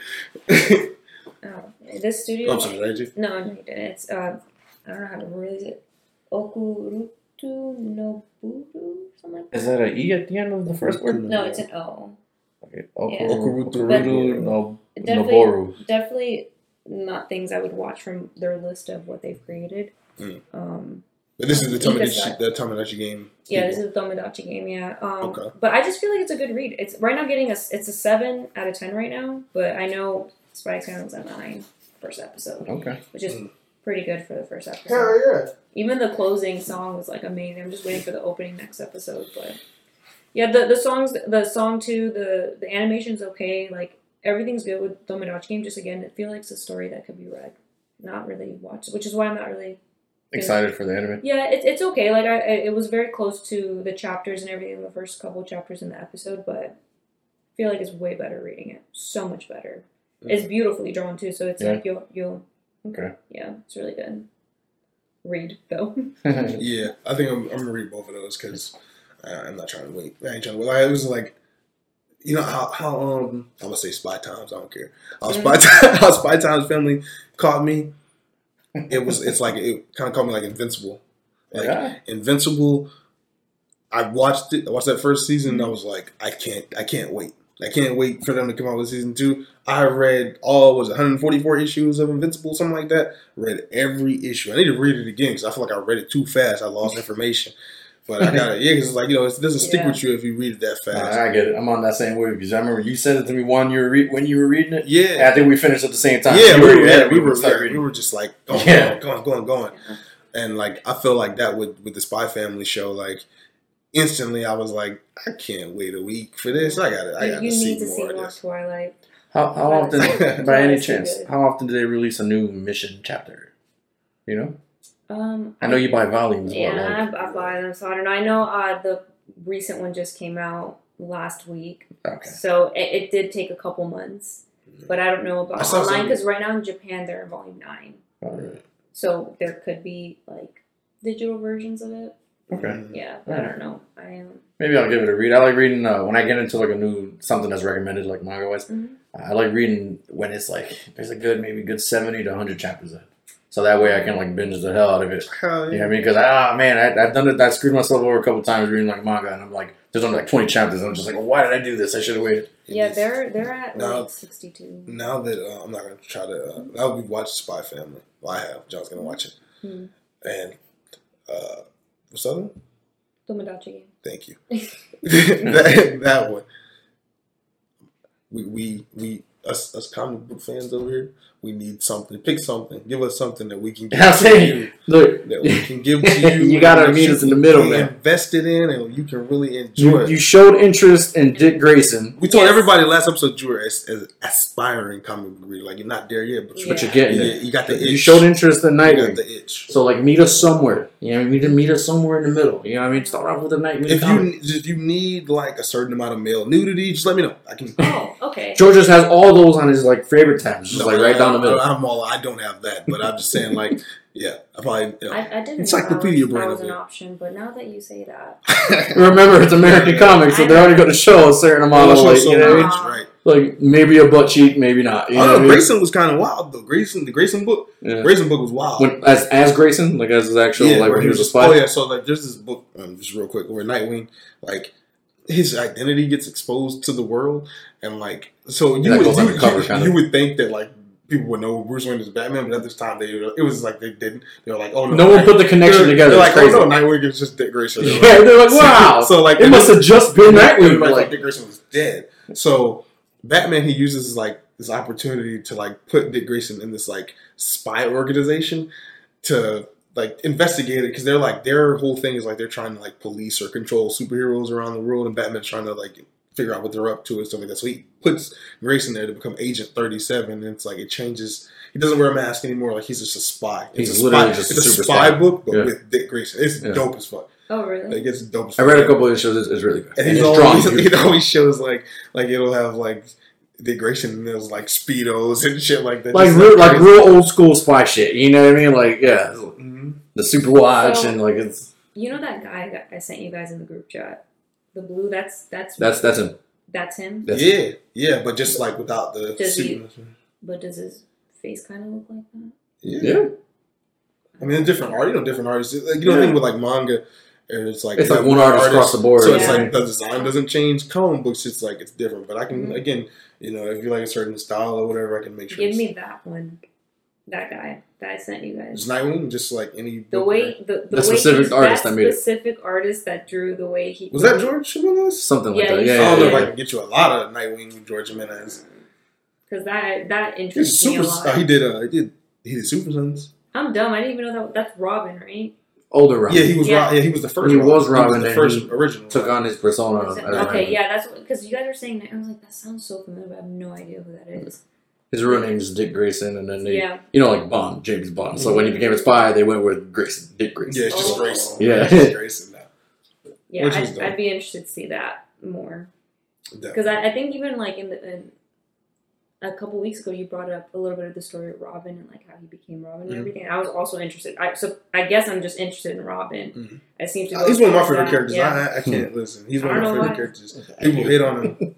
Oh, this studio. I'm sorry, did I do? No, no, you didn't. It's uh, I don't know how to release it. Okurutu Noburu, something like that. Is that an E at the end of the first word? No, it's an O. Okay, Oku, yeah. Okurutu no, Noboru. Definitely not things I would watch from their list of what they've created. Mm. Um, but this is the Tomodachi, the Tomodachi game. Yeah, people. This is the Tomodachi game. Yeah. Um, okay. But I just feel like it's a good read. It's right now getting a. It's a seven out of ten right now. But I know. Spy X Family was at nine first episode. Okay. Which is mm. pretty good for the first episode. Hell yeah. Even the closing song was like amazing. I'm just waiting for the opening next episode, but yeah, the, the songs the song too, the, the animation's okay, like everything's good with the Tomodachi game, just again I feel like it's a story that could be read. Not really watched, which is why I'm not really excited for the anime. Yeah, it's it's okay. Like I it was very close to the chapters and everything, the first couple chapters in the episode, but I feel like it's way better reading it. So much better. It's beautifully drawn too, so it's yeah. like you'll, you'll, okay, yeah, it's really good. Read though. yeah, I think I'm, I'm gonna read both of those because I'm not trying to wait. I ain't trying to wait. Like, it was like, you know how how um I'm gonna say Spy Times. I don't care. How Spy mm. how Spy Times Family caught me. It was it's like it kind of caught me like Invincible, like yeah. Invincible. I watched it. I watched that first season. Mm-hmm. and I was like, I can't. I can't wait. I can't wait for them to come out with season two. I read all, was it one hundred forty-four issues of Invincible, something like that? Read every issue. I need to read it again because I feel like I read it too fast. I lost information. But I got it. Yeah, because it's like, you know, it doesn't stick yeah. with you if you read it that fast. Nah, I get it. I'm on that same wave because I remember you said it to me one you were re- when you were reading it. Yeah. And I think we finished at the same time. Yeah, we were, yeah, we, were yeah, we were just like, going, yeah. going, going, going. Yeah. And, like, I feel like that with, with the Spy Family show, like, instantly, I was like, I can't wait a week for this. I got it. I got to see more. You need to see more Twilight. How how often, by any chance, how often do they release a new mission chapter? You know, um, I know you buy volumes. Yeah, well, right? I, I buy them. So I don't know. I know uh, the recent one just came out last week. Okay. So it, it did take a couple months, but I don't know about online because right now in Japan they're in volume nine. All right. So there could be like digital versions of it. Okay. Yeah, I don't know. I am. Maybe I'll give it a read. I like reading uh, when I get into like a new something that's recommended, like manga wise. Mm-hmm. I like reading when it's like there's a good, maybe good seventy to a hundred chapters in. So that way I can like binge the hell out of it. Hell yeah. You know what I mean? Because, ah, man, I, I've done it. I screwed myself over a couple times reading like manga, and I'm like, there's only like twenty chapters, and I'm just like, well, why did I do this? I should have waited. Yeah, it's, they're they're at now, like sixty-two. Now that uh, I'm not going to try to, uh, now we've watched Spy Family. Well, I have. John's going to watch it. Hmm. And, uh, what's that one? Tomodachi. Thank you. that, that one. We, we, we, us, us comic book fans over here, we need something. Pick something. Give us something that we can give I'm to saying, you. Look, that we can give to you. You gotta meet us in the middle, man. Invested in, and you can really enjoy. You, you showed interest in Dick Grayson. We told yes. everybody last episode you were as, as aspiring comic book reader. Like you're not there yet, but, yeah. but you're getting yeah, it. You got the itch. You showed interest in Nightwing. You got the itch. So like, meet us somewhere. You know, meet meet us somewhere in the middle. You know what I mean? Start off with a Nightwing. If comic. you if you need like a certain amount of male nudity, just let me know. I can. Oh, okay. George just has all those on his like favorite tabs. Just no, like right down. I'm all. I don't have that, but I'm just saying, like, yeah, I probably. You know, I, I didn't. Encyclopedia brand. That was an option, but now that you say that, remember it's American yeah, comics, so they're already going to show a certain amount of like, so you know, right. like maybe a butt cheek, maybe not. You know, know Grayson mean? was kind of wild though. Grayson, the Grayson book, yeah. Grayson book was wild. When, as as Grayson, like as his actual, yeah, like when he was a spy. Oh yeah, so like there's this book, um, just real quick, where Nightwing, like his identity gets exposed to the world, and like so you yeah, would you, cover, you, you would think that like. People would know Bruce Wayne is Batman, but at this time, they it was like they didn't. They were like, oh, no. No one put the connection they're, together. They're like, oh, no, Nightwing is just Dick Grayson. They're yeah, like, they're like, wow. So, so like, it must have just been Nightwing. Like, like, Dick Grayson was dead. So, Batman, he uses, like, this opportunity to, like, put Dick Grayson in this, like, spy organization to, like, investigate it. Because they're, like, their whole thing is, like, they're trying to, like, police or control superheroes around the world. And Batman's trying to, like... figure out what they're up to and stuff like that. So he puts Grayson there to become Agent thirty-seven, and it's like it changes. He doesn't wear a mask anymore. Like he's just a spy. It's he's a literally spy. Just it's a, super a spy, spy book, but yeah. with Dick Grayson. It's yeah. dope as fuck. Oh really? Like it's dope as fuck. I read a couple of his shows. It's, it's really good. And, and he's always drawn. It always shows like like it'll have like Dick Grayson and those like speedos and shit like that. Like just, real, like, like real old school spy shit. You know what I mean? Like yeah, mm-hmm. the super watch so, and like it's. You know that guy I sent you guys in the group chat. The blue, that's that's that's that's him. That's him. That's yeah, him. yeah, but just like without the does suit. He, but does his face kind of look like that? Yeah, yeah. I mean, different art. You know, different artists. Like you know, yeah. thing with like manga, and it's like it's like one artist, artist across the board. So yeah. it's like the design doesn't change. Comic books, it's like it's different. But I can mm-hmm. again, you know, if you like a certain style or whatever, I can make sure. Give me that one. That guy that I sent you guys. It's Nightwing, just like any. The way the, the, the way specific he, artist that I made it. specific artist that drew the way he was that George Jimenez? Something yeah, like that. Yeah, yeah, I don't know if I can get you a lot of Nightwing with George Jimenez. Because that that interests me a lot. He did. Uh, he did. He did Super Sons. I'm dumb. I didn't even know that. That's Robin, right? Older Robin. Yeah, he was. Yeah, Ro- yeah he was the first. He Robin. was Robin. He was the first original. Took on his persona. Okay, Robin. yeah, that's because you guys are saying that. I was like, that sounds so familiar, but I have no idea who that is. His real name is Dick Grayson, and then they, yeah. you know, like Bond, James Bond. So when he became a spy, they went with Grayson, Dick Grayson. Yeah, it's just oh. Grayson. Yeah, it's just Grayson now. Yeah, I'd, I'd be interested to see that more. Because I, I think even like in, the, in a couple weeks ago, you brought up a little bit of the story of Robin and like how he became Robin and mm-hmm. everything. I was also interested. I so I guess I'm just interested in Robin. Mm-hmm. I seem to. Go he's one of my favorite that. characters. Yeah. I, I can't listen. He's one of my favorite why. characters. People hate on him.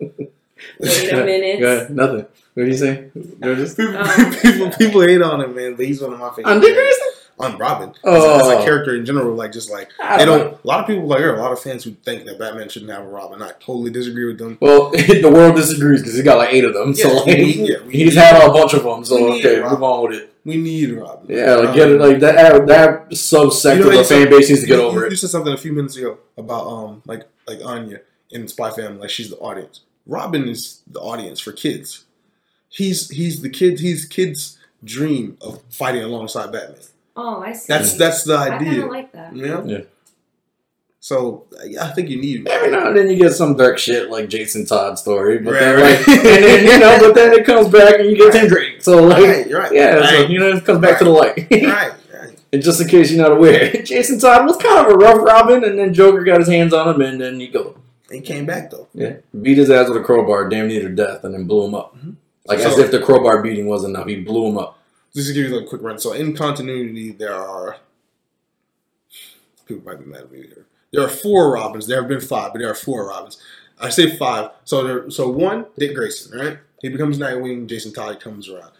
Wait a minute. Good. Nothing. What do you say? Just, um, people, people hate on him, man. But he's one of my favorites. On Dick Grayson? On Robin. Oh. As, as a character in general, like just like I they don't. Know. A lot of people like there are a lot of fans who think that Batman shouldn't have a Robin. I totally disagree with them. Well, the world disagrees because he got like eight of them. Yeah, so like, need, yeah, he's had a bunch of them. So okay, Robin. move on with it. We need Robin. Yeah, like um, get it. Like that. That subsector you know, of the fan base needs to get you, over you it. You said something a few minutes ago about um like like Anya in Spy Family. Like she's the audience. Robin is the audience for kids. He's he's the kids. He's kids' dream of fighting alongside Batman. Oh, I see. That's that's the idea. I kind of like that. Yeah. yeah. So I think you need every now and then you get some dark shit like Jason Todd story, but right, then right. like, and then you know, but then it comes back and you get Tim Drake. So like, right, you're right. yeah, right. So, you know, it comes back right. to the light. right. And just in case you're not aware, Jason Todd was kind of a rough Robin, and then Joker got his hands on him, and then he killed him. He came back though. Yeah, beat his ass with a crowbar, damn near to death, and then blew him up. Mm-hmm. Like so, as if the crowbar beating wasn't enough, he blew him up. Just to give you a quick run. So in continuity, there are people might be mad at me here. There are four Robins. There have been five, but there are four Robins. I say five. So there. So one, Dick Grayson, right? He becomes Nightwing. Jason Todd comes around.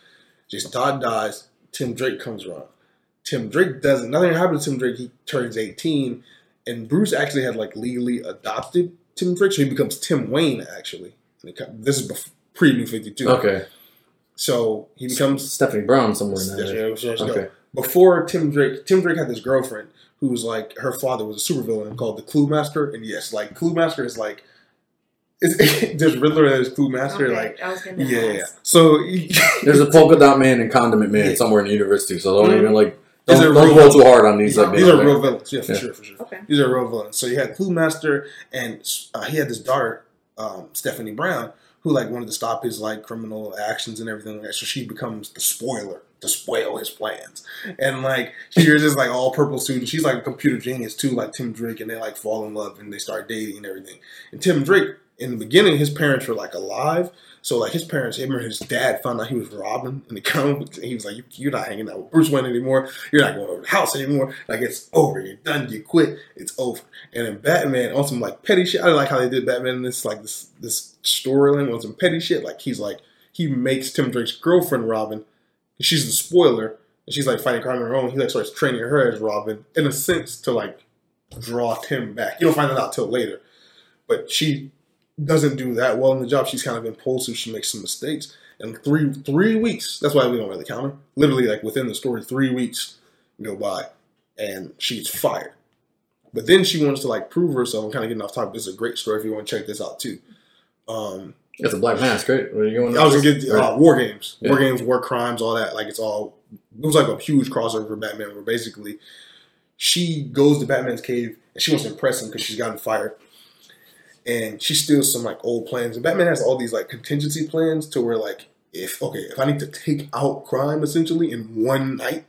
Jason Todd dies. Tim Drake comes around. Tim Drake doesn't. Nothing happened to Tim Drake. He turns eighteen, and Bruce actually had like legally adopted Tim Drake, so he becomes Tim Wayne actually. And it, this is pre New fifty-two. Okay. So he becomes Stephanie Brown somewhere in that. Yeah, okay. Go. Before Tim Drake, Tim Drake had this girlfriend who was like, her father was a supervillain called the Clue Master, and yes, like Clue Master is like, it's, there's Riddler and there's Clue Master, okay, like I was gonna yeah, yeah. So there's a polka dot man and condiment man yeah. somewhere in the universe too. So don't mm-hmm. even like don't, don't real, go too hard on these. No, like, these are right? real villains, yeah, for yeah. sure, for sure. Okay. These are real villains. So you had Clue Master, and uh, he had this daughter, um, Stephanie Brown, who like wanted to stop his like criminal actions and everything like that. So she becomes the spoiler to spoil his plans. And like she was just like all purple suit, and she's like a computer genius too, like Tim Drake, and they like fall in love and they start dating and everything. And Tim Drake, in the beginning, his parents were like alive. So like his parents, him or his dad found out he was Robin in the comic books, and he was like, you, you're not hanging out with Bruce Wayne anymore. You're not going over the house anymore. Like, it's over. You're done. You quit. It's over. And then Batman on some like petty shit. I like how they did Batman in this like this this storyline on some petty shit. Like he's like, he makes Tim Drake's girlfriend Robin. She's the spoiler, and she's like fighting crime on her own. He like starts training her as Robin in a sense to like draw Tim back. You don't find that out till later, but she doesn't do that well in the job. She's kind of impulsive. She makes some mistakes. And three three weeks, that's why we don't really count her. Literally, like within the story, three weeks go by, and she's fired. But then she wants to like prove herself. I'm kind of getting off topic. This is a great story if you want to check this out too. Um, It's a black mask, right? Where are you going? I was gonna get uh, war games, yeah. war games, war crimes, all that. Like it's all. It was like a huge crossover for Batman, where basically she goes to Batman's cave and she wants to impress him because she's gotten fired, and she steals some like old plans. And Batman has all these like contingency plans to where like if okay, if I need to take out crime essentially in one night,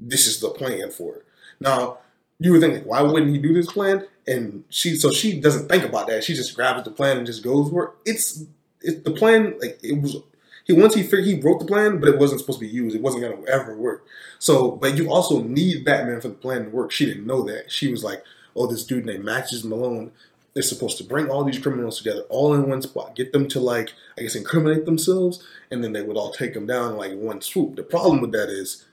this is the plan for it. Now you would think, like, why wouldn't he do this plan? And she, so she doesn't think about that. She just grabs the plan and just goes for it. It's It, the plan, like it was, he once he figured he wrote the plan, but it wasn't supposed to be used. It wasn't gonna ever work. So, but you also need Batman for the plan to work. She didn't know that. She was like, "Oh, this dude named Matches Malone is supposed to bring all these criminals together, all in one spot, get them to like, I guess, incriminate themselves, and then they would all take them down in like one swoop." The problem with that is,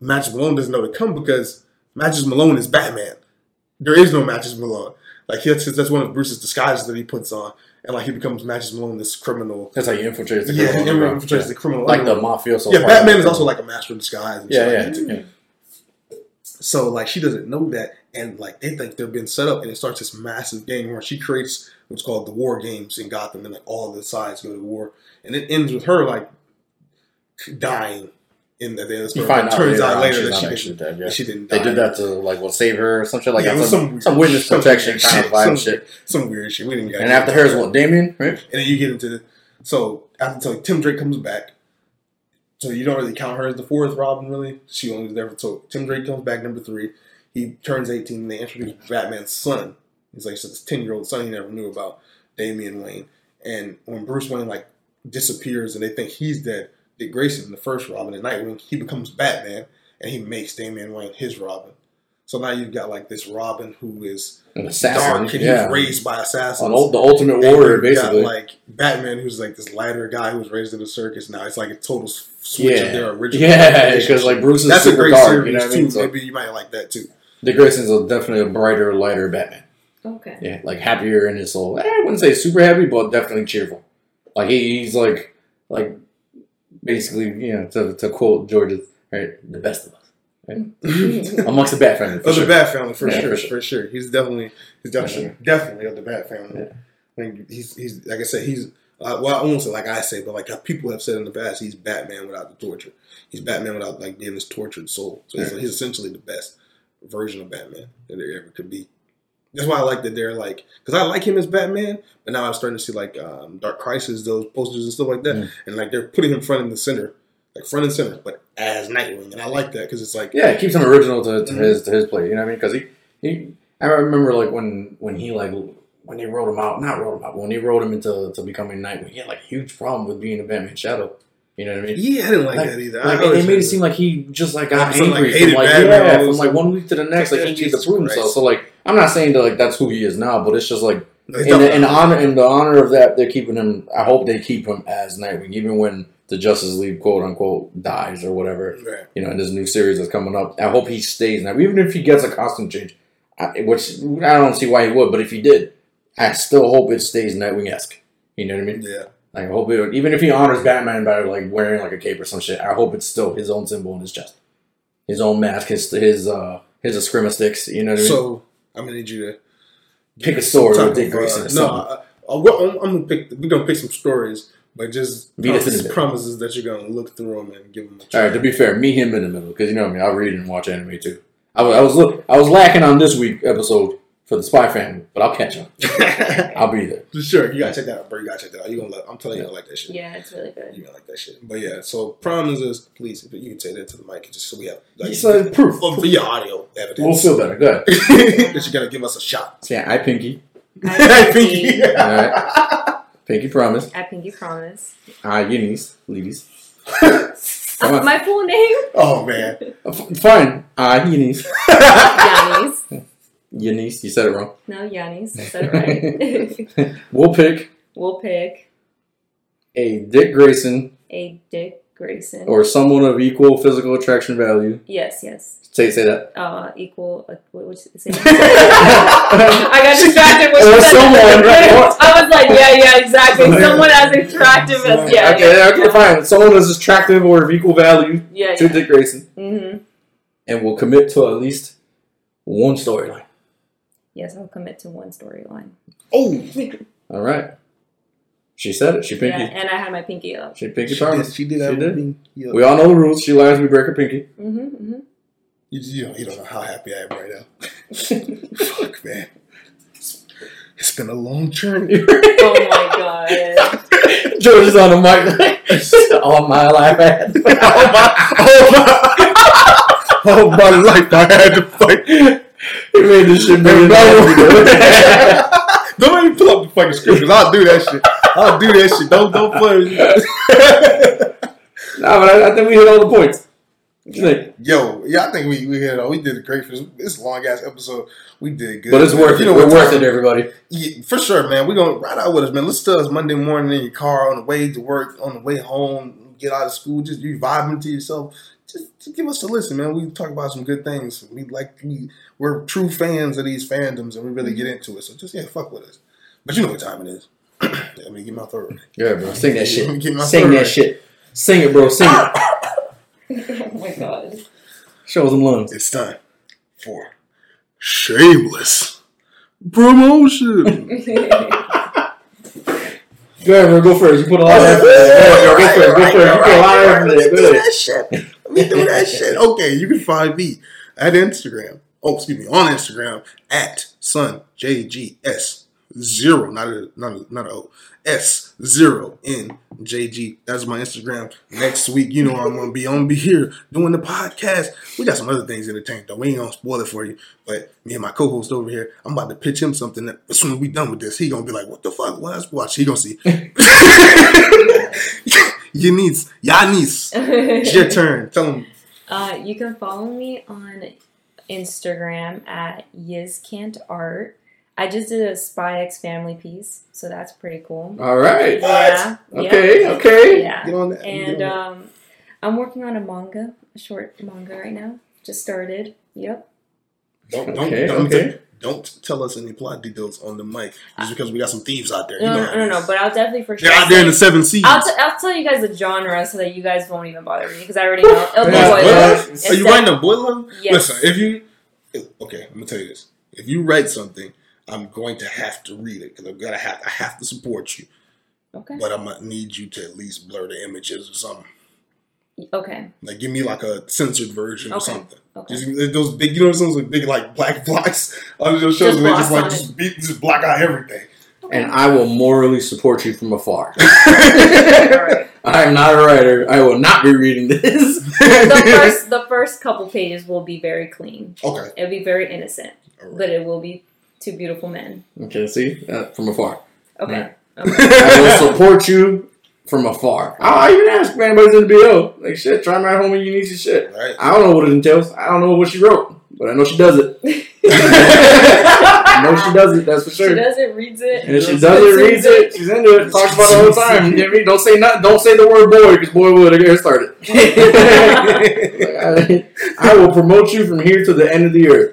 Matches Malone doesn't know to come because Matches Malone is Batman. There is no Matches Malone. Like that's that's one of Bruce's disguises that he puts on. And like he becomes Matches Malone, this criminal. That's how he infiltrates the yeah, criminal. Yeah, he infiltrates yeah. the criminal. Like the mafia. So yeah, Batman is also like a master of disguise. And yeah, yeah, like yeah. So like she doesn't know that, and like they think they're being set up, and it starts this massive game where she creates what's called the war games in Gotham, and like all the sides go to war, and it ends with her like dying. In the, the you find out turns out later, out later that she didn't, dead, yeah. she didn't die. They did that to like well save her or some shit like yeah, that. Some, some, weird, some witness some protection kind shit, of vibe some, shit. Some weird shit. We didn't get. And after her is what, Damien, right? And then you get into the, so after so Tim Drake comes back. So you don't really count her as the fourth Robin, really. She only was there for so Tim Drake comes back number three. He turns eighteen, and they introduce Batman's son. He's like so this ten year old son he never knew about, Damian Wayne. And when Bruce Wayne like disappears and they think he's dead, Dick Grayson, the first Robin, and Nightwing, he becomes Batman, and he makes Damian Wayne his Robin. So now you've got like this Robin who is an assassin, dark, and yeah. he's raised by assassins. An, the ultimate warrior, basically. Got, like Batman, who's like this lighter guy who was raised in the circus. Now it's like a total switch yeah. of their original. Yeah, because like Bruce is that's super dark. You know what I mean? So maybe you might like that too. Dick Grayson's a, definitely a brighter, lighter Batman. Okay. Yeah, like happier in his soul. I wouldn't say super happy, but definitely cheerful. Like he, he's like like. Basically, you know, to to quote George's, right, the best of us, right? Amongst the Bat family. Of sure. the Bat family, for yeah, sure, for sure, for sure. He's definitely, he's definitely, sure. definitely of the Bat family. Yeah. I mean, he's, he's, like I said, he's, uh, well, I won't say like I say, but like how people have said in the past, he's Batman without the torture. He's Batman without like being this tortured soul. So he's, yeah. he's essentially the best version of Batman that there ever could be. That's why I like that they're like, because I like him as Batman, but now I'm starting to see like um, Dark Crisis, those posters and stuff like that, mm. and like they're putting him front and the center, like front and center, but as Nightwing, and I like that because it's like yeah, it keeps him original to, to mm-hmm. his to his play, you know what I mean? Because he, he, I remember like when when he like when they wrote him out, not wrote him out, but when they wrote him into to becoming Nightwing, he had like a huge problem with being a Batman shadow. You know what I mean? Yeah, I didn't like, like that either. Like, it made it seem like he just like got angry like, from, like, yeah, from like one week to the next. Like he needs to prove himself. So like I'm not saying that like that's who he is now, but it's just like in, in honor in the honor of that, they're keeping him. I hope they keep him as Nightwing, even when the Justice League, quote unquote, dies or whatever. Right. You know, in this new series that's coming up, I hope he stays. Now, even if he gets a costume change, I, which I don't see why he would, but if he did, I still hope it stays Nightwing-esque. You know what I mean? Yeah. Like, I hope it, even if he honors Batman by like wearing like a cape or some shit, I hope it's still his own symbol on his chest, his own mask, his his uh his Eskrima sticks. You know what I mean? So I'm gonna need you to pick a story with Dick Grayson. Uh, no, I, I, I'm gonna pick. We're gonna pick some stories. Like, just promises, promises that you're going to look through them and give them a try. All right, to be fair, meet him in the middle, because you know what I mean? I'll read and watch anime, too. I was I was, look, I was lacking on this week's episode for the Spy Family, but I'll catch him. I'll be there. Sure, you got to check that out, bro. You got to check that out. You're gonna like, I'm telling you, you're going to like that shit. Yeah, it's really good. You're going to like that shit. But yeah, so promises, please, if you can take that to the mic, just so we have... Like, it's like proof. For your audio evidence. We'll feel better. Good. That you got to give us a shot. Yeah, I pinky. I pinky. All right. Pinky promise. I pinky promise. Ah, uh, Eunice, ladies. uh, my full name? Oh, man. Uh, f- fine. Ah, uh, Eunice. Yannis. Yannis, you said it wrong. No, Yannis, I said it right. We'll pick. We'll pick. A Dick Grayson. A Dick Grayson. Or someone of equal physical attraction value. Yes, yes. Say say that. Uh, equal. Uh, what would you say? I got distracted when you said someone, right? I was like, yeah, yeah, exactly. Someone as attractive as yeah. Okay, yeah. okay, fine. Someone as attractive or of equal value yeah, to yeah. Dick Grayson, mm-hmm. and will commit to at least one storyline. Yes, I'll commit to one storyline. Oh, all right. She said it. She pinky. Yeah, and I had my pinky up. She pinky promise. She did. She did. She did. Pinky up. We all know the rules. She lies. We break her pinky. Mm-hmm. Mm-hmm. You, you, don't, you don't know how happy I am right now. Fuck, man. It's been a long journey. Oh, my God. George is on the mic. All my life I had to fight. All my, all my, all my life I had to fight. He made this shit better than don't even pull up the fucking script, because I'll do that shit. I'll do that shit. Don't, don't play with me. Nah, but I, I think we hit all the points. Like, yo, yeah, I think we we had all we did great for this, this long ass episode. We did good, but it's man. worth you know, it. It's worth it, everybody. Yeah, for sure, man. We're gonna ride out with us, man. Let's do us Monday morning in your car on the way to work, on the way home, get out of school. Just you vibing to yourself. Just, just give us a listen, man. We talk about some good things. We like we we're true fans of these fandoms, and we really get into it. So just yeah, fuck with us. But you know what time it is. Let me get my third. Right. Yeah, bro. Sing that shit. Let me get my Sing third that right. shit. Sing it, bro. Sing it. Oh my God. Show them lungs. It's time for shameless promotion. Go ahead, bro. Go first. You put a lot of effort in. Go first. Go first. You put a lot of effort in. Let me do that shit. Let me do that shit. Okay, you can find me at Instagram. Oh, excuse me. On Instagram at SonJGS zero. Not a, not a, not a O. S zero N J G. That's my Instagram. Next week, you know I'm gonna be on be here doing the podcast. We got some other things in the tank though. We ain't gonna spoil it for you. But me and my co-host over here, I'm about to pitch him something that as soon as we done with this, he gonna be like, what the fuck? Watch, watch. He gonna see. Yanis, Yanis, it's your turn. Tell him. Uh, you can follow me on Instagram at YizCantArt. I just did a Spy X Family piece, so that's pretty cool. All right. Yeah. What? Okay, yeah. okay. Yeah. Get on that. And um, I'm working on a manga, a short manga right now. Just started. Yep. Don't don't okay, don't, okay. T- don't tell us any plot details on the mic, just because we got some thieves out there. No, you know no, no, no, but I'll definitely for sure. They're out there in the seven seas. I'll, t- I'll tell you guys the genre so that you guys won't even bother me, because I already know. It'll be boiler. Are you writing a boiler? Yes. Listen, if you... Okay, I'm going to tell you this. If you write something... I'm going to have to read it because I've got to have I have to support you. Okay. But I might need you to at least blur the images or something. Okay. Like give me like a censored version okay. or something. Okay. Just those big, you know, those like big like black blocks on those shows. Just where they just like just, beat, just block out everything. Okay. And I will morally support you from afar. Right. I am not a writer. I will not be reading this. the first, the first couple pages will be very clean. Okay. It'll be very innocent, right. But it will be. Two beautiful men. Okay, see? Uh, from afar. Okay. Right. okay. I will support you from afar. I even asked if anybody's in the B O. Like, shit, try my homie, you need your shit. Right. I don't know what it entails. I don't know what she wrote, but I know she does it. know she does it. That's for sure. She does it, reads it. And she does it, reads it. She's into it. Talks about it all the time. You know what I mean? Don't say nothing. Don't say the word boy, because boy would get started. Like, I, I will promote you from here to the end of the earth.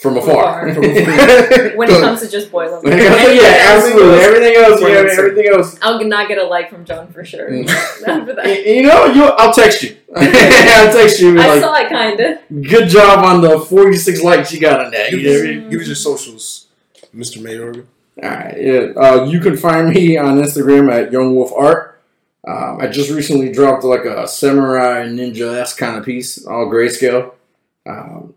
From afar. From afar. When it comes to just boys, I'm like, yeah, absolutely. Everything else, yeah, everything else. I'll not get a like from John for sure. After that. You know, you. I'll text you. I'll text you. I like, saw it, kinda. Good job on the forty-six likes you got on that. Give, you know, give us your socials, Mister Mayorga. All right. Yeah. Uh, you can find me on Instagram at YoungWolfArt. Um, I just recently dropped like a samurai ninja-esque kind of piece, all grayscale. Um,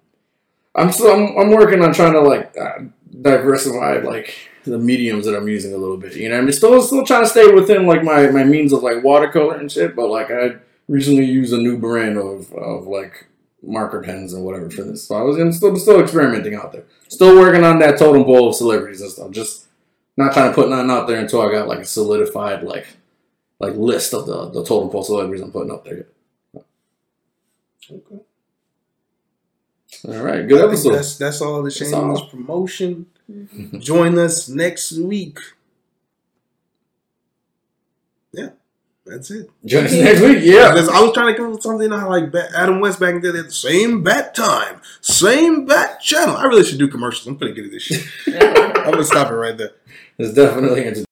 I'm still, I'm, I'm working on trying to, like, uh, diversify, like, the mediums that I'm using a little bit, you know what I mean? Still, still trying to stay within, like, my, my means of, like, watercolor and shit, but, like, I recently used a new brand of, of like, marker pens and whatever for this, so I was I'm still, still experimenting out there. Still working on that totem pole of celebrities and stuff, just not trying to put nothing out there until I got, like, a solidified, like, like list of the, the totem pole celebrities I'm putting up there. Okay. All right, good episode. That's, that's all the shameless promotion. Join us next week. Yeah, that's it. Join us next week. Yeah, because I was trying to come up with something I like. Adam West back in the day, same bat time, same bat channel. I really should do commercials. I'm pretty good at this shit. I'm gonna stop it right there. It's definitely.